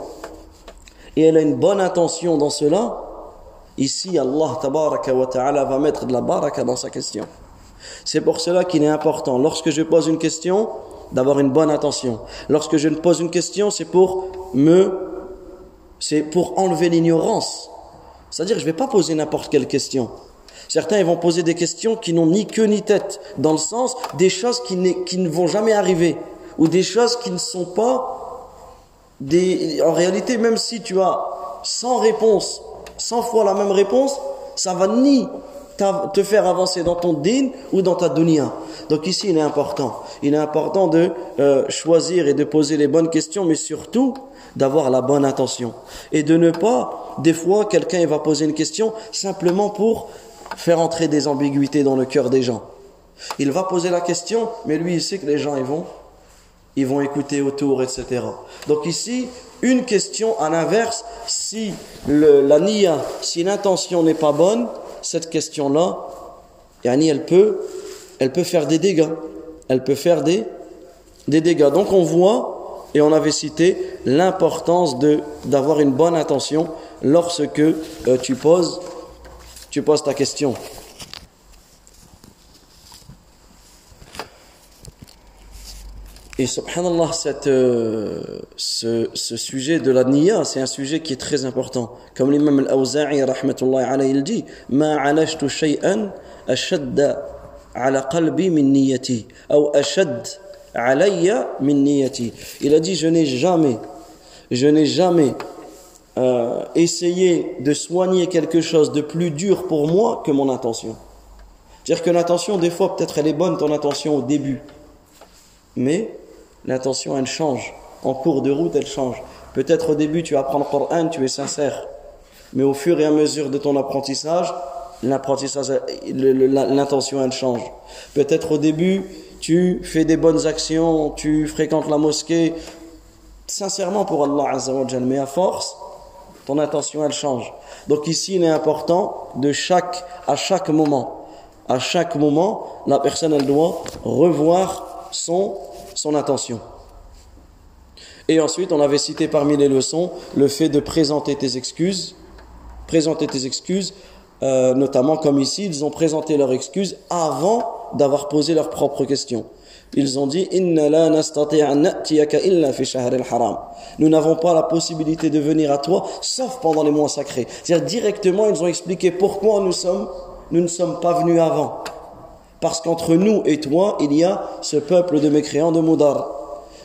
et elle a une bonne intention dans cela, ici Allah tabaraka wa ta'ala va mettre de la baraka dans sa question. C'est pour cela qu'il est important, lorsque je pose une question, d'avoir une bonne intention. Lorsque je pose une question, c'est pour me, c'est pour enlever l'ignorance. C'est-à-dire, je ne vais pas poser n'importe quelle question. Certains ils vont poser des questions qui n'ont ni queue ni tête, dans le sens des choses qui, qui ne vont jamais arriver, ou des choses qui ne sont pas des, en réalité, même si tu as cent réponses, cent fois la même réponse, ça va ni te faire avancer dans ton din ou dans ta dunya. Donc ici il est important, il est important de euh, choisir et de poser les bonnes questions, mais surtout d'avoir la bonne intention, et de ne pas, des fois quelqu'un il va poser une question simplement pour faire entrer des ambiguïtés dans le cœur des gens. Il va poser la question, mais lui il sait que les gens ils vont, ils vont écouter autour, et cetera. Donc ici, une question, à l'inverse, si le, la niya, si l'intention n'est pas bonne, cette question-là, yani elle peut, elle peut faire des dégâts. Elle peut faire des, des dégâts. Donc on voit, et on avait cité, l'importance de, d'avoir une bonne intention lorsque euh, tu poses Tu poses ta question. Et subhanallah, cette, euh, ce, ce sujet de la niya, c'est un sujet qui est très important. Comme l'imam Al-Awza'i, rahmatullahi alayhi, il dit, « Ma alashtu shay'an أشد على قلبي من نيتي أو أشد علي من نيتي. Il a dit, je n'ai jamais, je n'ai jamais euh, essayé de soigner quelque chose de plus dur pour moi que mon intention. C'est-à-dire que l'intention, des fois, peut-être elle est bonne, ton intention au début, mais l'intention, elle change. En cours de route, elle change. Peut-être au début, tu apprends le Coran, tu es sincère. Mais au fur et à mesure de ton apprentissage, l'apprentissage, l'intention, elle change. Peut-être au début, tu fais des bonnes actions, tu fréquentes la mosquée, sincèrement pour Allah Azza wa Jal, mais à force, ton intention, elle change. Donc ici, il est important, de chaque, à chaque moment, à chaque moment, la personne, elle doit revoir son, son intention. Et ensuite, on avait cité parmi les leçons le fait de présenter tes excuses, présenter tes excuses, euh, notamment comme ici, ils ont présenté leurs excuses avant d'avoir posé leurs propres questions. Ils ont dit « Inna la nastati'a na'tiyaka illa fi shahr al-haram » Nous n'avons pas la possibilité de venir à toi, sauf pendant les mois sacrés. C'est-à-dire directement, ils ont expliqué pourquoi nous, sommes, nous ne sommes pas venus avant. Parce qu'entre nous et toi, il y a ce peuple de mécréants de Mudar.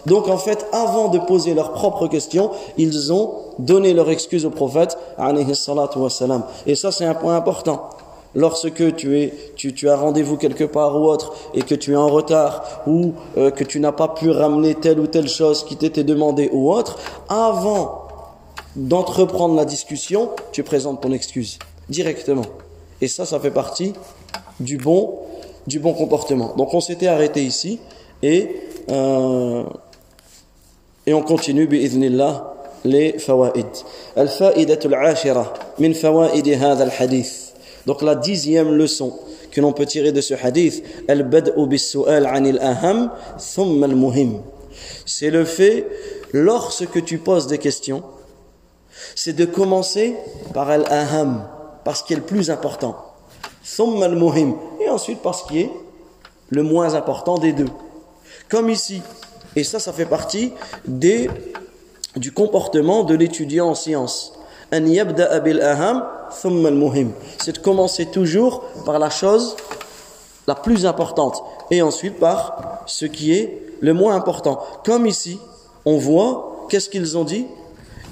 Donc en fait, avant de poser leurs propres questions, ils ont donné leur excuse au prophète, alayhi salatu wa salam. Et ça, c'est un point important. Lorsque tu, es, tu, tu as rendez-vous quelque part ou autre, et que tu es en retard, ou euh, que tu n'as pas pu ramener telle ou telle chose qui t'était demandée ou autre, avant d'entreprendre la discussion, tu présentes ton excuse, directement. Et ça, ça fait partie du bon, du bon comportement. Donc on s'était arrêté ici, et... Euh, Et on continue bi'idhnillah les fawaïd. Al-fa'idatul ashira min fawaïd hadha al-hadith. Donc la dixième leçon que l'on peut tirer de ce hadith, al-bad'u bis-su'al 'anil aham thumma al-muhim. C'est le fait, lorsque tu poses des questions, c'est de commencer par al-aham, par ce qui est le plus important. Thumma al-muhim, et ensuite par ce qui est le moins important des deux. Comme ici. Et ça, ça fait partie des, du comportement de l'étudiant en sciences. C'est de commencer toujours par la chose la plus importante et ensuite par ce qui est le moins important. Comme ici, on voit, qu'est-ce qu'ils ont dit ?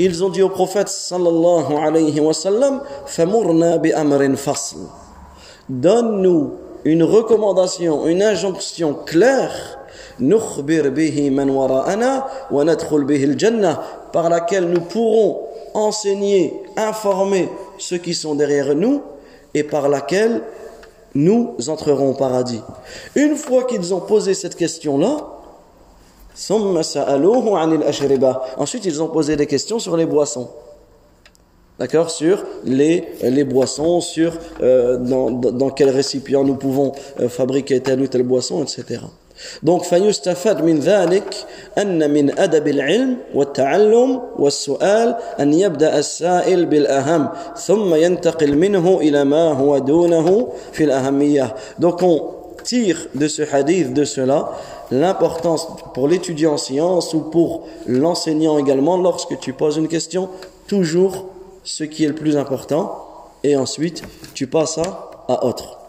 Ils ont dit au prophète sallallahu alayhi wa sallam, famurna bi amrin fasl. Donne-nous une recommandation, une injonction claire par laquelle nous pourrons enseigner, informer ceux qui sont derrière nous et par laquelle nous entrerons au paradis. Une fois qu'ils ont posé cette question-là, ensuite ils ont posé des questions sur les boissons. D'accord, sur les, les boissons, sur euh, dans, dans quel récipient nous pouvons euh, fabriquer telle ou telle boisson, et cetera. Donc, فَيُسْتَفَدْ مِنْ ذَلِكَ أَنَّ مِنْ أَدَبِ الْعِلْمِ وَالتَّعَلُّمِ وَالسُّؤَالِ أَنْ يَبْدَأَ السَّائِلْ بِالْأَهَمِ ثُمَّ يَنْتَقِلْ مِنْهُ إِلَى مَا هُوَ دُونَهُ فِي الْأَهَمِّيَّةِ. Donc, on tire de ce hadith, de cela, l'importance pour l'étudiant en sciences ou pour l'enseignant également, lorsque tu poses une question, toujours ce qui est le plus important, et ensuite, tu passes à, à autre.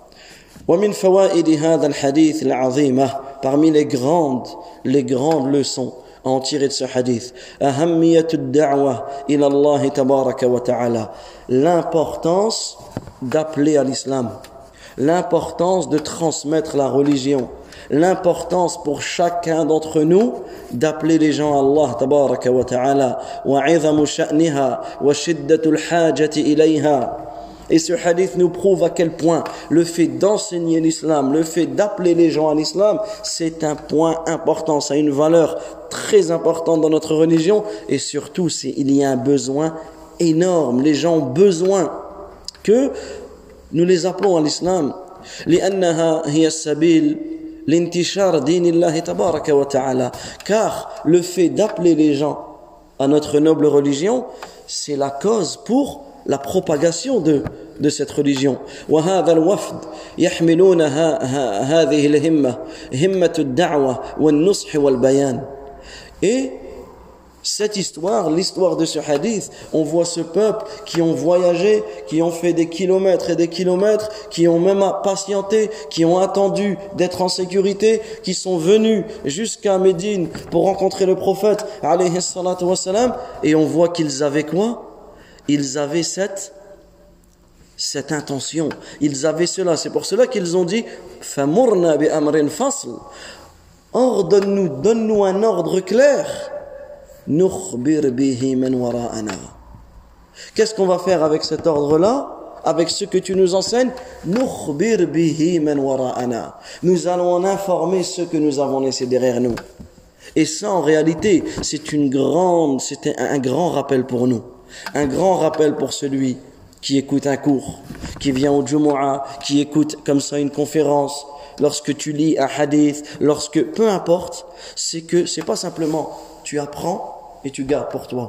وَمِنْ فَوَائِدِ هَذَا الْحَدِيثِ الْعَظِيمَةِ. Parmi les grandes, les grandes leçons à en tirer de ce hadith, l'importance d'appeler à l'islam, l'importance de transmettre la religion, l'importance pour chacun d'entre nous d'appeler les gens à Allah tabaraka wa ta'ala, wa 'idhamu sha'niha wa shiddatul hajati ilayha. Et ce hadith nous prouve à quel point le fait d'enseigner l'islam, le fait d'appeler les gens à l'islam, c'est un point important, ça a une valeur très importante dans notre religion. Et surtout, c'est, il y a un besoin énorme. Les gens ont besoin que nous les appelons à l'islam. Car le fait d'appeler les gens à notre noble religion, c'est la cause pour la propagation de, de cette religion. وهذا الوفد يحملون هذه الهمة همة الدعوة والنصح والبيان. Et cette histoire, l'histoire de ce hadith, on voit ce peuple qui ont voyagé, qui ont fait des kilomètres et des kilomètres, qui ont même patienté, qui ont attendu d'être en sécurité, qui sont venus jusqu'à Médine pour rencontrer le prophète, alayhi salatu wassalam, et on voit qu'ils avaient quoi? Ils avaient cette, cette intention, ils avaient cela. C'est pour cela qu'ils ont dit « Famurna bi amrin fasl » Ordonne-nous, donne-nous un ordre clair. Qu'est-ce qu'on va faire avec cet ordre-là? Avec ce que tu nous enseignes? Nous allons en informer ceux que nous avons laissés derrière nous. Et ça, en réalité, c'est une grande, c'est un grand rappel pour nous. Un grand rappel pour celui qui écoute un cours, qui vient au Jumu'ah, qui écoute comme ça une conférence. Lorsque tu lis un hadith, lorsque, peu importe, c'est que c'est pas simplement tu apprends et tu gardes pour toi.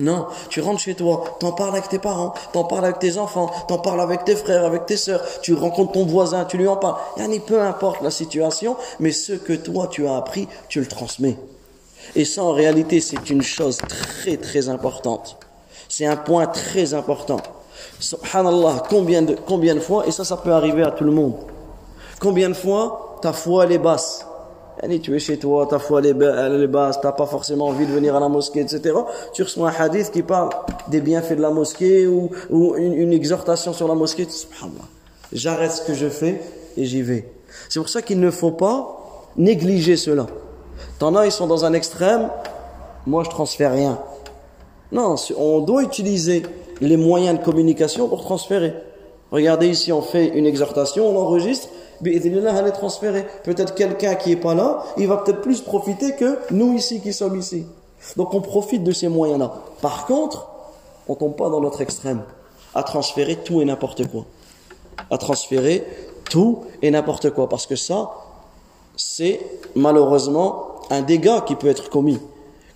Non, tu rentres chez toi, t'en parles avec tes parents, t'en parles avec tes enfants, t'en parles avec tes frères, avec tes sœurs, tu rencontres ton voisin, tu lui en parles. Yani, peu importe la situation, mais ce que toi tu as appris, tu le transmets. Et ça, en réalité, c'est une chose très très importante. C'est un point très important. Subhanallah, combien de, combien de fois, et ça, ça peut arriver à tout le monde. Combien de fois ta foi elle est basse? Yani, tu es chez toi, ta foi elle est basse, tu n'as pas forcément envie de venir à la mosquée, et cetera. Tu reçois un hadith qui parle des bienfaits de la mosquée ou, ou une, une exhortation sur la mosquée. Subhanallah, j'arrête ce que je fais et j'y vais. C'est pour ça qu'il ne faut pas négliger cela. T'en as, ils sont dans un extrême, moi je ne transfère rien. Non, on doit utiliser les moyens de communication pour transférer. Regardez ici, on fait une exhortation, on enregistre, bi'idhnillah, elle est transférée. Peut-être quelqu'un qui n'est pas là, il va peut-être plus profiter que nous ici qui sommes ici. Donc on profite de ces moyens-là. Par contre, on ne tombe pas dans notre extrême, à transférer tout et n'importe quoi. À transférer tout et n'importe quoi. Parce que ça, c'est malheureusement un dégât qui peut être commis.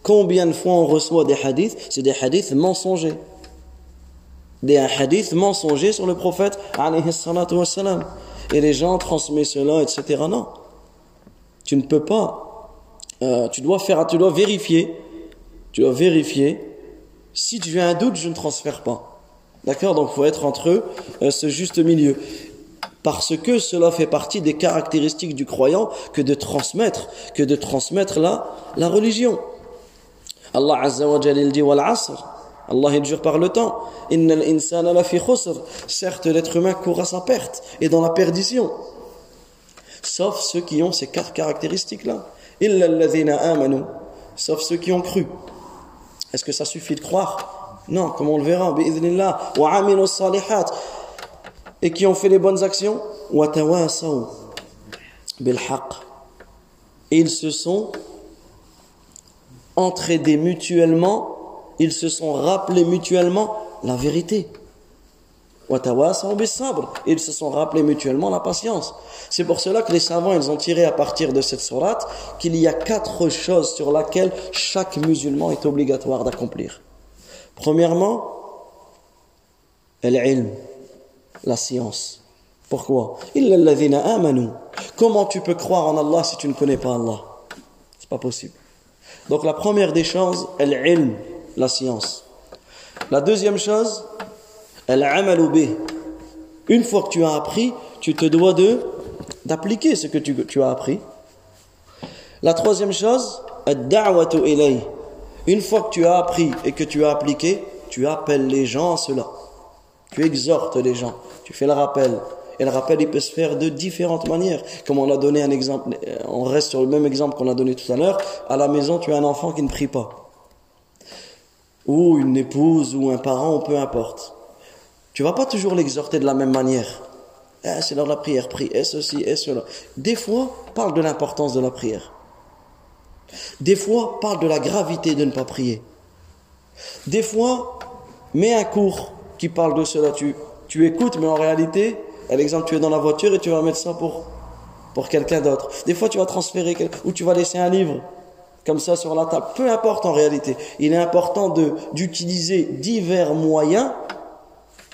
Combien de fois on reçoit des hadiths? C'est des hadiths mensongers. Des hadiths mensongers sur le prophète, alayhi salatu wassalam. Et les gens transmettent cela, et cetera. Non, tu ne peux pas. Euh, tu dois faire, tu dois vérifier. Tu dois vérifier. Si tu as un doute, je ne transfère pas. D'accord? Donc, il faut être entre eux euh, ce juste milieu. Parce que cela fait partie des caractéristiques du croyant que de transmettre, que de transmettre la, la religion. Allah Azza wa Jalla dit wal asr. Allah il jure par le temps. Innal insana lafi khusr. Certes, l'être humain court à sa perte et dans la perdition. Sauf ceux qui ont ces quatre caractéristiques-là. Illa alladhina amanu. Sauf ceux qui ont cru. Est-ce que ça suffit de croire? Non, comme on le verra. Bi'idhnillah. Wa aminu salihat. Et qui ont fait les bonnes actions. Wa tawasaw bil haqq. Et ils se sont entraidés mutuellement. Ils se sont rappelés mutuellement la vérité. Ils se sont rappelés mutuellement la patience. C'est pour cela que les savants, ils ont tiré à partir de cette sourate qu'il y a quatre choses sur lesquelles chaque musulman est obligatoire d'accomplir. Premièrement, l'ilm, la science. Pourquoi? Illa alladhina amanu. Comment tu peux croire en Allah si tu ne connais pas Allah? C'est pas possible. Donc la première des choses, l'ilm, la science. La deuxième chose, al-amalu bih. Une fois que tu as appris, tu te dois de d'appliquer ce que tu, tu as appris. La troisième chose, ad-da'watu ilayh. Une fois que tu as appris et que tu as appliqué, tu appelles les gens à cela. Tu exhortes les gens, tu fais le rappel. Et le rappel, il peut se faire de différentes manières. Comme on a donné un exemple, on reste sur le même exemple qu'on a donné tout à l'heure. À la maison, tu as un enfant qui ne prie pas. Ou une épouse, ou un parent, ou peu importe. Tu ne vas pas toujours l'exhorter de la même manière. Eh, c'est l'heure de la prière, prie, et ceci, et cela. Des fois, parle de l'importance de la prière. Des fois, parle de la gravité de ne pas prier. Des fois, mets un cours qui parle de cela. Tu, tu écoutes, mais en réalité, à l'exemple, tu es dans la voiture et tu vas mettre ça pour, pour quelqu'un d'autre. Des fois, tu vas transférer, ou tu vas laisser un livre comme ça sur la table, peu importe en réalité. Il est important de d'utiliser divers moyens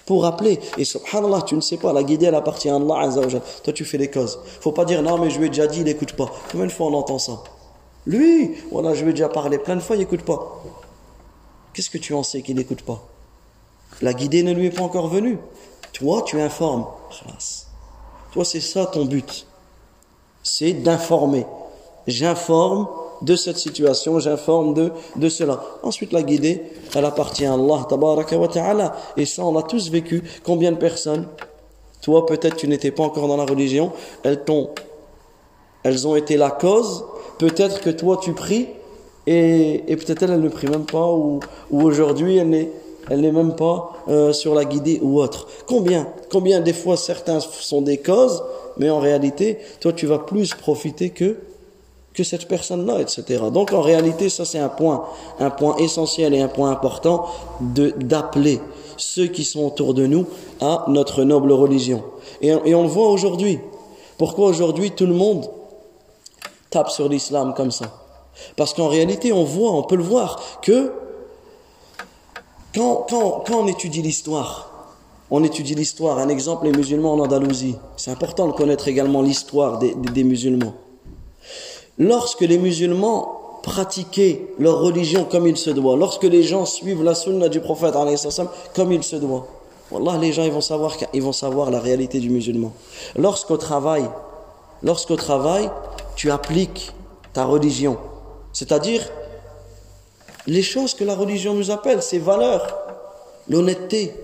pour rappeler. Et subhanallah, tu ne sais pas, la guidée elle appartient à Allah Azza wa Jalla. Toi tu fais les causes. Faut pas dire non mais je lui ai déjà dit, il n'écoute pas. Combien de fois on entend ça? Lui, voilà, je lui ai déjà parlé plein de fois, il n'écoute pas. Qu'est-ce que tu en sais qu'il n'écoute pas? La guidée ne lui est pas encore venue. Toi, tu informes. Toi, c'est ça ton but. C'est d'informer. J'informe de cette situation, j'informe de, de cela. Ensuite, la guidée, elle appartient à Allah, tabaraka wa ta'ala. Et ça, on l'a tous vécu. Combien de personnes, toi, peut-être, tu n'étais pas encore dans la religion, elles t'ont, elles ont été la cause. Peut-être que toi, tu pries, et, et peut-être elle, elle ne prie même pas, ou, ou aujourd'hui, elle n'est... Elle n'est même pas euh, sur la guidée ou autre. Combien, combien des fois certains sont des causes, mais en réalité, toi tu vas plus profiter que, que cette personne-là, et cetera. Donc en réalité, ça c'est un point, un point essentiel et un point important de, d'appeler ceux qui sont autour de nous à notre noble religion. Et, et on le voit aujourd'hui. Pourquoi aujourd'hui tout le monde tape sur l'islam comme ça? Parce qu'en réalité, on voit, on peut le voir que Quand, quand, quand on étudie l'histoire, on étudie l'histoire, un exemple, les musulmans en Andalousie, c'est important de connaître également l'histoire des, des, des musulmans. Lorsque les musulmans pratiquaient leur religion comme il se doit, lorsque les gens suivent la sunna du prophète comme il se doit, wallah, les gens ils vont, savoir, ils vont savoir la réalité du musulman. Lorsqu'au travail, lorsqu'au travail, tu appliques ta religion, c'est-à-dire les choses que la religion nous appelle, ces valeurs, l'honnêteté,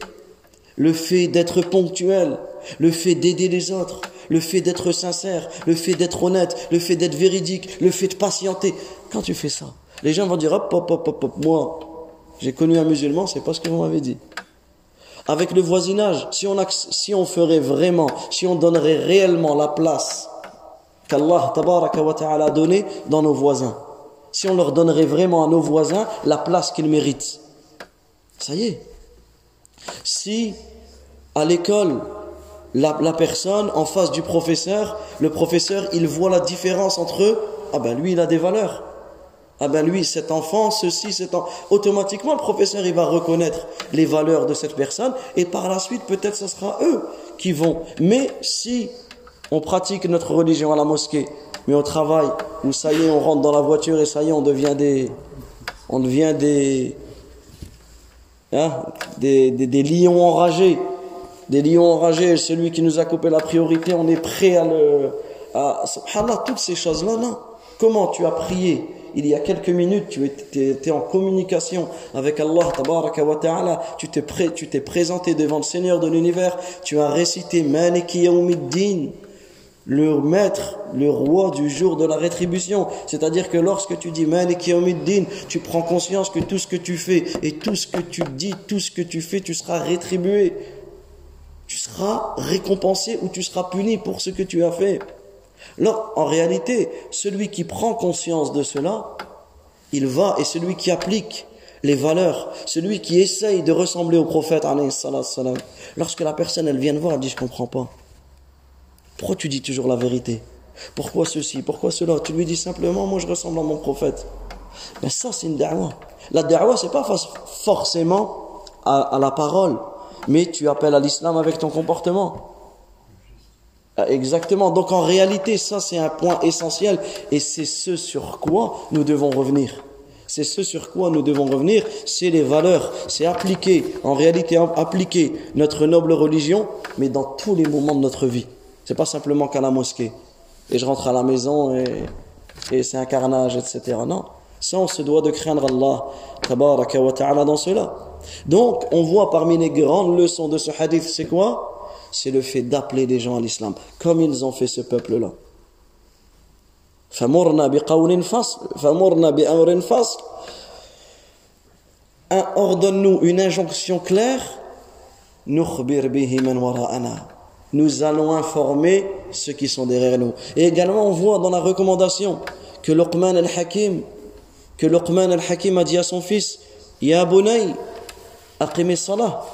le fait d'être ponctuel, le fait d'aider les autres, le fait d'être sincère, le fait d'être honnête, le fait d'être véridique, le fait de patienter. Quand tu fais ça, les gens vont dire hop, hop, hop, hop, hop, moi, j'ai connu un musulman, c'est pas ce que vous m'avez dit. Avec le voisinage, si on, si on ferait vraiment, si on donnerait réellement la place qu'Allah tabaraka wa ta'ala a donnée dans nos voisins, si on leur donnerait vraiment à nos voisins la place qu'ils méritent. Ça y est. Si à l'école, la, la personne en face du professeur, le professeur, il voit la différence entre eux, ah ben lui, il a des valeurs. Ah ben lui, cet enfant, ceci, cet enfant. Automatiquement, le professeur, il va reconnaître les valeurs de cette personne et par la suite, peut-être, ce sera eux qui vont. Mais si on pratique notre religion à la mosquée, mais au travail, où ça y est, on rentre dans la voiture et ça y est, on devient des, on devient des, hein, des, des, des lions enragés. Des lions enragés, celui qui nous a coupé la priorité, on est prêt à le... À, subhanallah, toutes ces choses-là, non. Comment tu as prié il y a quelques minutes, tu étais en communication avec Allah, tabaraka wa ta'ala, tu t'es pré, tu t'es présenté devant le Seigneur de l'univers, tu as récité « Maliki yawmiddin ». Le maître, le roi du jour de la rétribution. C'est-à-dire que lorsque tu dis Maliki yawmiddin, tu prends conscience que tout ce que tu fais et tout ce que tu dis, tout ce que tu fais, tu seras rétribué. Tu seras récompensé ou tu seras puni pour ce que tu as fait. Alors, en réalité, celui qui prend conscience de cela, il va, et celui qui applique les valeurs, celui qui essaye de ressembler au prophète, alayhi salam, lorsque la personne, elle vient de voir, elle dit « je ne comprends pas ». Pourquoi tu dis toujours la vérité? Pourquoi ceci? Pourquoi cela? Tu lui dis simplement, moi je ressemble à mon prophète. Mais ça c'est une da'wa. La da'wa c'est pas forcément à, à la parole, mais tu appelles à l'islam avec ton comportement. Exactement, donc en réalité ça c'est un point essentiel et c'est ce sur quoi nous devons revenir. C'est ce sur quoi nous devons revenir, c'est les valeurs, c'est appliquer, en réalité appliquer notre noble religion, mais dans tous les moments de notre vie. C'est pas simplement qu'à la mosquée. Et je rentre à la maison et, et c'est un carnage, et cetera. Non. Ça, on se doit de craindre Allah, tabaraka wa ta'ala, dans cela. Donc, on voit parmi les grandes leçons de ce hadith, c'est quoi? C'est le fait d'appeler les gens à l'islam, comme ils ont fait ce peuple-là. فَمُرْنَا بِقَوْلٍ فَصْلٍ فَمُرْنَا بِأَمْرٍ فَصْلٍ. Ordonne-nous une injonction claire. نُخْبِرْ بِهِ مَنْ وَرَاءَنَا. Nous allons informer ceux qui sont derrière nous. Et également, on voit dans la recommandation que Luqman al-Hakim, que Luqman al-Hakim a dit à son fils, « Ya bunay, aqimis salah,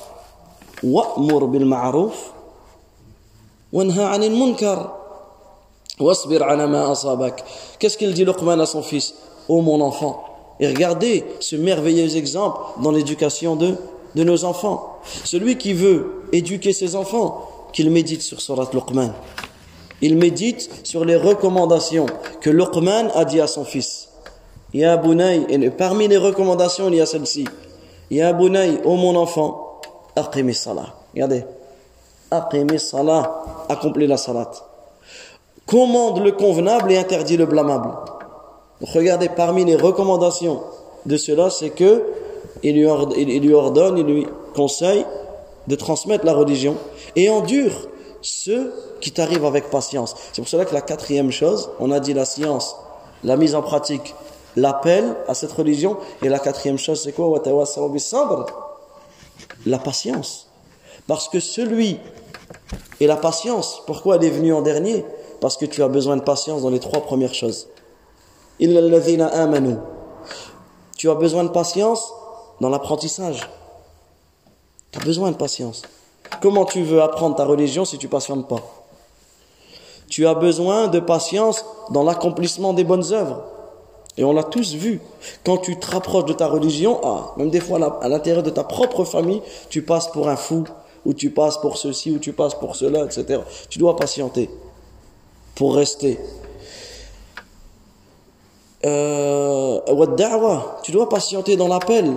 wa'mur bil ma'aruf, wanha anil munkar, wasbir ala ma asabak. » Qu'est-ce qu'il dit Luqman à son fils? « Oh mon enfant !» Et regardez ce merveilleux exemple dans l'éducation de, de nos enfants. Celui qui veut éduquer ses enfants, qu'il médite sur Surat Luqman. Il médite sur les recommandations que Luqman a dit à son fils. Ya Bunay, et parmi les recommandations, il y a celle-ci. Ya Bunay, ô mon enfant, aqimis salah. Regardez. Aqimis salah, accomplis la salat. Commande le convenable et interdis le blâmable. Regardez, parmi les recommandations de cela, c'est que il lui ordonne, il lui, ordonne, il lui conseille de transmettre la religion et endure ceux qui t'arrivent avec patience. C'est pour cela que la quatrième chose, on a dit la science, la mise en pratique, l'appel à cette religion, et la quatrième chose, c'est quoi? La patience. Parce que celui et la patience, pourquoi elle est venue en dernier? Parce que tu as besoin de patience dans les trois premières choses. Tu as besoin de patience dans l'apprentissage. Tu as besoin de patience. Comment tu veux apprendre ta religion si tu ne patientes pas? Tu as besoin de patience dans l'accomplissement des bonnes œuvres. Et on l'a tous vu. Quand tu te rapproches de ta religion, ah, même des fois à l'intérieur de ta propre famille, tu passes pour un fou, ou tu passes pour ceci, ou tu passes pour cela, et cetera. Tu dois patienter pour rester. Euh, tu dois patienter dans l'appel.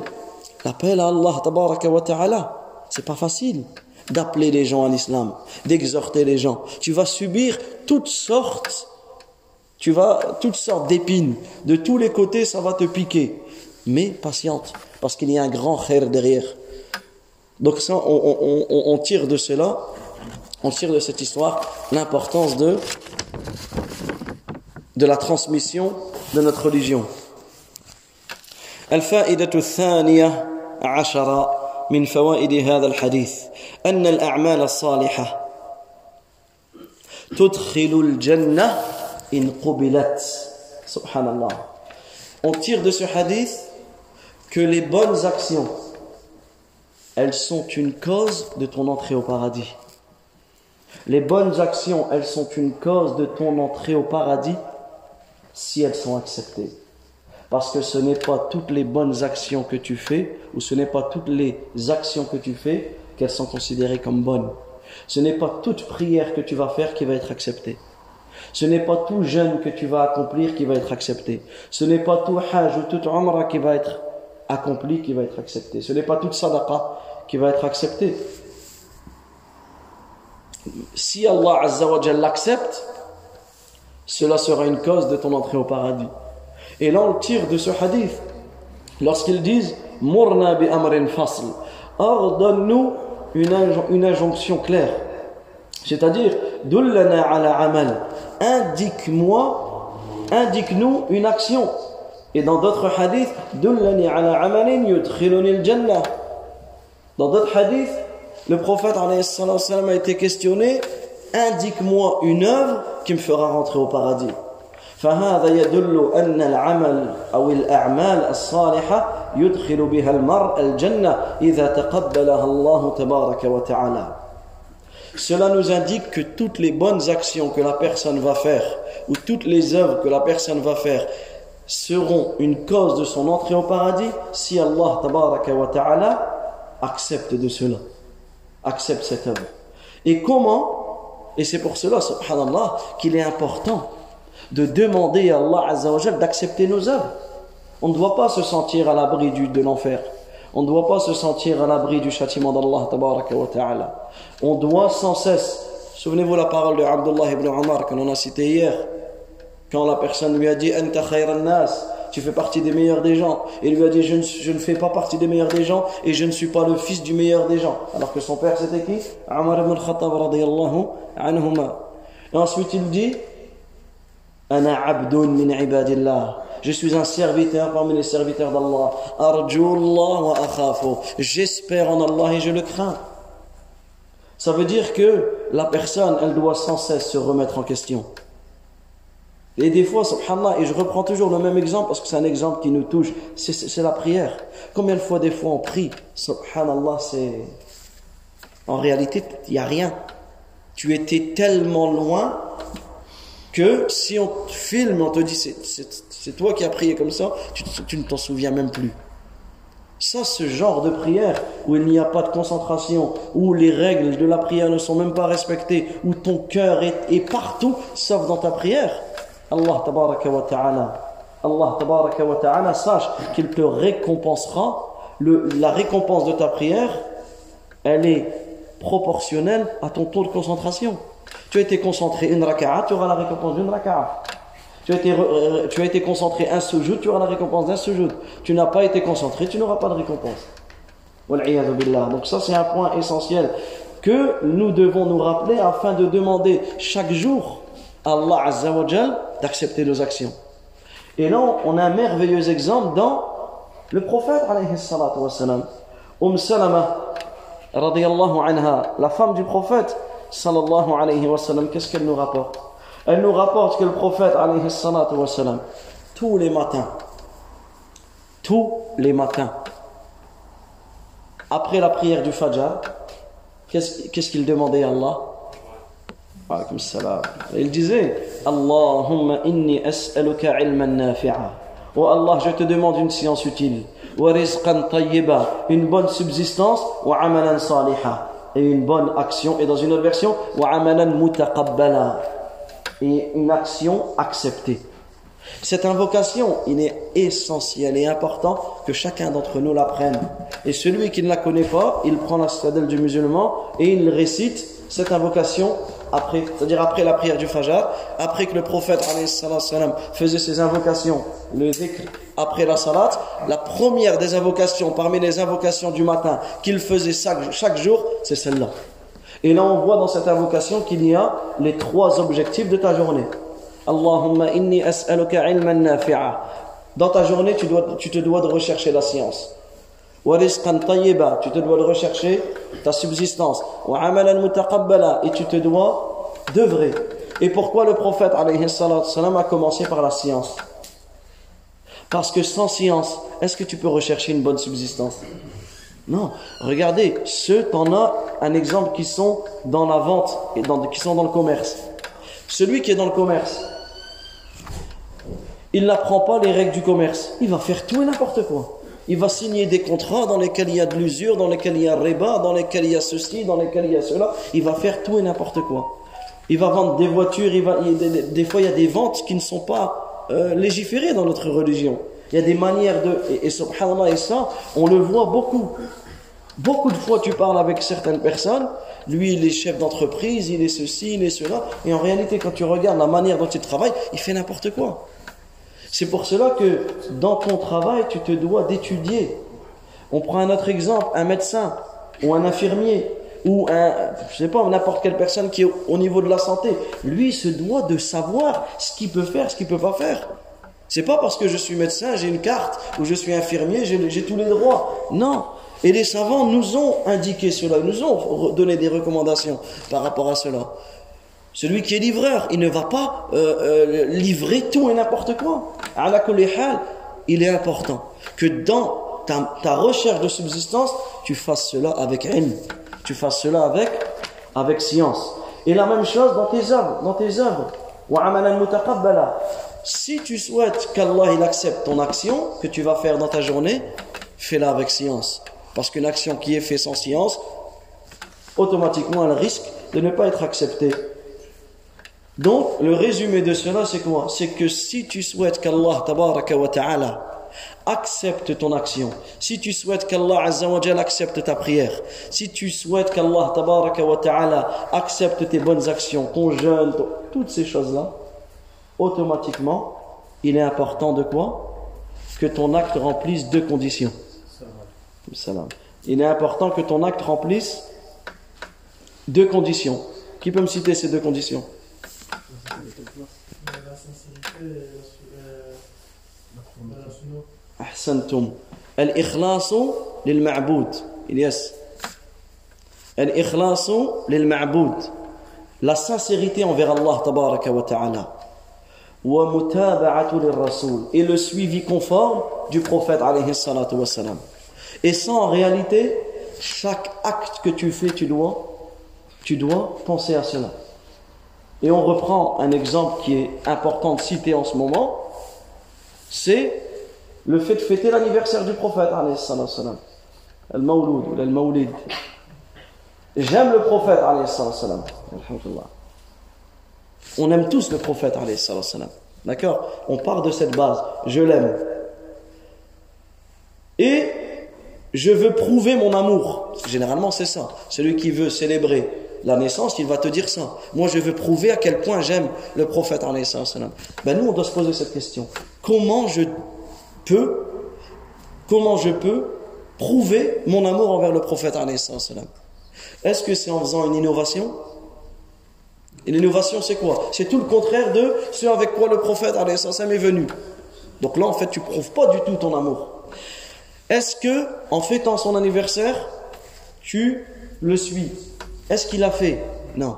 L'appel à Allah, tabaraka wa ta'ala. C'est pas facile d'appeler les gens à l'islam, d'exhorter les gens. Tu vas subir toutes sortes, tu vas toutes sortes d'épines. De tous les côtés, ça va te piquer. Mais patiente, parce qu'il y a un grand khair derrière. Donc ça, on, on, on, on tire de cela, on tire de cette histoire l'importance de, de la transmission de notre religion. Al-fa'idatu thaniya ashara. من فوائد هذا الحديث أن الأعمال الصالحة تدخل الجنة إن قبلت. سبحان الله. On tire de ce hadith que les bonnes actions, elles sont une cause de ton entrée au paradis. Les bonnes actions, elles sont une cause de ton entrée au paradis si elles sont acceptées. Parce que ce n'est pas toutes les bonnes actions que tu fais, ou ce n'est pas toutes les actions que tu fais qu'elles sont considérées comme bonnes. Ce n'est pas toute prière que tu vas faire qui va être acceptée. Ce n'est pas tout jeûne que tu vas accomplir qui va être accepté. Ce n'est pas tout hajj ou tout umra qui va être accompli qui va être accepté. Ce n'est pas toute sadaqa qui va être acceptée. Si Allah Azza wa Jalla l'accepte, cela sera une cause de ton entrée au paradis. Et là, on tire de ce hadith, lorsqu'ils disent « Murna bi amrin fasl » ordonne-nous une, injon- une injonction claire, c'est-à-dire « Dullana ala amal » indique-moi, indique-nous une action. Et dans d'autres hadiths, « Dullani ala amalin yudkhiluni al-jannah » Dans d'autres hadiths, le prophète ﷺ a été questionné « Indique-moi une œuvre qui me fera rentrer au paradis ». فهذا يدل أن العمل أو الأعمال الصالحة يدخل بها المرء الجنة إذا تقبلها الله تبارك وتعالى. Cela nous indique que toutes les bonnes actions que la personne va faire ou toutes les œuvres que la personne va faire seront une cause de son entrée au paradis si Allah tabaraka wa ta'ala accepte de cela, accepte cette œuvre. Et comment? Et c'est pour cela, subhanallah, qu'il est important de demander à Allah Azza wa Jal d'accepter nos œuvres. On ne doit pas se sentir à l'abri du, de l'enfer. On ne doit pas se sentir à l'abri du châtiment d'Allah tabaraka wa ta'ala. On doit sans cesse, souvenez-vous la parole de Abdullah ibn Omar que l'on a citée hier, quand la personne lui a dit « Anta khayran nas » tu fais partie des meilleurs des gens. Et lui a dit je ne, je ne fais pas partie des meilleurs des gens et je ne suis pas le fils du meilleur des gens. Alors que son père c'était qui? Omar ibn al-Khattab radiyallahu anhuma. Et ensuite il dit je suis un serviteur parmi les serviteurs d'Allah. Arjullah wa akhafu. J'espère en Allah et je le crains. Ça veut dire que la personne, elle doit sans cesse se remettre en question. Et des fois, subhanallah, et je reprends toujours le même exemple parce que c'est un exemple qui nous touche, c'est, c'est, c'est la prière. Combien de fois, des fois, on prie, subhanallah, c'est... En réalité, il n'y a rien. Tu étais tellement loin... que si on te filme, on te dit c'est, c'est, c'est toi qui as prié comme ça, tu, tu ne t'en souviens même plus. Ça, ce genre de prière où il n'y a pas de concentration, où les règles de la prière ne sont même pas respectées, où ton cœur est, est partout sauf dans ta prière, Allah tabaraka wa ta'ala Allah tabaraka wa ta'ala, sache qu'il te récompensera. Le, la récompense de ta prière, elle est proportionnelle à ton taux de concentration. Tu as été concentré une raka'a, tu auras la récompense d'une raka'a. Tu as, été, tu as été concentré un sujoud, tu auras la récompense d'un sujoud. Tu n'as pas été concentré, tu n'auras pas de récompense. Wal'iyadhu billah. Donc ça, c'est un point essentiel que nous devons nous rappeler afin de demander chaque jour à Allah Azza wa Jal d'accepter nos actions. Et là, on a un merveilleux exemple dans le prophète alayhi salatu wassalam. Umm Salama radiyallahu anha, la femme du prophète sallallahu alayhi wa sallam, qu'est-ce qu'elle nous rapporte? Elle nous rapporte que le prophète alayhi salatu wassalam, tous les matins, tous les matins, après la prière du Fajr, qu'est-ce, qu'est-ce qu'il demandait à Allah? Alaykum salam. Il disait: Allahumma inni as'aluka ilman nafi'a. Oh Allah, je te demande une science utile. Wa rizqan tayyiba, une bonne subsistance. Wa amalan saliha, et une bonne action. Et dans une autre version, wa amalan mutaqabbala, et une action acceptée. Cette invocation, il est essentiel et important que chacun d'entre nous l'apprenne. Et celui qui ne la connaît pas, il prend la citadelle du musulman et il récite cette invocation après, c'est-à-dire après la prière du Fajr, après que le prophète alayhi salam faisait ses invocations, le dhikr après la salat. La première des invocations, parmi les invocations du matin qu'il faisait chaque, chaque jour, c'est celle-là. Et là, on voit dans cette invocation qu'il y a les trois objectifs de ta journée. Allahumma inni as'aluka ilman nafi'a. Dans ta journée, tu, dois, tu te dois de rechercher la science. Wa rizqan tayyiba, tu te dois de rechercher ta subsistance. Wa amalan mutaqabbala, et tu te dois d'œuvrer. Et pourquoi le prophète alayhi salam a commencé par la science? Parce que sans science, est-ce que tu peux rechercher une bonne subsistance? Non. Regardez, ceux, t'en as un exemple, qui sont dans la vente et dans, qui sont dans le commerce. Celui qui est dans le commerce, il n'apprend pas les règles du commerce. Il va faire tout et n'importe quoi. Il va signer des contrats dans lesquels il y a de l'usure, dans lesquels il y a riba, dans lesquels il y a ceci, dans lesquels il y a cela. Il va faire tout et n'importe quoi. Il va vendre des voitures. Il va, il des, des, des fois, il y a des ventes qui ne sont pas euh, légiférées dans notre religion. Il y a des manières de... Et, et subhanallah, et ça, on le voit beaucoup. Beaucoup de fois, tu parles avec certaines personnes. Lui, il est chef d'entreprise, il est ceci, il est cela. Et en réalité, quand tu regardes la manière dont il travaille, il fait n'importe quoi. C'est pour cela que dans ton travail, tu te dois d'étudier. On prend un autre exemple, un médecin ou un infirmier ou un, je sais pas, n'importe quelle personne qui est au niveau de la santé. Lui se doit de savoir ce qu'il peut faire, ce qu'il peut pas faire. C'est pas parce que je suis médecin, j'ai une carte, ou je suis infirmier, j'ai, j'ai tous les droits. Non. Et les savants nous ont indiqué cela, nous ont donné des recommandations par rapport à cela. Celui qui est livreur, il ne va pas euh, euh, livrer tout et n'importe quoi. Ala kulli hal, il est important que dans ta, ta recherche de subsistance, tu fasses cela avec ilm, tu fasses cela avec, avec science. Et la même chose dans tes œuvres, dans tes œuvres. Wa amalan mutaqabbala. Si tu souhaites qu'Allah il accepte ton action que tu vas faire dans ta journée, fais-la avec science. Parce qu'une action qui est faite sans science, automatiquement elle risque de ne pas être acceptée. Donc, le résumé de cela, c'est quoi? C'est que si tu souhaites qu'Allah tabaraka wa ta'ala accepte ton action, si tu souhaites qu'Allah azza wa jalla accepte ta prière, si tu souhaites qu'Allah tabaraka wa ta'ala accepte tes bonnes actions, ton jeûne, ton... toutes ces choses-là, automatiquement, il est important de quoi? Que ton acte remplisse deux conditions. Salam. Il est important que ton acte remplisse deux conditions. Qui peut me citer ces deux conditions? Ahsantum. Al-ikhlasu lil-ma'boud. Ilyas. Al-ikhlasu lil-ma'boud. La sincérité envers Allah tabaraka wa ta'ala. Wa mutaba'atu lir-rasoul. Et le suivi conforme du prophète alayhi salatu wa salam. Et ça, en réalité, chaque acte que tu fais, tu dois, tu dois penser à cela. Et on reprend un exemple qui est important de citer en ce moment, c'est le fait de fêter l'anniversaire du prophète, alayhi salam, al-mawlud ou al-mawlid. J'aime le prophète, alayhi salam, alhamdulillah. On aime tous le prophète, alayhi salam. D'accord? On part de cette base. Je l'aime. Et je veux prouver mon amour. Généralement, c'est ça. Celui qui veut célébrer la naissance, il va te dire ça. Moi, je veux prouver à quel point j'aime le prophète en naissance. Ben, nous, on doit se poser cette question. Comment je peux, comment je peux prouver mon amour envers le prophète en naissance? Est-ce que c'est en faisant une innovation? Une innovation, c'est quoi? C'est tout le contraire de ce avec quoi le prophète en naissance est venu. Donc là, en fait, tu ne prouves pas du tout ton amour. Est-ce que, en fêtant son anniversaire, tu le suis? Est-ce qu'il a fait? Non.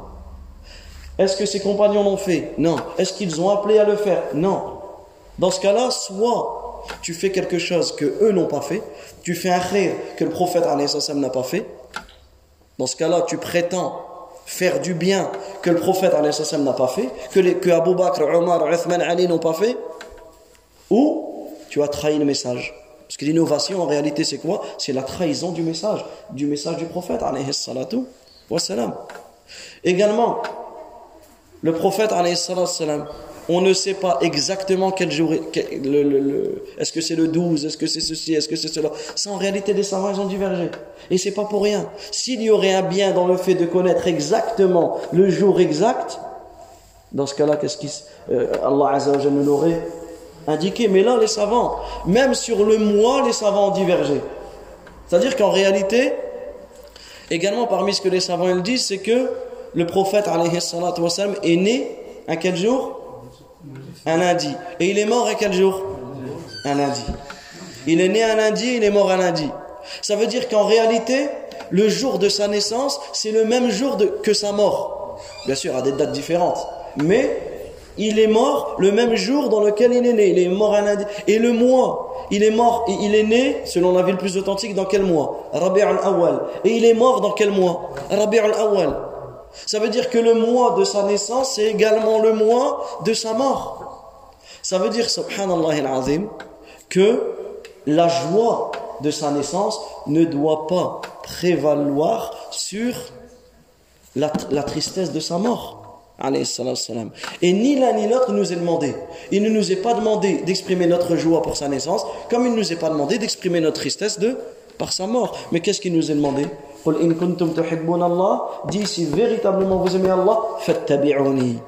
Est-ce que ses compagnons l'ont fait? Non. Est-ce qu'ils ont appelé à le faire? Non. Dans ce cas-là, soit tu fais quelque chose que eux n'ont pas fait, tu fais un khayr que le prophète ﷺ n'a pas fait. Dans ce cas-là, tu prétends faire du bien que le prophète ﷺ n'a pas fait, que, les, que Abu Bakr, Omar, Uthman, Ali n'ont pas fait, ou tu as trahi le message. Parce que l'innovation, en réalité, c'est quoi? C'est la trahison du message, du message du prophète, alayhi salatu wa salam. Également, le prophète, alayhi salatu salam, on ne sait pas exactement quel jour, quel, le, le, le, est-ce que c'est le douze, est-ce que c'est ceci, est-ce que c'est cela. Ça, en réalité, les savants, ils ont divergé. Et c'est pas pour rien. S'il y aurait un bien dans le fait de connaître exactement le jour exact, dans ce cas-là, qu'est-ce qui, euh, Allah Azza wa Jalla nous l'aurait indiqué. Mais là, les savants, même sur le mois, les savants ont divergé. C'est-à-dire qu'en réalité, également parmi ce que les savants ils disent, c'est que le prophète alayhi salatu wa salam est né à quel jour? Un lundi. Et il est mort à quel jour? Un lundi. Il est né un lundi, il est mort un lundi. Ça veut dire qu'en réalité, le jour de sa naissance, c'est le même jour de, que sa mort. Bien sûr, à des dates différentes. Mais il est mort le même jour dans lequel il est né. Il est mort un lundi. Et le mois, il est mort, il est né, selon la vie le plus authentique, dans quel mois? Rabi' al-Awwal. Et il est mort dans quel mois? Rabi' al-Awwal. Ça veut dire que le mois de sa naissance, c'est également le mois de sa mort. Ça veut dire, subhanallah al-azim, que la joie de sa naissance ne doit pas prévaloir sur la, la tristesse de sa mort. Et ni l'un ni l'autre nous est demandé. Il ne nous est pas demandé d'exprimer notre joie pour sa naissance, comme il ne nous est pas demandé d'exprimer notre tristesse de, par sa mort. Mais qu'est-ce qu'il nous est demandé? Qul in kuntum tuhibbuna Allah, dis si véritablement vous aimez Allah, fattabi'uni,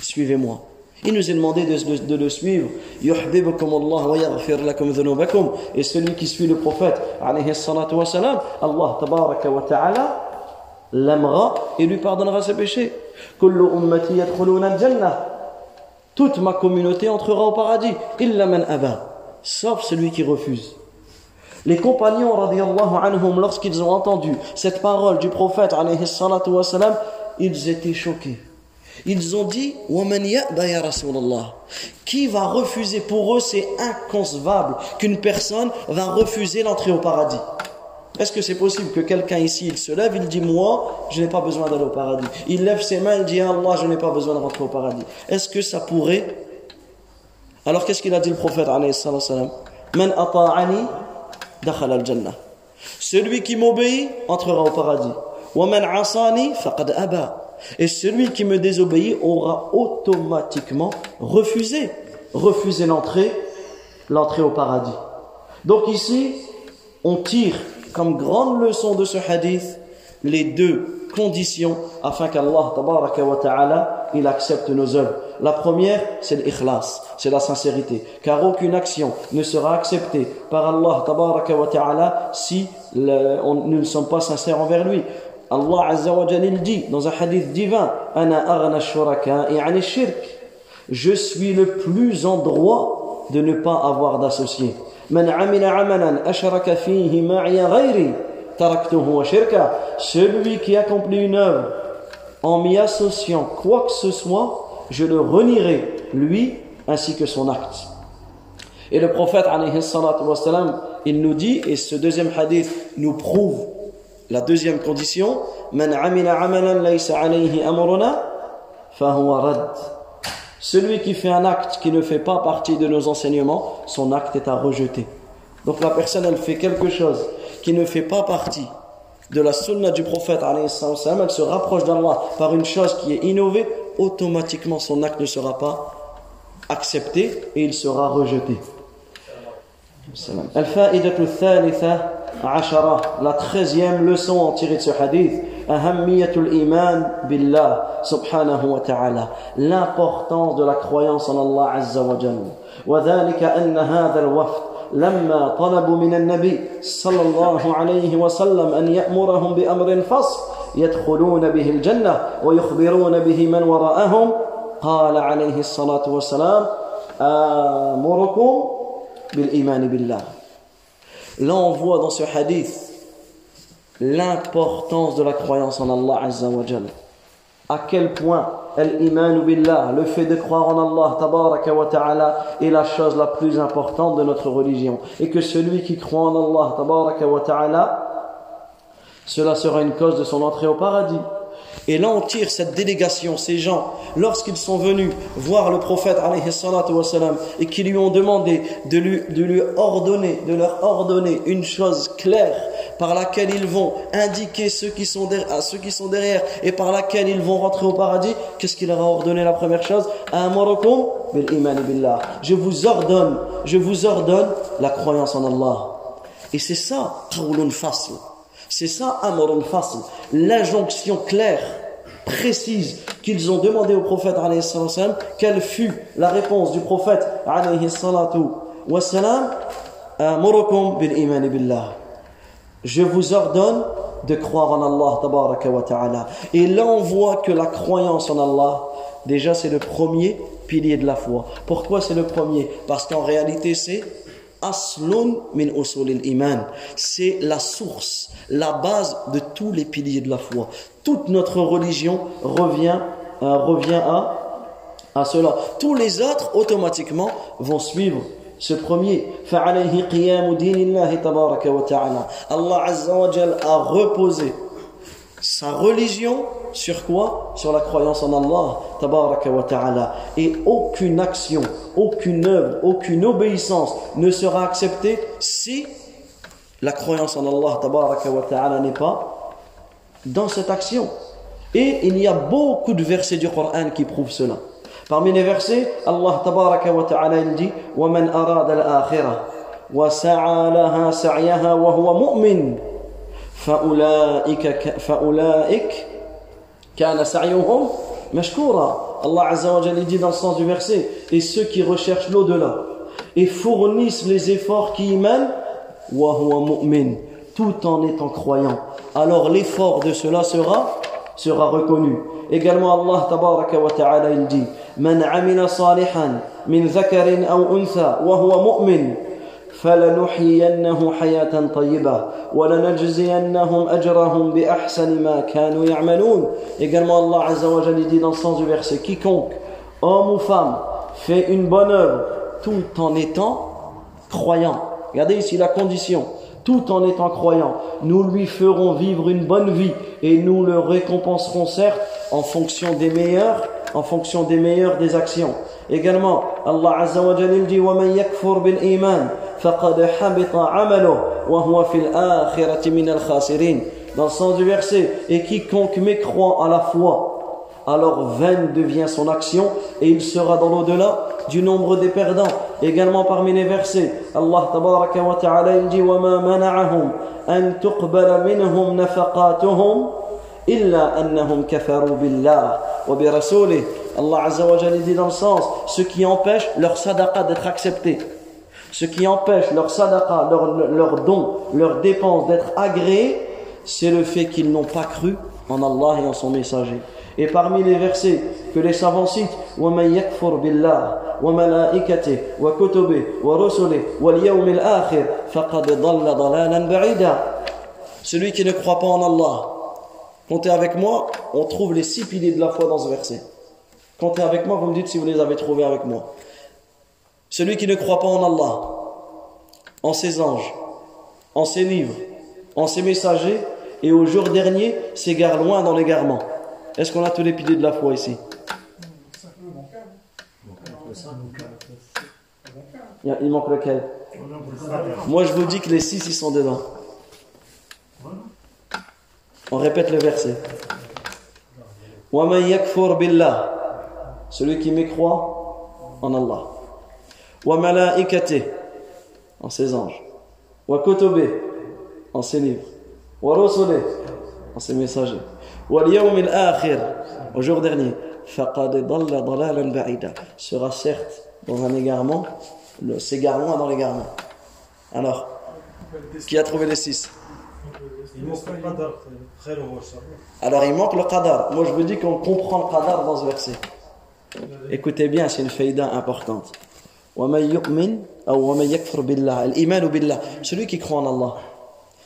suivez-moi. Il nous est demandé de, de, de le suivre. Yuhibbukum Allah wa yaghfir lakum dhunubakum. Et celui qui suit le prophète, alayhi salatu wa salam, Allah tabaraka wa ta'ala l'aimera et lui pardonnera ses péchés. Kullu ummati yadkhuluna al-jannah. Toute ma communauté entrera au paradis. Illa man aba. Sauf celui qui refuse. Les compagnons, radiyallahu anhum, lorsqu'ils ont entendu cette parole du prophète, alayhi salatu wa salam, ils étaient choqués. Ils ont dit, wa man ya'ba ya Rasulallah. Qui va refuser? Pour eux, c'est inconcevable qu'une personne va refuser l'entrée au paradis. Est-ce que c'est possible que quelqu'un ici, il se lève, il dit « Moi, je n'ai pas besoin d'aller au paradis ». Il lève ses mains, il dit « Allah, je n'ai pas besoin de rentrer au paradis ». Est-ce que ça pourrait? Alors, qu'est-ce qu'il a dit le prophète, alayhi sallallahu alayhi wa sallam ?« Man ata'ani dakhala al-jannah ». Celui qui m'obéit entrera au paradis. « Wa man asani faqad aba ». Et celui qui me désobéit aura automatiquement refusé, refusé l'entrée, l'entrée au paradis. Donc ici, on tire comme grande leçon de ce hadith les deux conditions afin qu'Allah tabaraka wa ta'ala il accepte nos œuvres. La première, c'est l'ikhlas, c'est la sincérité, car aucune action ne sera acceptée par Allah tabaraka wa ta'ala si le, on, nous ne sommes pas sincères envers lui. Allah azza wa jalla il dit dans un hadith divin, ana aghna ash-shuraka'i 'an ash-shirk, je suis le plus en droit de ne pas avoir d'associé. Man amila amalan ashraka fihi ma'iya ghayri taraktuhu wa shirka. Celui qui accomplit une œuvre en m'y associant quoi que ce soit, je le renierai, lui ainsi que son acte. Et le prophète alayhi salatu wa salam, il nous dit, et ce deuxième hadith nous prouve la deuxième condition, man amila amalan laysa alayhi amruna fa huwa radd. Celui qui fait un acte qui ne fait pas partie de nos enseignements, son acte est à rejeter. Donc la personne, elle fait quelque chose qui ne fait pas partie de la sunna du prophète, alayhi salam, elle se rapproche d'Allah par une chose qui est innovée, automatiquement son acte ne sera pas accepté et il sera rejeté. Al-Fa'idatul Thalitha Ashara, la treizième leçon en tirée de ce hadith, Ahammiyatul Iman Billah Subhanahu wa Ta'ala, l'importance de la croyance en Allah Azza wa Jalla. وذلك أن هذا الوفد لما طلبوا من النبي صلى الله عليه وسلم أن يأمرهم بأمر فصل يدخلون به الجنة ويخبرون به من وراءهم قال عليه الصلاة والسلام آمركم بالإيمان بالله. Là on voit dans ce hadith l'importance de la croyance en Allah Azza wa Jalla. À quel point Al-Iman Billah, le fait de croire en Allah Tabaraka wa Ta'ala, est la chose la plus importante de notre religion. Et que celui qui croit en Allah Tabaraka wa Ta'ala, cela sera une cause de son entrée au paradis. Et là on tire cette délégation, ces gens, lorsqu'ils sont venus voir le prophète alayhi salatu wa salam et qui lui ont demandé de lui, de lui ordonner, de leur ordonner une chose claire par laquelle ils vont indiquer ceux qui sont derrière, ceux qui sont derrière et par laquelle ils vont rentrer au paradis, qu'est-ce qu'il leur a ordonné la première chose? Amarakum bil iman billah. Je vous ordonne, je vous ordonne la croyance en Allah. Et c'est ça, qawlun fasl. C'est ça, Amrun Fasl, l'injonction claire, précise qu'ils ont demandé au prophète alayhi salatu wassalam. Quelle fut la réponse du prophète alayhi salatu wassalam? Amrukum bil iman billah. Je vous ordonne de croire en Allah tabaraka wa ta'ala. Et là on voit que la croyance en Allah, déjà c'est le premier pilier de la foi. Pourquoi c'est le premier? Parce qu'en réalité c'est Aslun min usul al-iman. C'est la source, la base de tous les piliers de la foi. Toute notre religion revient, euh, revient à, à cela. Tous les autres, automatiquement, vont suivre ce premier. فَعَلَيْهِ قِيَامُ دِينِ اللَّهِ تَبَارَكَ وَتَعَالَى. Allah Azza wa Jal a reposé sa religion sur quoi? Sur la croyance en Allah Tabaraka wa Ta'ala. Et aucune action, aucune œuvre, aucune obéissance ne sera acceptée si la croyance en Allah Tabaraka wa Ta'ala n'est pas dans cette action. Et il y a beaucoup de versets du Coran qui prouvent cela. Parmi les versets, Allah Tabaraka wa Ta'ala il dit وَمَنْ أَرَادَ الْآخِرَةَ وَسَعَى لَهَا سَعْيَهَا وَهُوَ مُؤْمِنٌ فَأُولَئِكَ فَأُولَئِكَ كَانَ سَعْيُهُمْ مَشْكُورًا. Allah Azza wa Jalla dit dans le sens du verset, et ceux qui recherchent l'au-delà et fournissent les efforts qui y mènent, وَهُوَ مُؤْمِنٌ, tout en étant croyant, alors l'effort de cela sera, sera reconnu. Également Allah Tabaraka wa Ta'ala il dit مَنْ عَمِلَ صَالِحًا مِنْ ذَكَرٍ أَوْ أُنْثَى وَهُوَ مُؤْمِنٌ فَلَنُحْيِيَنَّهُ حَيَاةً طَيِّبَةً وَلَنَجْزِيَنَّهُمْ أَجْرَهُمْ بِأَحْسَنِ مَا كَانُوا يَعْمَلُونَ. Également Allah Azza wa Jalla dit dans le sens du verset, quiconque, homme ou femme, fait une bonne œuvre tout en étant croyant. Regardez ici la condition, tout en étant croyant, nous lui ferons vivre une bonne vie et nous le récompenserons certes en fonction des meilleurs, en fonction des meilleures des actions. Également, Allah Azza wa Jalla dit وَمَنْ يَكْفُرْ بِالْإِيمَانِ فَقَدْ حَبِطَ عَمَلُهُ وَهُوَ فِي الْآخِرَةِ مِنَ الْخَاسِرِينَ. Dans le sens du verset, et quiconque mécroit à la foi, alors vaine devient son action et il sera dans l'au-delà du nombre des perdants. Également parmi les versets, Allah Tabaraka wa Ta'ala dit وَمَا مَنَعَهُمْ أَنْ تُقْبَلَ مِنْهُمْ نَفَقَاتُهُمْ إِلَّا أَنَّهُمْ كَفَرُوا بِاللَّهِ وَبِرَسُولِهِ. Allah Azza wa Jalla dit dans le sens, ce qui empêche leur sadaqa d'être accepté, ce qui empêche leur sadaqa, leur, leur don, leur dépense d'être agréé, c'est le fait qu'ils n'ont pas cru en Allah et en son messager. Et parmi les versets que les savants citent, وَمَنْ يَكْفُرْ بِاللَّهِ وَمَلَائِكَتِهِ وَكُتُبِهِ وَرُسُلِهِ وَالْيَوْمِ الْآخِرِ فَقَدْ ضَلَّ ضَلَالًا بَعِيدًا. Celui qui ne croit pas en Allah. Comptez avec moi, on trouve les six piliers de la foi dans ce verset. Comptez avec moi, vous me dites si vous les avez trouvés avec moi. Celui qui ne croit pas en Allah, en ses anges, en ses livres, en ses messagers, et au jour dernier, s'égare loin dans l'égarement. Est-ce qu'on a tous les piliers de la foi ici? Il manque lequel? Moi je vous dis que les six, ils sont dedans. On répète le verset. « Wa man yakfur billah » Celui qui mécroit en Allah, wa malaikatih, en ses anges, wa kutubih, en ses livres, wa rusulih, en ses messagers, wa al-yawm al-akhir, au jour dernier, faqad dalla dalalan ba'ida, sera certes dans un égarement, s'égarement dans l'égarement. Alors, qui a trouvé les six? Alors il manque le qadar. Moi je vous dis qu'on comprend le qadar dans ce verset. Écoutez bien, c'est une faïda importante. Celui qui croit en Allah.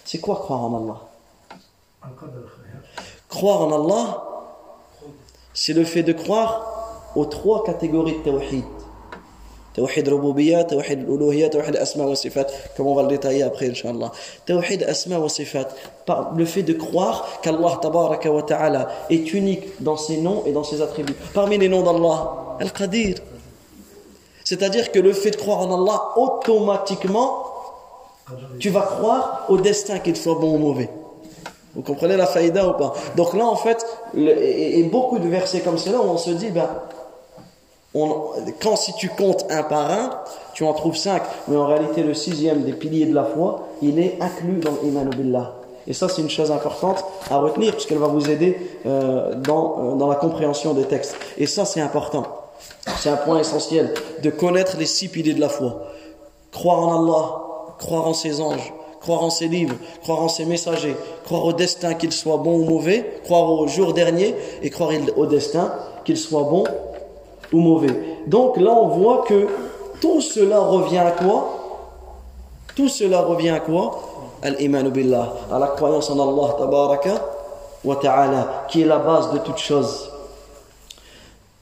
C'est quoi croire en Allah? Croire en Allah, c'est le fait de croire aux trois catégories de tawhid. Tawhid Rububiyyah, Tawhid Uluhiyyah, Tawhid Asma wa Sifat, comme on va le détailler après, Inch'Allah. Tawhid Asma wa Sifat, par le fait de croire qu'Allah Tabaraka wa Ta'ala est unique dans ses noms et dans ses attributs. Parmi les noms d'Allah, Al-Qadir. C'est-à-dire que le fait de croire en Allah, automatiquement, tu vas croire au destin, qu'il soit bon ou mauvais. Vous comprenez la faïda ou pas? Donc là, en fait, le, et, et beaucoup de versets comme cela où on se dit, ben, On, quand si tu comptes un par un, tu en trouves cinq, mais en réalité le sixième des piliers de la foi, il est inclus dans l'Iman billah. Et ça c'est une chose importante à retenir, puisqu'elle va vous aider euh, dans, euh, dans la compréhension des textes. Et ça c'est important, c'est un point essentiel, de connaître les six piliers de la foi. Croire en Allah, croire en ses anges, croire en ses livres, croire en ses messagers, croire au destin qu'il soit bon ou mauvais, croire au jour dernier, et croire au destin qu'il soit bon ou mauvais. Donc là on voit que tout cela revient à quoi? Tout cela revient à quoi? Al-Imanu Billah, à la croyance en Allah Tabaraka wa Ta'ala, qui est la base de toute chose.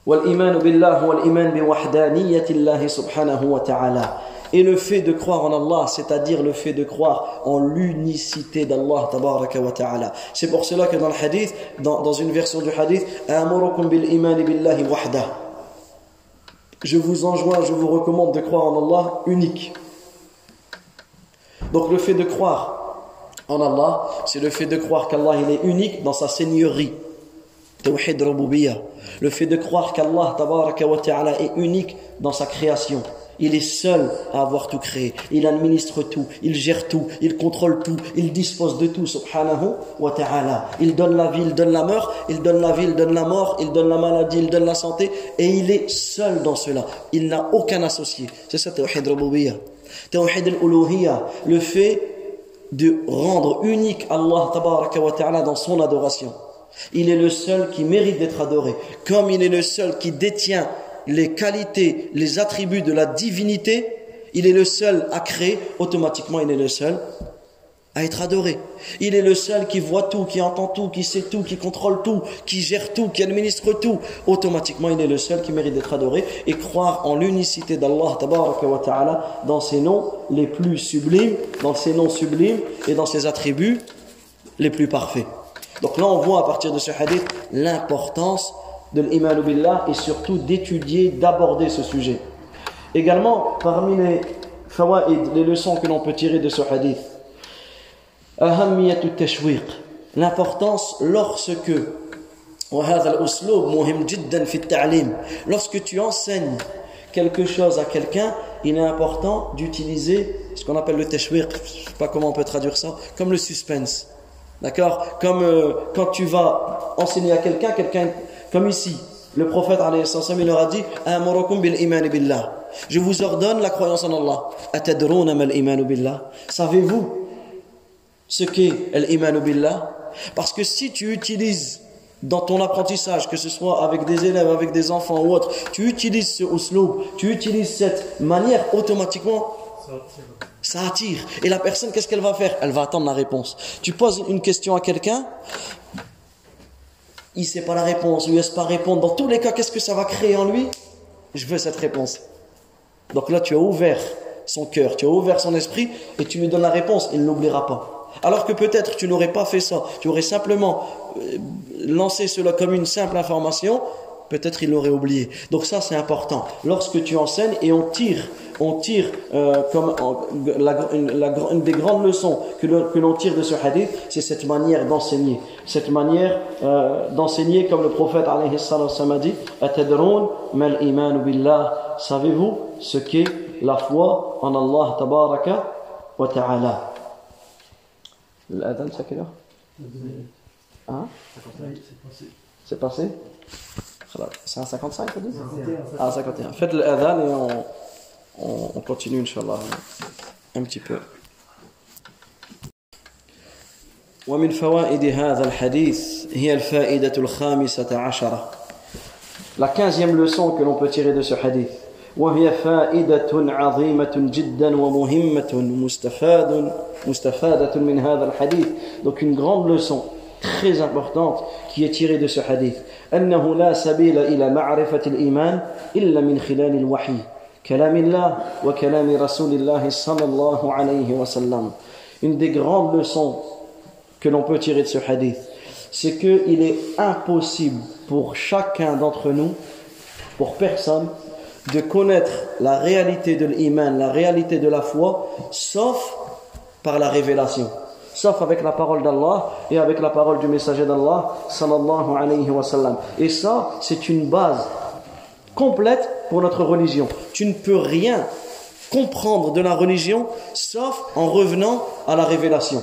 Wal-Imanu Billah wal-Iman bi Wahdaniyyatillahi Subhanahu wa Ta'ala. Et le fait de croire en Allah, c'est-à-dire le fait de croire en l'unicité d'Allah Tabaraka wa Ta'ala. C'est pour cela que dans le hadith, dans, dans une version du hadith, Amurukum bil-Iman billahi wahdah. Je vous enjoins, je vous recommande de croire en Allah unique. Donc le fait de croire en Allah, c'est le fait de croire qu'Allah il est unique dans sa seigneurie. Tawhid Rububiyyah. Le fait de croire qu'Allah Tabaraka wa Ta'ala est unique dans sa création. Il est seul à avoir tout créé. Il administre tout, il gère tout, il contrôle tout, il dispose de tout, subhanahu wa ta'ala. Il donne la vie, il donne la mort, il donne la vie, il donne la mort, il donne la maladie, il donne la santé. Et il est seul dans cela. Il n'a aucun associé. C'est ça, Tawhid Rububiyyah. Tawhid al-Uluhiyyah, le fait de rendre unique Allah tabaraka wa ta'ala dans son adoration. Il est le seul qui mérite d'être adoré. Comme il est le seul qui détient les qualités, les attributs de la divinité, il est le seul à créer, automatiquement il est le seul à être adoré. Il est le seul qui voit tout, qui entend tout, qui sait tout, qui contrôle tout, qui gère tout, qui administre tout. Automatiquement il est le seul qui mérite d'être adoré. Et croire en l'unicité d'Allah Tabaraka wa Ta'ala dans ses noms les plus sublimes, dans ses noms sublimes et dans ses attributs les plus parfaits. Donc là on voit à partir de ce hadith l'importance de l'Iman Billah et surtout d'étudier, d'aborder ce sujet. Également, parmi les fawaïd, les leçons que l'on peut tirer de ce hadith, ahammiyatu tashwiq, l'importance lorsque, wa hadha al-uslub muhim jiddan fi at-ta'lim, lorsque tu enseignes quelque chose à quelqu'un, il est important d'utiliser ce qu'on appelle le tashwiq, je sais pas comment on peut traduire ça, comme le suspense. D'accord? Comme euh, quand tu vas enseigner à quelqu'un, quelqu'un comme ici, le prophète alayhi salam il leur a dit Amurukum bil iman billah. Je vous ordonne la croyance en Allah. Atadruna mal iman billah. Savez-vous ce qu'est l'iman billah? Parce que si tu utilises dans ton apprentissage, que ce soit avec des élèves, avec des enfants ou autre, tu utilises ce usloub, tu utilises cette manière, automatiquement ça attire. Et la personne, qu'est-ce qu'elle va faire? Elle va attendre la réponse. Tu poses une question à quelqu'un, il ne sait pas la réponse, il ne laisse pas répondre. Dans tous les cas, qu'est-ce que ça va créer en lui? Je veux cette réponse. Donc là, tu as ouvert son cœur, tu as ouvert son esprit et tu lui donnes la réponse, il ne l'oubliera pas. Alors que peut-être tu n'aurais pas fait ça, tu aurais simplement lancé cela comme une simple information, peut-être il l'aurait oublié. Donc ça, c'est important. Lorsque tu enseignes et on tire, on tire euh, comme euh, la, la, une des grandes leçons que, le, que l'on tire de ce hadith, c'est cette manière d'enseigner. Cette manière euh, d'enseigner comme le prophète alayhi salam a dit « Atadroun mal iman billah » Savez-vous ce qu'est la foi en Allah tabaraka wa ta'ala. L'adhan, c'est à quelle heure? Hein? C'est passé? C'est à cinquante-cinq, vous dites? Ah, cinquante et un. Faites l'adhan et on, on, on continue, Inch'Allah, un petit peu. ومن فوائد هذا الحديث هي الفائدة الخامسة عشرة. La quinzième leçon que l'on peut tirer de ce hadith. وهي فائدة عظيمة جدا ومهمة مستفاد مستفادة من هذا الحديث. Donc une grande leçon très importante qui est tirée de ce hadith. أنه لا سبيل إلى معرفة الإيمان إلا من خلال الوحي كلام الله وكلام رسول الله صلى الله عليه وسلم. Une des grandes leçons que l'on peut tirer de ce hadith, c'est que il est impossible pour chacun d'entre nous, pour personne, de connaître la réalité de l'iman, la réalité de la foi, sauf par la révélation, sauf avec la parole d'Allah et avec la parole du messager d'Allah sallallahu alayhi wa sallam. Et ça, c'est une base complète pour notre religion. Tu ne peux rien comprendre de la religion sauf en revenant à la révélation,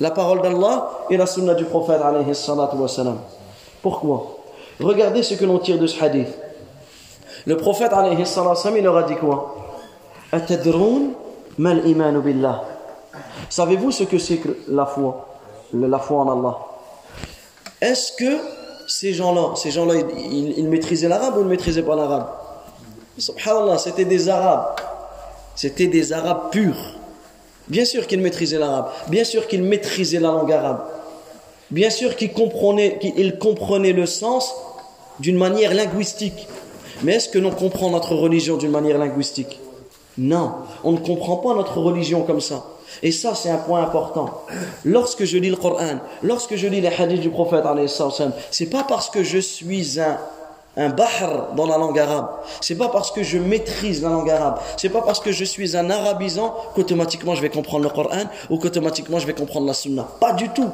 la parole d'Allah et la sunna du prophète alayhi salatu wa sallam. Pourquoi? Regardez ce que l'on tire de ce hadith. Le prophète alayhi salam, il leur a dit quoi? Atadroun mal imanu billah. Savez-vous ce que c'est que la foi, la foi en Allah? Est-ce que ces gens-là, ces gens-là, ils, ils maîtrisaient l'arabe ou ils ne maîtrisaient pas l'arabe? Subhanallah, c'était des arabes, c'était des arabes purs. Bien sûr qu'ils maîtrisaient l'arabe, bien sûr qu'ils maîtrisaient la langue arabe, bien sûr qu'ils comprenaient, qu'ils comprenaient le sens d'une manière linguistique. Mais est-ce que l'on comprend notre religion d'une manière linguistique? Non, on ne comprend pas notre religion comme ça. Et ça, c'est un point important. Lorsque je lis le Coran, lorsque je lis les hadiths du prophète, c'est pas parce que je suis un, un bahr dans la langue arabe, c'est pas parce que je maîtrise la langue arabe, c'est pas parce que je suis un arabisant qu'automatiquement je vais comprendre le Coran ou qu'automatiquement je vais comprendre la sunna. Pas du tout,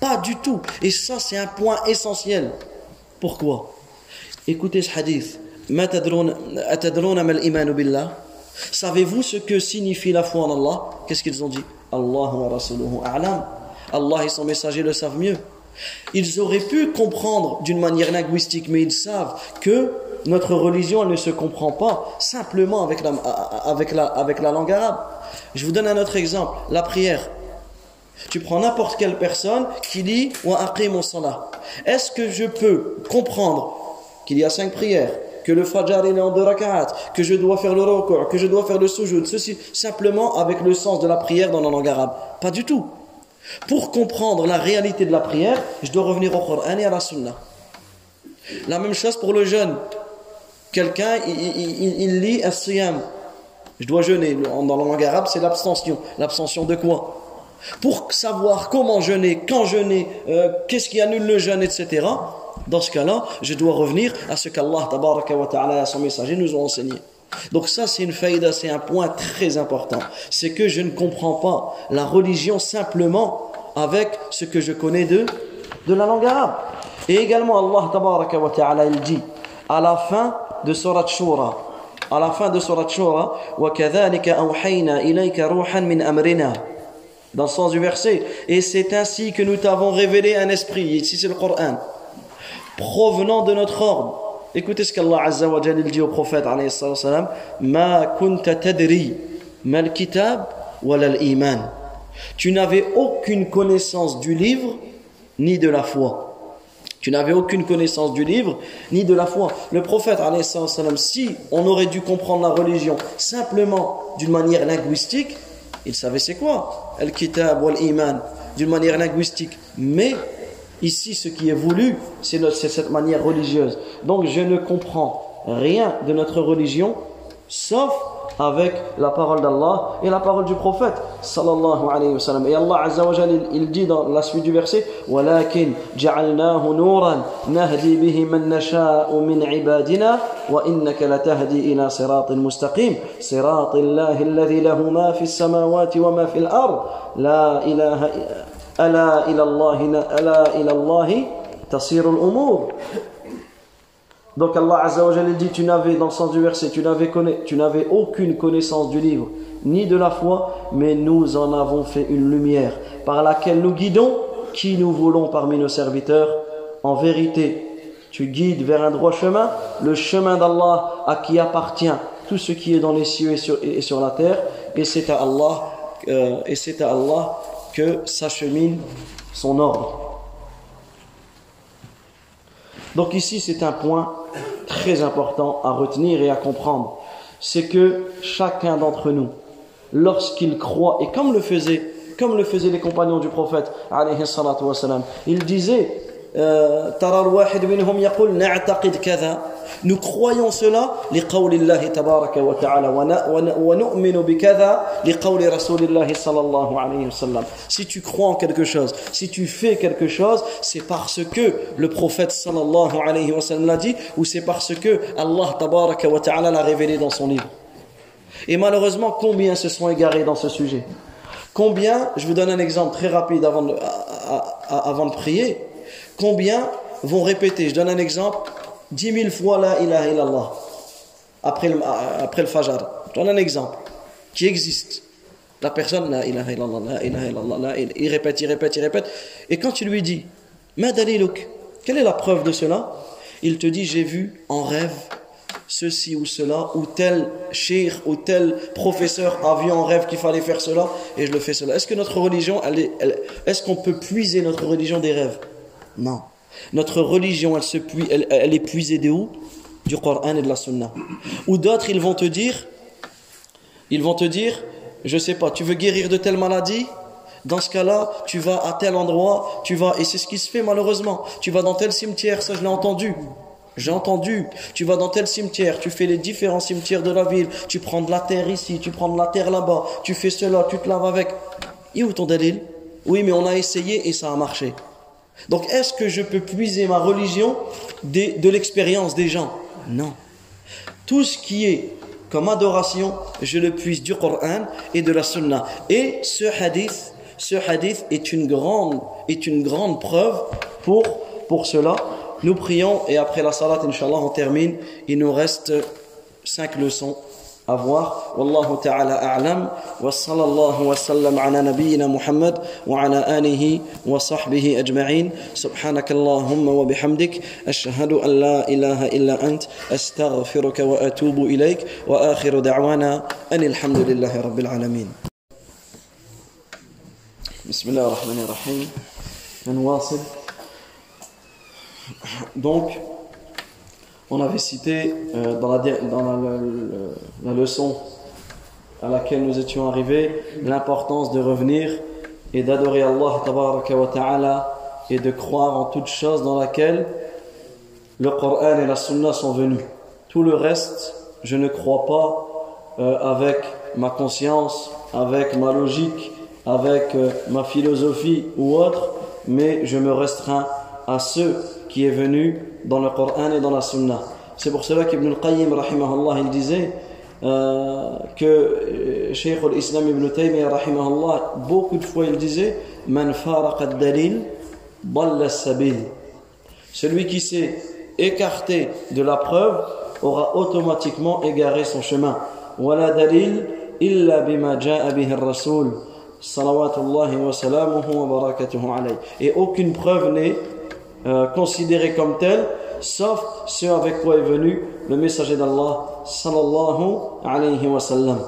pas du tout. Et ça, c'est un point essentiel. Pourquoi? Écoutez ce hadith. Savez-vous ce que signifie la foi en Allah? Qu'est-ce qu'ils ont dit? Allahu wa rasuluhu a'lam. Allah et son messager le savent mieux. Ils auraient pu comprendre d'une manière linguistique, mais ils savent que notre religion, elle ne se comprend pas simplement avec la, avec la, avec la langue arabe. Je vous donne un autre exemple, la prière. Tu prends n'importe quelle personne qui dit wa aqimu salah. Est-ce que je peux comprendre qu'il y a cinq prières, que le fajr il est en deux rak'at, que je dois faire le ruku', que je dois faire le sujoud, ceci simplement avec le sens de la prière dans la langue arabe? Pas du tout. Pour comprendre la réalité de la prière, je dois revenir au Coran et à la sunna. La même chose pour le jeûne. Quelqu'un, il, il, il, il lit as-siyam. Je dois jeûner. Dans la langue arabe, c'est l'abstention. L'abstention de quoi? Pour savoir comment jeûner, quand jeûner, euh, qu'est-ce qui annule le jeûne, et cetera. Dans ce cas-là, je dois revenir à ce qu'Allah tabaraka wa ta'ala et son messager nous ont enseigné. Donc ça, c'est une faïda, c'est un point très important. C'est que je ne comprends pas la religion simplement avec ce que je connais de, de la langue arabe. Et également, Allah tabaraka wa ta'ala, il dit à la fin de Surat Shura, à la fin de Surat Shura, وَكَذَلِكَ أَوْحَيْنَا إِلَيْكَ رُوحًا مِنْ أَمْرِنَا. Dans le sens du verset, et c'est ainsi que nous t'avons révélé un esprit, ici c'est le Coran, provenant de notre ordre. Écoutez ce qu'Allah Azza wa Jalla dit au prophète alayhi salam, ma kunta tadri mal kitab wala al-iman. Tu n'avais aucune connaissance du livre ni de la foi. Tu n'avais aucune connaissance du livre ni de la foi. Le prophète alayhi salam, si on aurait dû comprendre la religion simplement d'une manière linguistique, il savait c'est quoi al-kitab wal-iman d'une manière linguistique, mais ici, ce qui est voulu, c'est, notre, c'est cette manière religieuse. Donc, je ne comprends rien de notre religion sauf avec la parole d'Allah et la parole du prophète sallallahu alayhi wa sallam. Et Allah azza wa jalla il dit dans la suite du verset: walakin ja'alnahu nuran nahdi bihi man nasha'u min ibadina wa innaka latahdi ila siratin mustaqim siratil lahi alladhi lahu ma fis samawati wa ma fil ard la ilaha ala ila allahi ala ila allahi tasiru al umur. Donc Allah Azza wa Jalla dit, tu n'avais, dans le sens du verset, tu n'avais, conna... tu n'avais aucune connaissance du livre, ni de la foi, mais nous en avons fait une lumière, par laquelle nous guidons qui nous voulons parmi nos serviteurs. En vérité, tu guides vers un droit chemin, le chemin d'Allah à qui appartient tout ce qui est dans les cieux et sur, et sur la terre, et c'est à Allah, euh, et c'est à Allah que s'achemine son ordre. Donc ici, c'est un point très important à retenir et à comprendre. C'est que chacun d'entre nous, lorsqu'il croit, et comme le faisaient, comme le faisaient les compagnons du prophète, alayhi salatu wa salam, il disait, euh, nous croyons cela, si tu crois en quelque chose, si tu fais quelque chose, c'est parce que le prophète sallallahu alayhi wa sallam l'a dit, ou c'est parce que Allah tabaraka wa ta'ala l'a révélé dans son livre. Et malheureusement, combien se sont égarés dans ce sujet. Combien, je vous donne un exemple très rapide avant de, avant de prier, combien vont répéter, je donne un exemple, dix mille fois la ilaha illallah après le, après le fajr. Je donne un exemple qui existe. La personne, la ilaha illallah, la ilaha illallah, la ilaha, il répète, il répète, il répète. Et quand tu lui dis, ma daliluk, quelle est la preuve de cela? Il te dit, j'ai vu en rêve ceci ou cela, ou tel cheikh ou tel professeur a vu en rêve qu'il fallait faire cela, et je le fais cela. Est-ce que notre religion, elle est, elle, est-ce qu'on peut puiser notre religion des rêves? Non. Notre religion, elle, se puise, elle, elle est puisée de où? Du Coran et de la Sunna. Ou d'autres, ils vont te dire, ils vont te dire, je sais pas, tu veux guérir de telle maladie? Dans ce cas-là, tu vas à tel endroit, tu vas, et c'est ce qui se fait malheureusement, tu vas dans tel cimetière, ça je l'ai entendu. J'ai entendu, tu vas dans tel cimetière, tu fais les différents cimetières de la ville, tu prends de la terre ici, tu prends de la terre là-bas, tu fais cela, tu te laves avec. Et où ton dalil? Oui, mais on a essayé et ça a marché. Donc, est-ce que je peux puiser ma religion de, de l'expérience des gens? Non. Tout ce qui est comme adoration, je le puise du Coran et de la Sunna. Et ce hadith, ce hadith est une grande, est une grande preuve pour, pour cela. Nous prions et après la salat, Inch'Allah, on termine. Il nous reste cinq leçons à voir. Wallahu ta'ala a'lam. Wa sallallahu wa sallam ala nabiyyina Muhammad wa ala alihi wa sahbihi ajma'in. Subhanakallahumma wa bihamdik. Ashhadu an la ilaha illa ant. Astaghfiruka wa atubu ilayk. Wa akhiru da'wana anil hamdulillahi rabbil alamin. Bismillahir rahmanir rahim. Nwasil. Donc, on avait cité euh, dans, la, dans la, la, la, la leçon à laquelle nous étions arrivés l'importance de revenir et d'adorer Allah tabaraka wa ta'ala et de croire en toute chose dans laquelle le Coran et la Sunna sont venus. Tout le reste, je ne crois pas euh, avec ma conscience, avec ma logique, avec euh, ma philosophie ou autre, mais je me restreins à ceux qui est venu dans le Coran et dans la Sunna. C'est pour cela qu'Ibn al-Qayyim, rahimahullah, il disait euh, que Shaykhul Islam Ibn Taymiyyah, rahimahullah, beaucoup de fois il disait Man faraqa ad-dalil, dalla as-sabil. Celui qui s'est écarté de la preuve aura automatiquement égaré son chemin. Wala dalil illa bima ja'a bihi ar-rasul, salawatullahi wa salamuhu wa barakatuhu alayh. Et aucune preuve n'est Euh, considéré comme tel, sauf ce avec quoi est venu le messager d'Allah sallallahu alayhi wa sallam.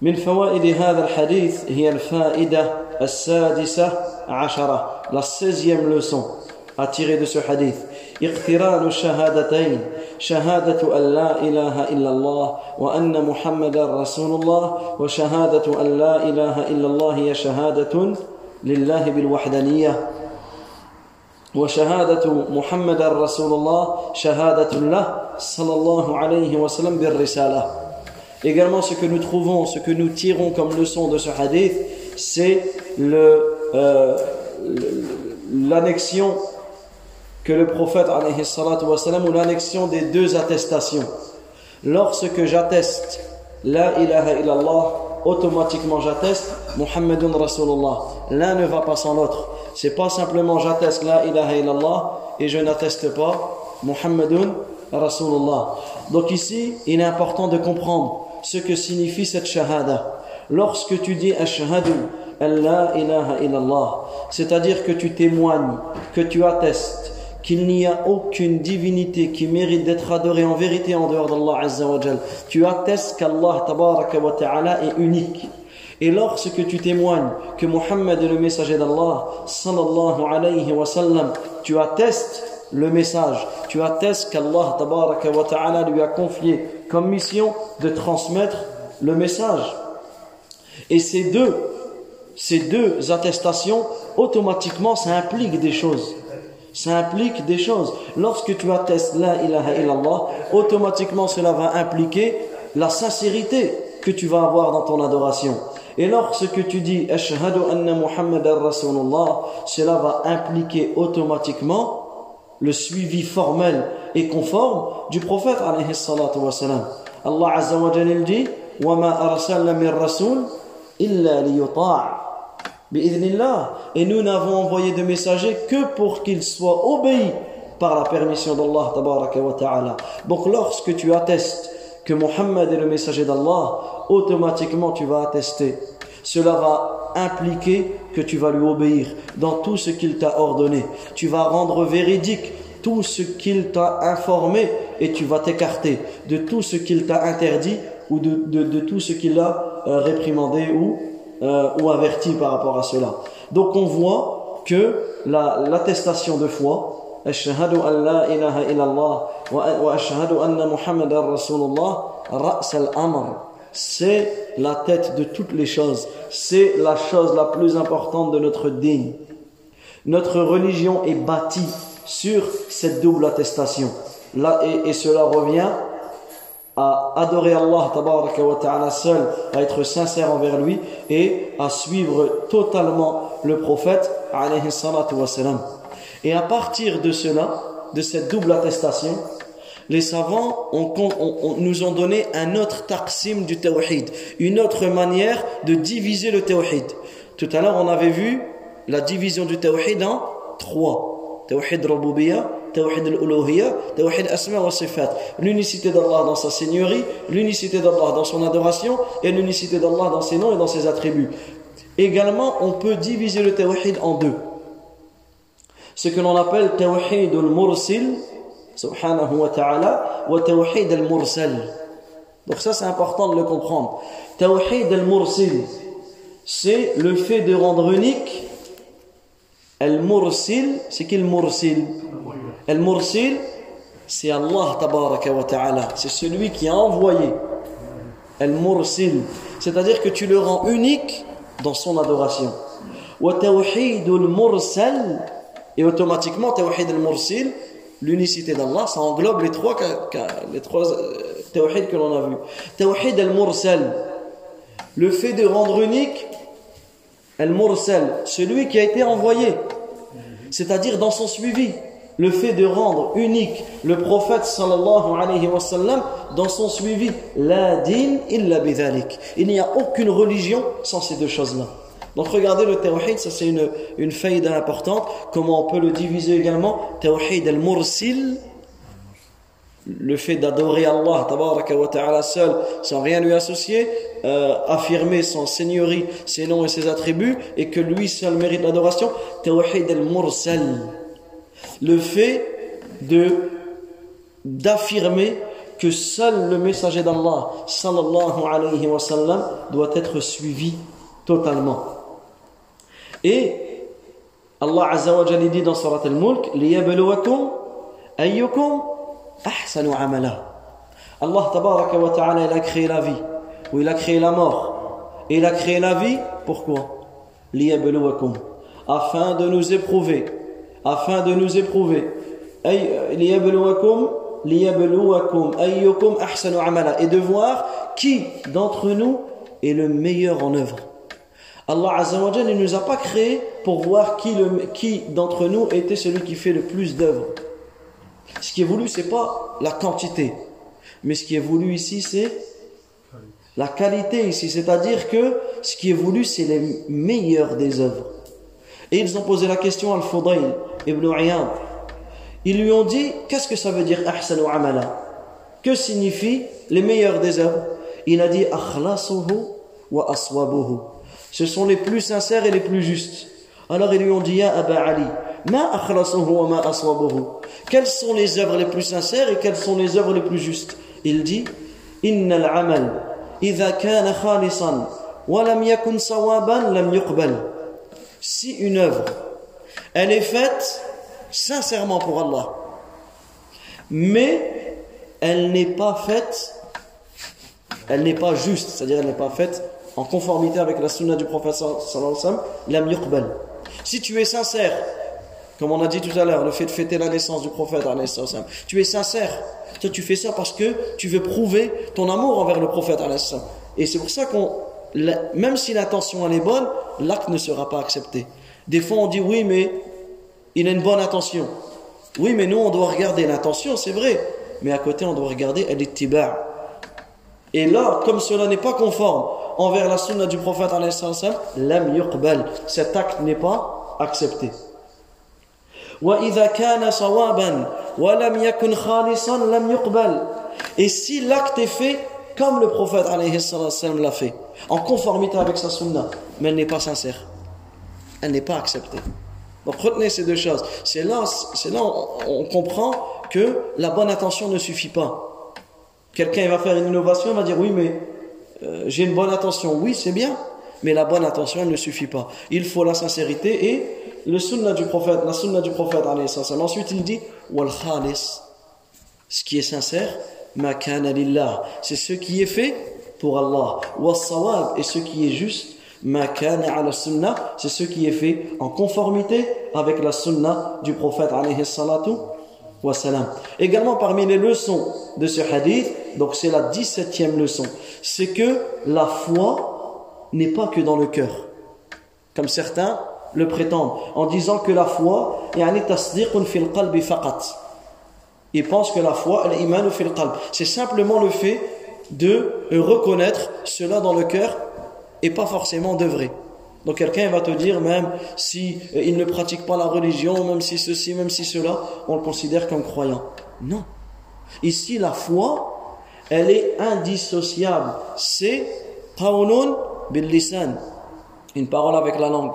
Min fawaidi hadha al-hadith hiya al-faida as-sadisa ashara, la seizième leçon à tirer de ce hadith. Iqtiranu shahadatayn, shahadatu an la ilaha illallah wa anna muhammadan rasulullah wa shahadatu an la ilaha illallah hiya shahadatun lillahi bil wahdaniyah. وشهادة محمد رسول الله شهادة له صلى الله عليه وسلم بالرسالة Également, ce que nous trouvons, ce que nous tirons comme leçon de ce hadith, c'est le, euh, l'annexion que le prophète alayhi salatu wa salam, ou l'annexion des deux attestations. Lorsque j'atteste la ilaha illallah, automatiquement j'atteste Muhammadun Rasulullah. L'un ne va pas sans l'autre. C'est pas simplement j'atteste la ilaha illallah et je n'atteste pas Muhammadun Rasulullah. Donc ici, il est important de comprendre ce que signifie cette shahada. Lorsque tu dis ashhadu an la ilaha illallah, c'est-à-dire que tu témoignes, que tu attestes qu'il n'y a aucune divinité qui mérite d'être adorée en vérité en dehors d'Allah Azza wa Jal. Tu attestes qu'Allah Tabaraka wa Ta'ala est unique. Et lorsque tu témoignes que Muhammad est le messager d'Allah, sallallahu alayhi wa sallam, tu attestes le message. Tu attestes qu'Allah Tabaraka wa Ta'ala lui a confié comme mission de transmettre le message. Et ces deux, ces deux attestations, automatiquement, ça implique des choses. Ça implique des choses. Lorsque tu attestes la ilaha illallah, automatiquement cela va impliquer la sincérité que tu vas avoir dans ton adoration. Et lorsque tu dis ashhadu anna Muhammadar Rasulullah, cela va impliquer automatiquement le suivi formel et conforme du prophète alayhi salatu wa salam. Allah Azza wa Jalla dit wa ma arsalna min rasul illa liyuta'a bi'idhnillah, et nous n'avons envoyé de messager que pour qu'il soit obéi par la permission d'Allah tabaraka wa ta'ala. Donc lorsque tu attestes que Muhammad est le messager d'Allah, automatiquement tu vas attester, cela va impliquer que tu vas lui obéir dans tout ce qu'il t'a ordonné, tu vas rendre véridique tout ce qu'il t'a informé et tu vas t'écarter de tout ce qu'il t'a interdit ou de, de, de tout ce qu'il a euh, réprimandé ou Euh, ou averti par rapport à cela. Donc on voit que la, l'attestation de foi, ashhadu an la ilaha illallah wa ashhadu anna Muhammadar Rasulullah, ra's al-amr, c'est la tête de toutes les choses, c'est la chose la plus importante de notre dîn. Notre religion est bâtie sur cette double attestation. Là, et, et cela revient à adorer Allah tabaraka wa ta'ala seul, à être sincère envers lui et à suivre totalement le prophète alayhi salatu wa salam. Et à partir de cela, de cette double attestation, les savants ont, ont, ont, nous ont donné un autre taqsim du tawhid, une autre manière de diviser le tawhid. Tout à l'heure on avait vu la division du tawhid en trois: tawhid rububiyyah, tawhid al-uluhiyya, tawhid asma wa sifat, l'unicité d'Allah dans sa seigneurie, l'unicité d'Allah dans son adoration et l'unicité d'Allah dans ses noms et dans ses attributs. Également, on peut diviser le tawhid en deux. Ce que l'on appelle tawhid al-mursil, subhanahu wa ta'ala, wa tawhid al-mursal. Donc ça, c'est important de le comprendre. Tawhid al-mursil, c'est le fait de rendre unique al-mursil. C'est qui le mursil? Al-Mursil, c'est Allah tabaraka wa ta'ala, c'est celui qui a envoyé. Al-Mursil, c'est-à-dire que tu le rends unique dans son adoration. Wa tawhid al-mursal, et automatiquement tawhid al-mursil, l'unicité d'Allah, ça englobe les trois les trois tawhid que l'on a vu. Tawhid al-mursal, le fait de rendre unique al-mursal, celui qui a été envoyé, c'est-à-dire dans son suivi. Le fait de rendre unique le prophète sallallahu alayhi wa sallam dans son suivi. La din illa bidhalik. Il n'y a aucune religion sans ces deux choses-là. Donc regardez le tawhid, ça c'est une, une faïda importante. Comment on peut le diviser également? Tawhid al-mursil, le fait d'adorer Allah tabaraka wa ta'ala seul sans rien lui associer, euh, affirmer son seigneurie, ses noms et ses attributs, et que lui seul mérite l'adoration. Tawhid al-mursal, le fait de, d'affirmer que seul le messager d'Allah sallallahu alayhi wa sallam doit être suivi totalement. Et Allah Azza wa Jalla dit dans Surat Al-Mulk, liyabluwakum ayyukum ahsanu amala. Allah tabaraka wa ta'ala, il a créé la vie, ou il a créé la mort, et il a créé la vie, pourquoi? Liyabluwakum, afin de nous éprouver, afin de nous éprouver. Et de voir qui d'entre nous est le meilleur en œuvre. Allah Azza wa Jalla ne nous a pas créés pour voir qui, le, qui d'entre nous était celui qui fait le plus d'œuvres. Ce qui est voulu, ce n'est pas la quantité, mais ce qui est voulu ici, c'est la qualité ici. C'est-à-dire que ce qui est voulu, c'est les meilleurs des œuvres. Et ils ont posé la question à Al-Fudayl ibn U'iyad. Ils lui ont dit, qu'est-ce que ça veut dire Ahsan ou Amala? Que signifie les meilleurs des œuvres? Il a dit, Akhlasuhu wa aswabuhu. Ce sont les plus sincères et les plus justes. Alors ils lui ont dit, Ya Aba Ali, ma akhlasuhu wa ma aswabuhu. Quelles sont les œuvres les plus sincères et quelles sont les œuvres les plus justes? Il dit, Innal amal, idha kana khalisan, wa lam yakun sawaban lam yuqbal. Si une œuvre, elle est faite sincèrement pour Allah, mais elle n'est pas faite, elle n'est pas juste, c'est-à-dire elle n'est pas faite en conformité avec la sunna du prophète sallallahu alayhi wa sallam, si tu es sincère, comme on a dit tout à l'heure, le fait de fêter la naissance du prophète sallallahu alayhi wa sallam, tu es sincère, toi tu fais ça parce que tu veux prouver ton amour envers le prophète sallallahu alayhi wa sallam, et c'est pour ça qu'on, même si l'intention elle est bonne, l'acte ne sera pas accepté. Des fois on dit oui mais il a une bonne intention. Oui, mais nous, on doit regarder l'intention, c'est vrai. Mais à côté, on doit regarder al-ittiba'. Et là, comme cela n'est pas conforme envers la sunna du prophète, lam yuqbal. Cet acte n'est pas accepté. Wa idha kana sawaban, wa lam yakun khalisan, lam yuqbal. Et si l'acte est fait comme le prophète l'a fait, en conformité avec sa sunna, mais elle n'est pas sincère, elle n'est pas acceptée. Donc retenez ces deux choses. C'est là, c'est là on, on comprend que la bonne intention ne suffit pas. Quelqu'un va faire une innovation, il va dire oui mais euh, j'ai une bonne intention. Oui c'est bien, mais la bonne intention elle ne suffit pas. Il faut la sincérité et le sunna du prophète, la sunna du prophète. Ensuite il dit wal khalis, ce qui est sincère, ma kana lillah, c'est ce qui est fait pour Allah. Wal sawab, et ce qui est juste. Ma kana ala sunna, c'est ce qui est fait en conformité avec la sunna du prophète alayhi salatu wa salam. Également parmi les leçons de ce hadith, donc c'est la dix-septième leçon, c'est que la foi n'est pas que dans le cœur, comme certains le prétendent, en disant que la foi, yani tasdiqun fil qalbi faqat. Ils pensent que la foi, al-imanu fil qalb, c'est simplement le fait de reconnaître cela dans le cœur, et pas forcément de vrai. Donc quelqu'un va te dire, même s'il si ne pratique pas la religion, même si ceci, même si cela, on le considère comme croyant. Non. Ici, la foi, elle est indissociable. C'est qawlun bil lisan, une parole avec la langue.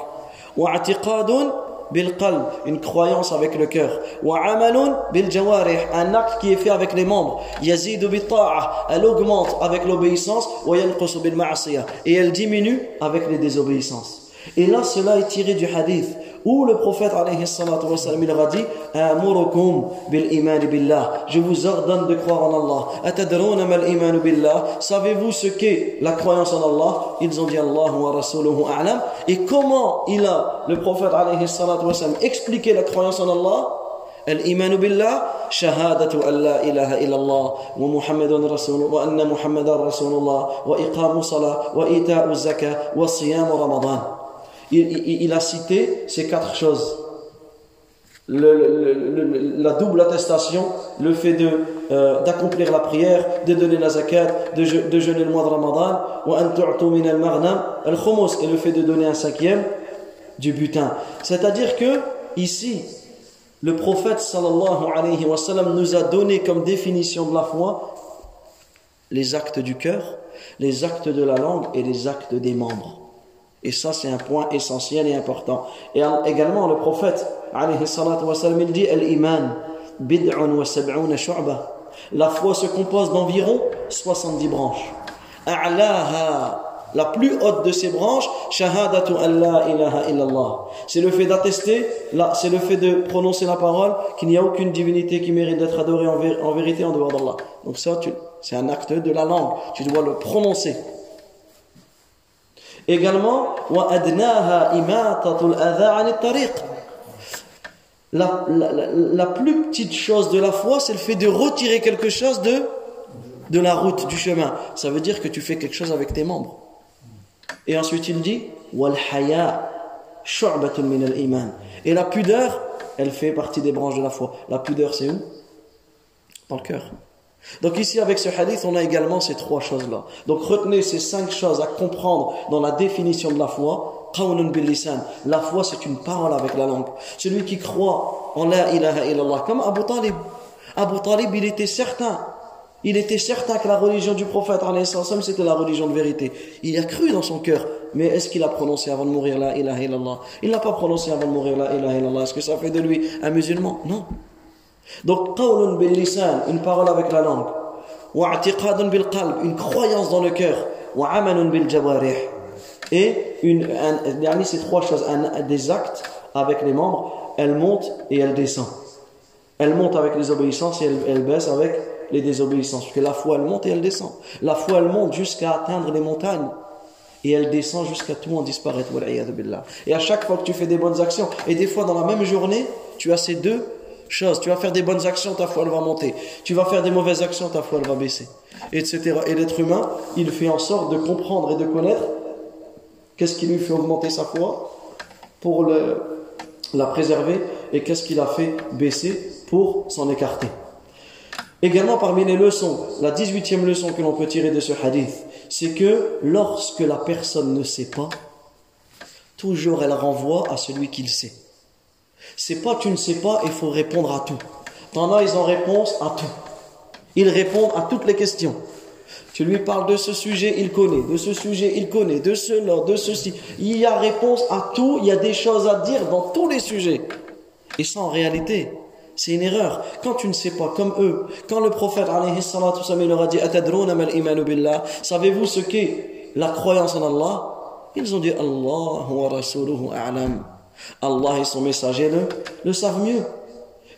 Wa i'tiqadun bil qalb, une croyance avec le cœur. Wa amalun bil jawarih, un acte qui est fait avec les membres. Yazidu bit ta'ah, elle augmente avec l'obéissance. Wa yanqusu bil ma'siyah, et elle diminue avec les désobéissances. Et là, cela est tiré du hadith où le prophète alayhi salatu wa sallam il a dit amurukum bil iman billah, je vous ordonne de croire en Allah. Atadruna mal iman billah, savez-vous ce qu'est la croyance en Allah? Ils ont dit Allah wa rasuluhu a'lam. Et comment il a, le prophète alayhi salatu wa sallam, expliqué la croyance en Allah? Al-iman billah shahadatu an la ilaha illallah wa muhammadun rasul wa anna muhammadan rasulullah wa iqamu salah wa ita'u zakah wa siyamu ramadan. Il, il, il a cité ces quatre choses. Le, le, le, la double attestation, le fait de, euh, d'accomplir la prière, de donner la zakat, de, je, de jeûner le mois de Ramadan, wa an tu'tu min al-maghnam al-khumous, et le fait de donner un cinquième du butin. C'est-à-dire que, ici, le prophète sallallahu alayhi wa sallam nous a donné comme définition de la foi les actes du cœur, les actes de la langue et les actes des membres. Et ça, c'est un point essentiel et important. Et également, le prophète, alayhi salatu wa sallam, il dit Al-Iman, bid'un wa sab'una shu'ba. La foi se compose d'environ soixante-dix branches. A'laha, la plus haute de ces branches, shahadatu an la ilaha illallah. C'est le fait d'attester, c'est le fait de prononcer la parole qu'il n'y a aucune divinité qui mérite d'être adorée en, vé- en vérité en dehors d'Allah. Donc, ça, tu, c'est un acte de la langue. Tu dois le prononcer. Également, la, la, la plus petite chose de la foi, c'est le fait de retirer quelque chose de, de la route, du chemin, ça veut dire que tu fais quelque chose avec tes membres. Et ensuite il dit wal haya shu'batun min al-iman. Et la pudeur, elle fait partie des branches de la foi. La pudeur, c'est où? Dans le cœur. Donc ici, avec ce hadith, on a également ces trois choses-là. Donc retenez ces cinq choses à comprendre dans la définition de la foi. Qawlun bil lisan. La foi, c'est une parole avec la langue. Celui qui croit en la ilaha illallah, comme Abu Talib. Abu Talib, il était certain. Il était certain que la religion du prophète, c'était la religion de vérité. Il a cru dans son cœur. Mais est-ce qu'il a prononcé avant de mourir la ilaha illallah? Il n'a pas prononcé avant de mourir la ilaha illallah. Est-ce que ça fait de lui un musulman? Non. Donc, qawlun bil lisan, une parole avec la langue. Wa i'tiqadun bil qalb, une croyance dans le cœur. Wa amalun bil jawarih. Et une, un, dernier, ces trois choses, un, des actes avec les membres, elles montent et elles descendent. Elles montent avec les obéissances et elles, elles baissent avec les désobéissances. Parce que la foi, elle monte et elle descend. La foi, elle monte jusqu'à atteindre les montagnes. Et elle descend jusqu'à tout en disparaître. Et à chaque fois que tu fais des bonnes actions, et des fois dans la même journée, tu as ces deux choses. Tu vas faire des bonnes actions, ta foi elle va monter. Tu vas faire des mauvaises actions, ta foi elle va baisser. Etc. Et l'être humain, il fait en sorte de comprendre et de connaître qu'est-ce qui lui fait augmenter sa foi pour le, la préserver et qu'est-ce qui la fait baisser pour s'en écarter. Également parmi les leçons, la dix-huitième leçon que l'on peut tirer de ce hadith, c'est que lorsque la personne ne sait pas, toujours elle renvoie à celui qui le sait. C'est pas tu ne sais pas, il faut répondre à tout. T'en as, ils ont réponse à tout. Ils répondent à toutes les questions. Tu lui parles de ce sujet, il connaît. De ce sujet, il connaît. De cela, de ceci. Il y a réponse à tout. Il y a des choses à dire dans tous les sujets. Et ça, en réalité, c'est une erreur. Quand tu ne sais pas, comme eux, quand le prophète, alayhi salatu wassalam, leur a dit, atadruna mal imanu billah, savez-vous ce qu'est la croyance en Allah? Ils ont dit, Allahu wa rasuluhu a'lam. Allah et son messager le, le savent mieux.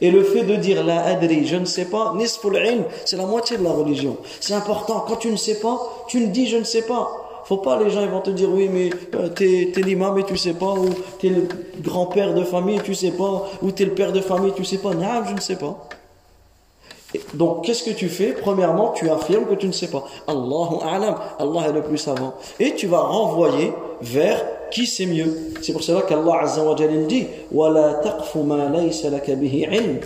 Et le fait de dire la adri, je ne sais pas, nisful ilm, c'est la moitié de la religion. C'est important. Quand tu ne sais pas, tu ne dis je ne sais pas. Faut pas, les gens ils vont te dire oui, mais euh, t'es, t'es l'imam et tu sais pas, ou t'es le grand-père de famille et tu sais pas, ou t'es le père de famille et tu sais pas. Non, je ne sais pas. Et donc qu'est-ce que tu fais? Premièrement, tu affirmes que tu ne sais pas. Allahu a'lam, Allah est le plus savant. Et tu vas renvoyer vers qui sait mieux. C'est pour cela qu'Allah Azza wa Jalla dit وَلَا تَقْفُ مَا لَيْسَ لَكَ بِهِ عِلْمٍ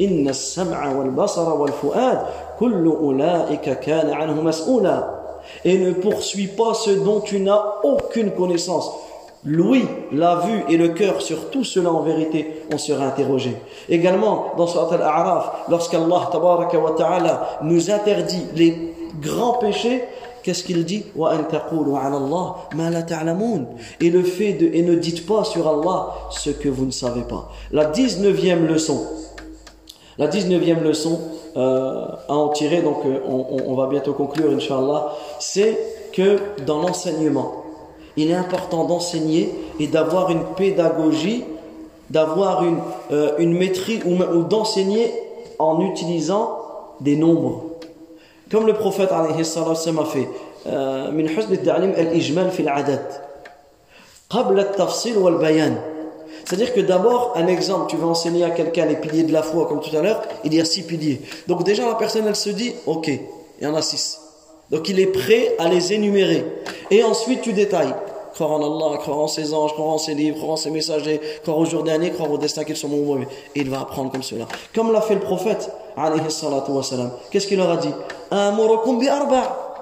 إِنَّ السَّمْعَ وَالْبَصَرَ وَالْفُؤَادَ كُلُّ أُولَٰئِكَ كَانَ عَنْهُ مَسْئُولًا. Et ne poursuis pas ce dont tu n'as aucune connaissance. L'ouïe, la vue et le cœur, sur tout cela en vérité, on sera interrogé. Également, dans Surat Al-A'raf, lorsqu'Allah tabaraka wa ta'ala nous interdit les grands péchés, qu'est-ce qu'il dit? Et le fait de, et ne dites pas sur Allah ce que vous ne savez pas. La dix-neuvième leçon, la dix-neuvième leçon euh, à en tirer, donc on, on va bientôt conclure, Inch'Allah, c'est que dans l'enseignement, il est important d'enseigner et d'avoir une pédagogie, d'avoir une, euh, une maîtrise, ou, ou d'enseigner en utilisant des nombres. Comme le prophète alayhi salam a fait, min husn al-ta'lim al-ijmal fi al-adad qabla at-tafsil wal-bayan. C'est-à-dire que d'abord, un exemple, tu vas enseigner à quelqu'un les piliers de la foi, comme tout à l'heure, il y a six piliers. Donc déjà la personne elle se dit OK, il y en a six. Donc il est prêt à les énumérer. Et ensuite tu détailles. Croire en Allah, croire en ses anges, croire en ses livres, croire en ses messagers, croire au jour dernier, croire au destin qu'ils sont mauvais. Et il va apprendre comme cela. Comme l'a fait le prophète, alayhi salatu wa salam, qu'est-ce qu'il leur a dit? Amurukum bi arba'.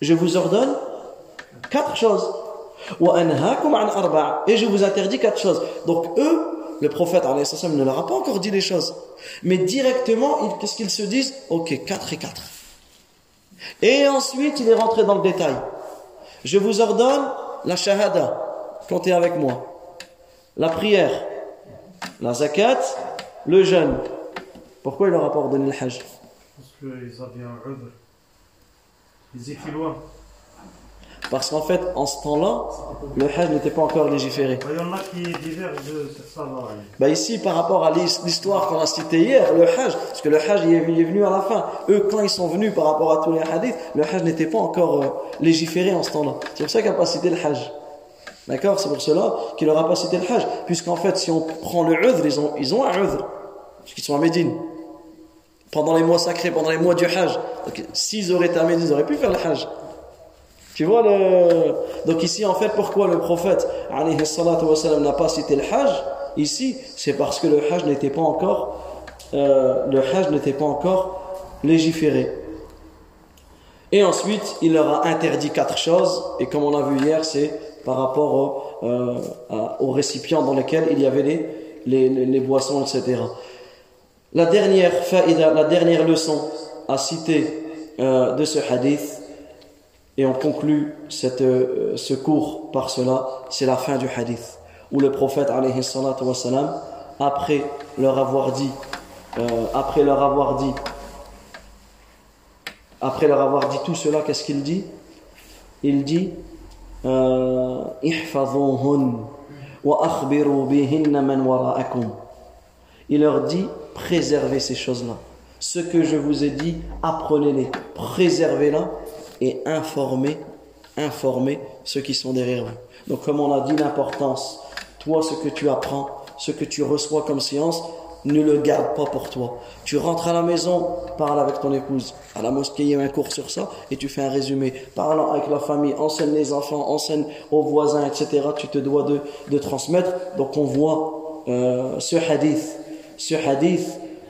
Je vous ordonne quatre choses. Wa anhaakum an arba'. Et je vous interdis quatre choses. Donc eux, le prophète, alayhi salam, ne leur a pas encore dit les choses. Mais directement, qu'est-ce qu'ils se disent? Ok, quatre et quatre. Et ensuite, il est rentré dans le détail. Je vous ordonne la shahada, comptez avec moi, la prière, la zakat, le jeûne. Pourquoi il leur a pas ordonné le hajj? Parce qu'ils avaient un udhr. Ils étaient loin. Parce qu'en fait, en ce temps-là, le hajj n'était pas encore légiféré. Il y en a qui divergent de ça. Bah ici, par rapport à l'histoire qu'on a citée hier, le hajj, parce que le hajj il est venu à la fin. Eux, quand ils sont venus par rapport à tous les hadiths, le hajj n'était pas encore euh, légiféré en ce temps-là. C'est pour ça qu'il n'a pas cité le hajj. D'accord? C'est pour cela qu'il n'aura pas cité le hajj. Puisqu'en fait, si on prend le udhr, ils ont, ils ont un udhr. Parce qu'ils sont à Médine. pendant les mois sacrés, pendant les mois du Hajj. Donc s'ils auraient terminé, ils auraient pu faire le Hajj. Tu vois le... Donc ici en fait, pourquoi le prophète alayhi salatu wa sallam n'a pas cité le Hajj ici, c'est parce que le Hajj n'était pas encore euh, le Hajj n'était pas encore légiféré. Et ensuite, il leur a interdit quatre choses, et comme on l'a vu hier, c'est par rapport au, euh, à, aux récipients dans lesquels il y avait les, les, les, les boissons, et cetera. La dernière, la dernière leçon à citer euh, de ce hadith, et on conclut cette, euh, ce cours par cela, c'est la fin du hadith, où le prophète, alayhi salatu wa salam, après leur avoir dit, euh, après leur avoir dit, après leur avoir dit tout cela, qu'est-ce qu'il dit? Il dit euh, il leur dit, préservez ces choses-là. Ce que je vous ai dit, apprenez-les, préservez-la et informez, informez ceux qui sont derrière vous. Donc comme on a dit, l'importance, toi ce que tu apprends, ce que tu reçois comme science, ne le garde pas pour toi. Tu rentres à la maison, parle avec ton épouse. À la mosquée, il y a un cours sur ça et tu fais un résumé. Parlant avec la famille, enseigne les enfants, enseigne aux voisins, et cetera. Tu te dois de, de transmettre. Donc on voit euh, ce hadith, ce hadith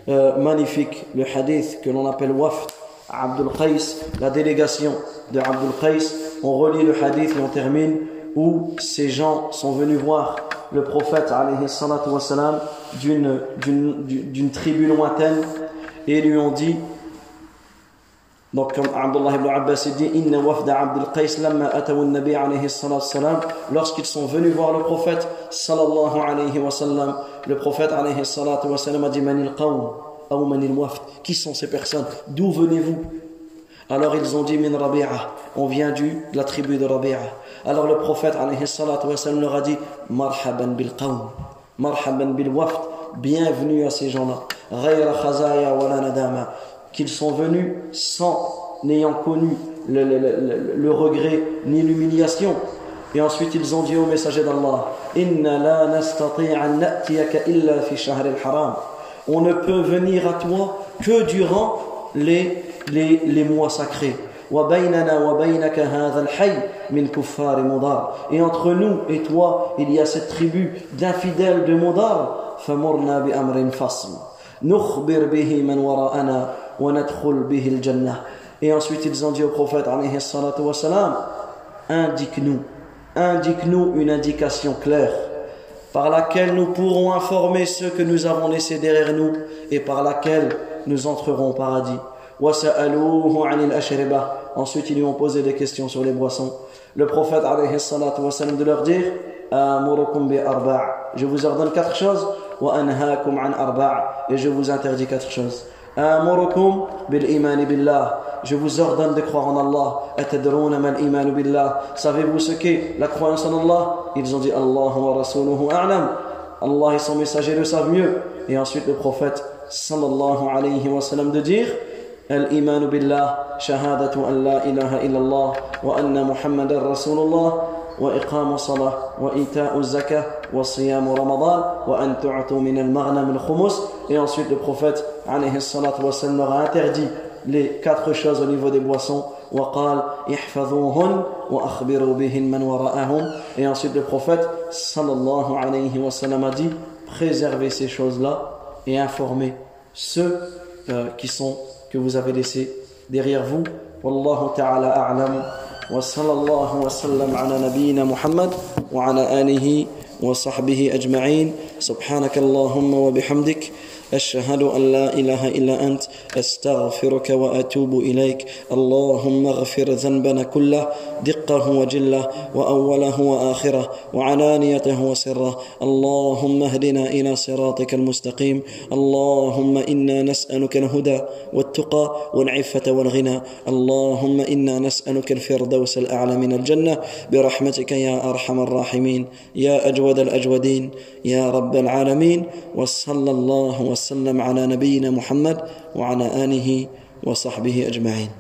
euh, magnifique, le hadith que l'on appelle Wafd Abd al-Qays, la délégation de Abd al-Qays. On relit le hadith et on termine où ces gens sont venus voir le prophète alayhi salatu wa salam d'une, d'une, d'une tribu lointaine et lui ont dit, donc comme Abdullah ibn Abbas dit, inna wafda Abd al-Qays lamma ataw an-nabi alayhi salatu wa salam, lorsqu'ils sont venus voir le prophète sallallahu alayhi wa sallam, le prophète alayhi salatu wa salam a dit, manil qawm aw manil wafd, qui sont ces personnes, d'où venez-vous? Alors ils ont dit, min Rabia, on vient du, de la tribu de Rabia. Alors le prophète alayhi salatu wa sallam leur a dit, marhaban bil qawm, marhaban bil wafd, bienvenue à ces gens-là, ghayra khazaya wala nadama, qu'ils sont venus sans n'ayant connu le, le, le, le regret ni l'humiliation. Et ensuite ils ont dit au messager d'Allah, inna la nastati'a an natiyaka illa fi shahr al-haram, on ne peut venir à toi que durant les Les, les mois sacrés. Et entre nous et toi, il y a cette tribu d'infidèles de Mudar. Et ensuite, ils ont dit au prophète, indique-nous, indique-nous une indication claire par laquelle nous pourrons informer ceux que nous avons laissés derrière nous et par laquelle nous entrerons au paradis. Ensuite, ils lui ont posé des questions sur les boissons. Le prophète alayhi salatu wa sallam de leur dire, je vous ordonne quatre choses et je vous interdis quatre choses. Je vous ordonne de croire en Allah. Savez-vous ce qu'est la croyance en Allah? Ils ont dit, Allah wa rasuluhu a'lam, Allah et son messager le savent mieux. Et ensuite le prophète sallallahu alayhi wa sallam de dire, Al-Imanu Billah, Shahadatu an la ilaha illallah, wa anna Muhammadan Rasulullah, wa iqamu salah, wa ita'u zakah, wa siyamu Ramadan, wa an tu'atu min al-maghnam al-khumus. Et ensuite le prophète, alayhi salatu wa sallam, leur a interdit les quatre choses au niveau des boissons. Wa qal, ihfadhuhun, wa akhbiru bihin man wara'ahum. Et ensuite le prophète, sallallahu alayhi wa sallam, a dit, préservez ces choses-là et informez ceux euh, qui sont que vous avez laissé derrière vous. Wallahu ta'ala a'lam, wa sallallahu wa sallam ala nabiyyina Muhammad wa ala alihi wa sahbihi ajma'in. Subhanaka Allahumma wa bihamdik, ashhadu an la ilaha illa ant, astaghfiruka wa atubu ilayk. Allahumma ighfir dhanbana kullah, diqqahu wa jillah, wa awwalahu wa akhirah, wa alaniyatahu wa sirrah. Allahumma hdina ila siratika al-mustaqim. Allahumma inna nas'aluka al-huda wat-tuqa wal-'iffata wal-ghina. Allahumma inna nas'aluka al-firdaws al-a'la min al-jannah bi rahmatika ya arhamar rahimin, ya ajwad al-ajwadin, ya رب العالمين. وصلى الله وسلم على نبينا محمد وعلى آله وصحبه أجمعين.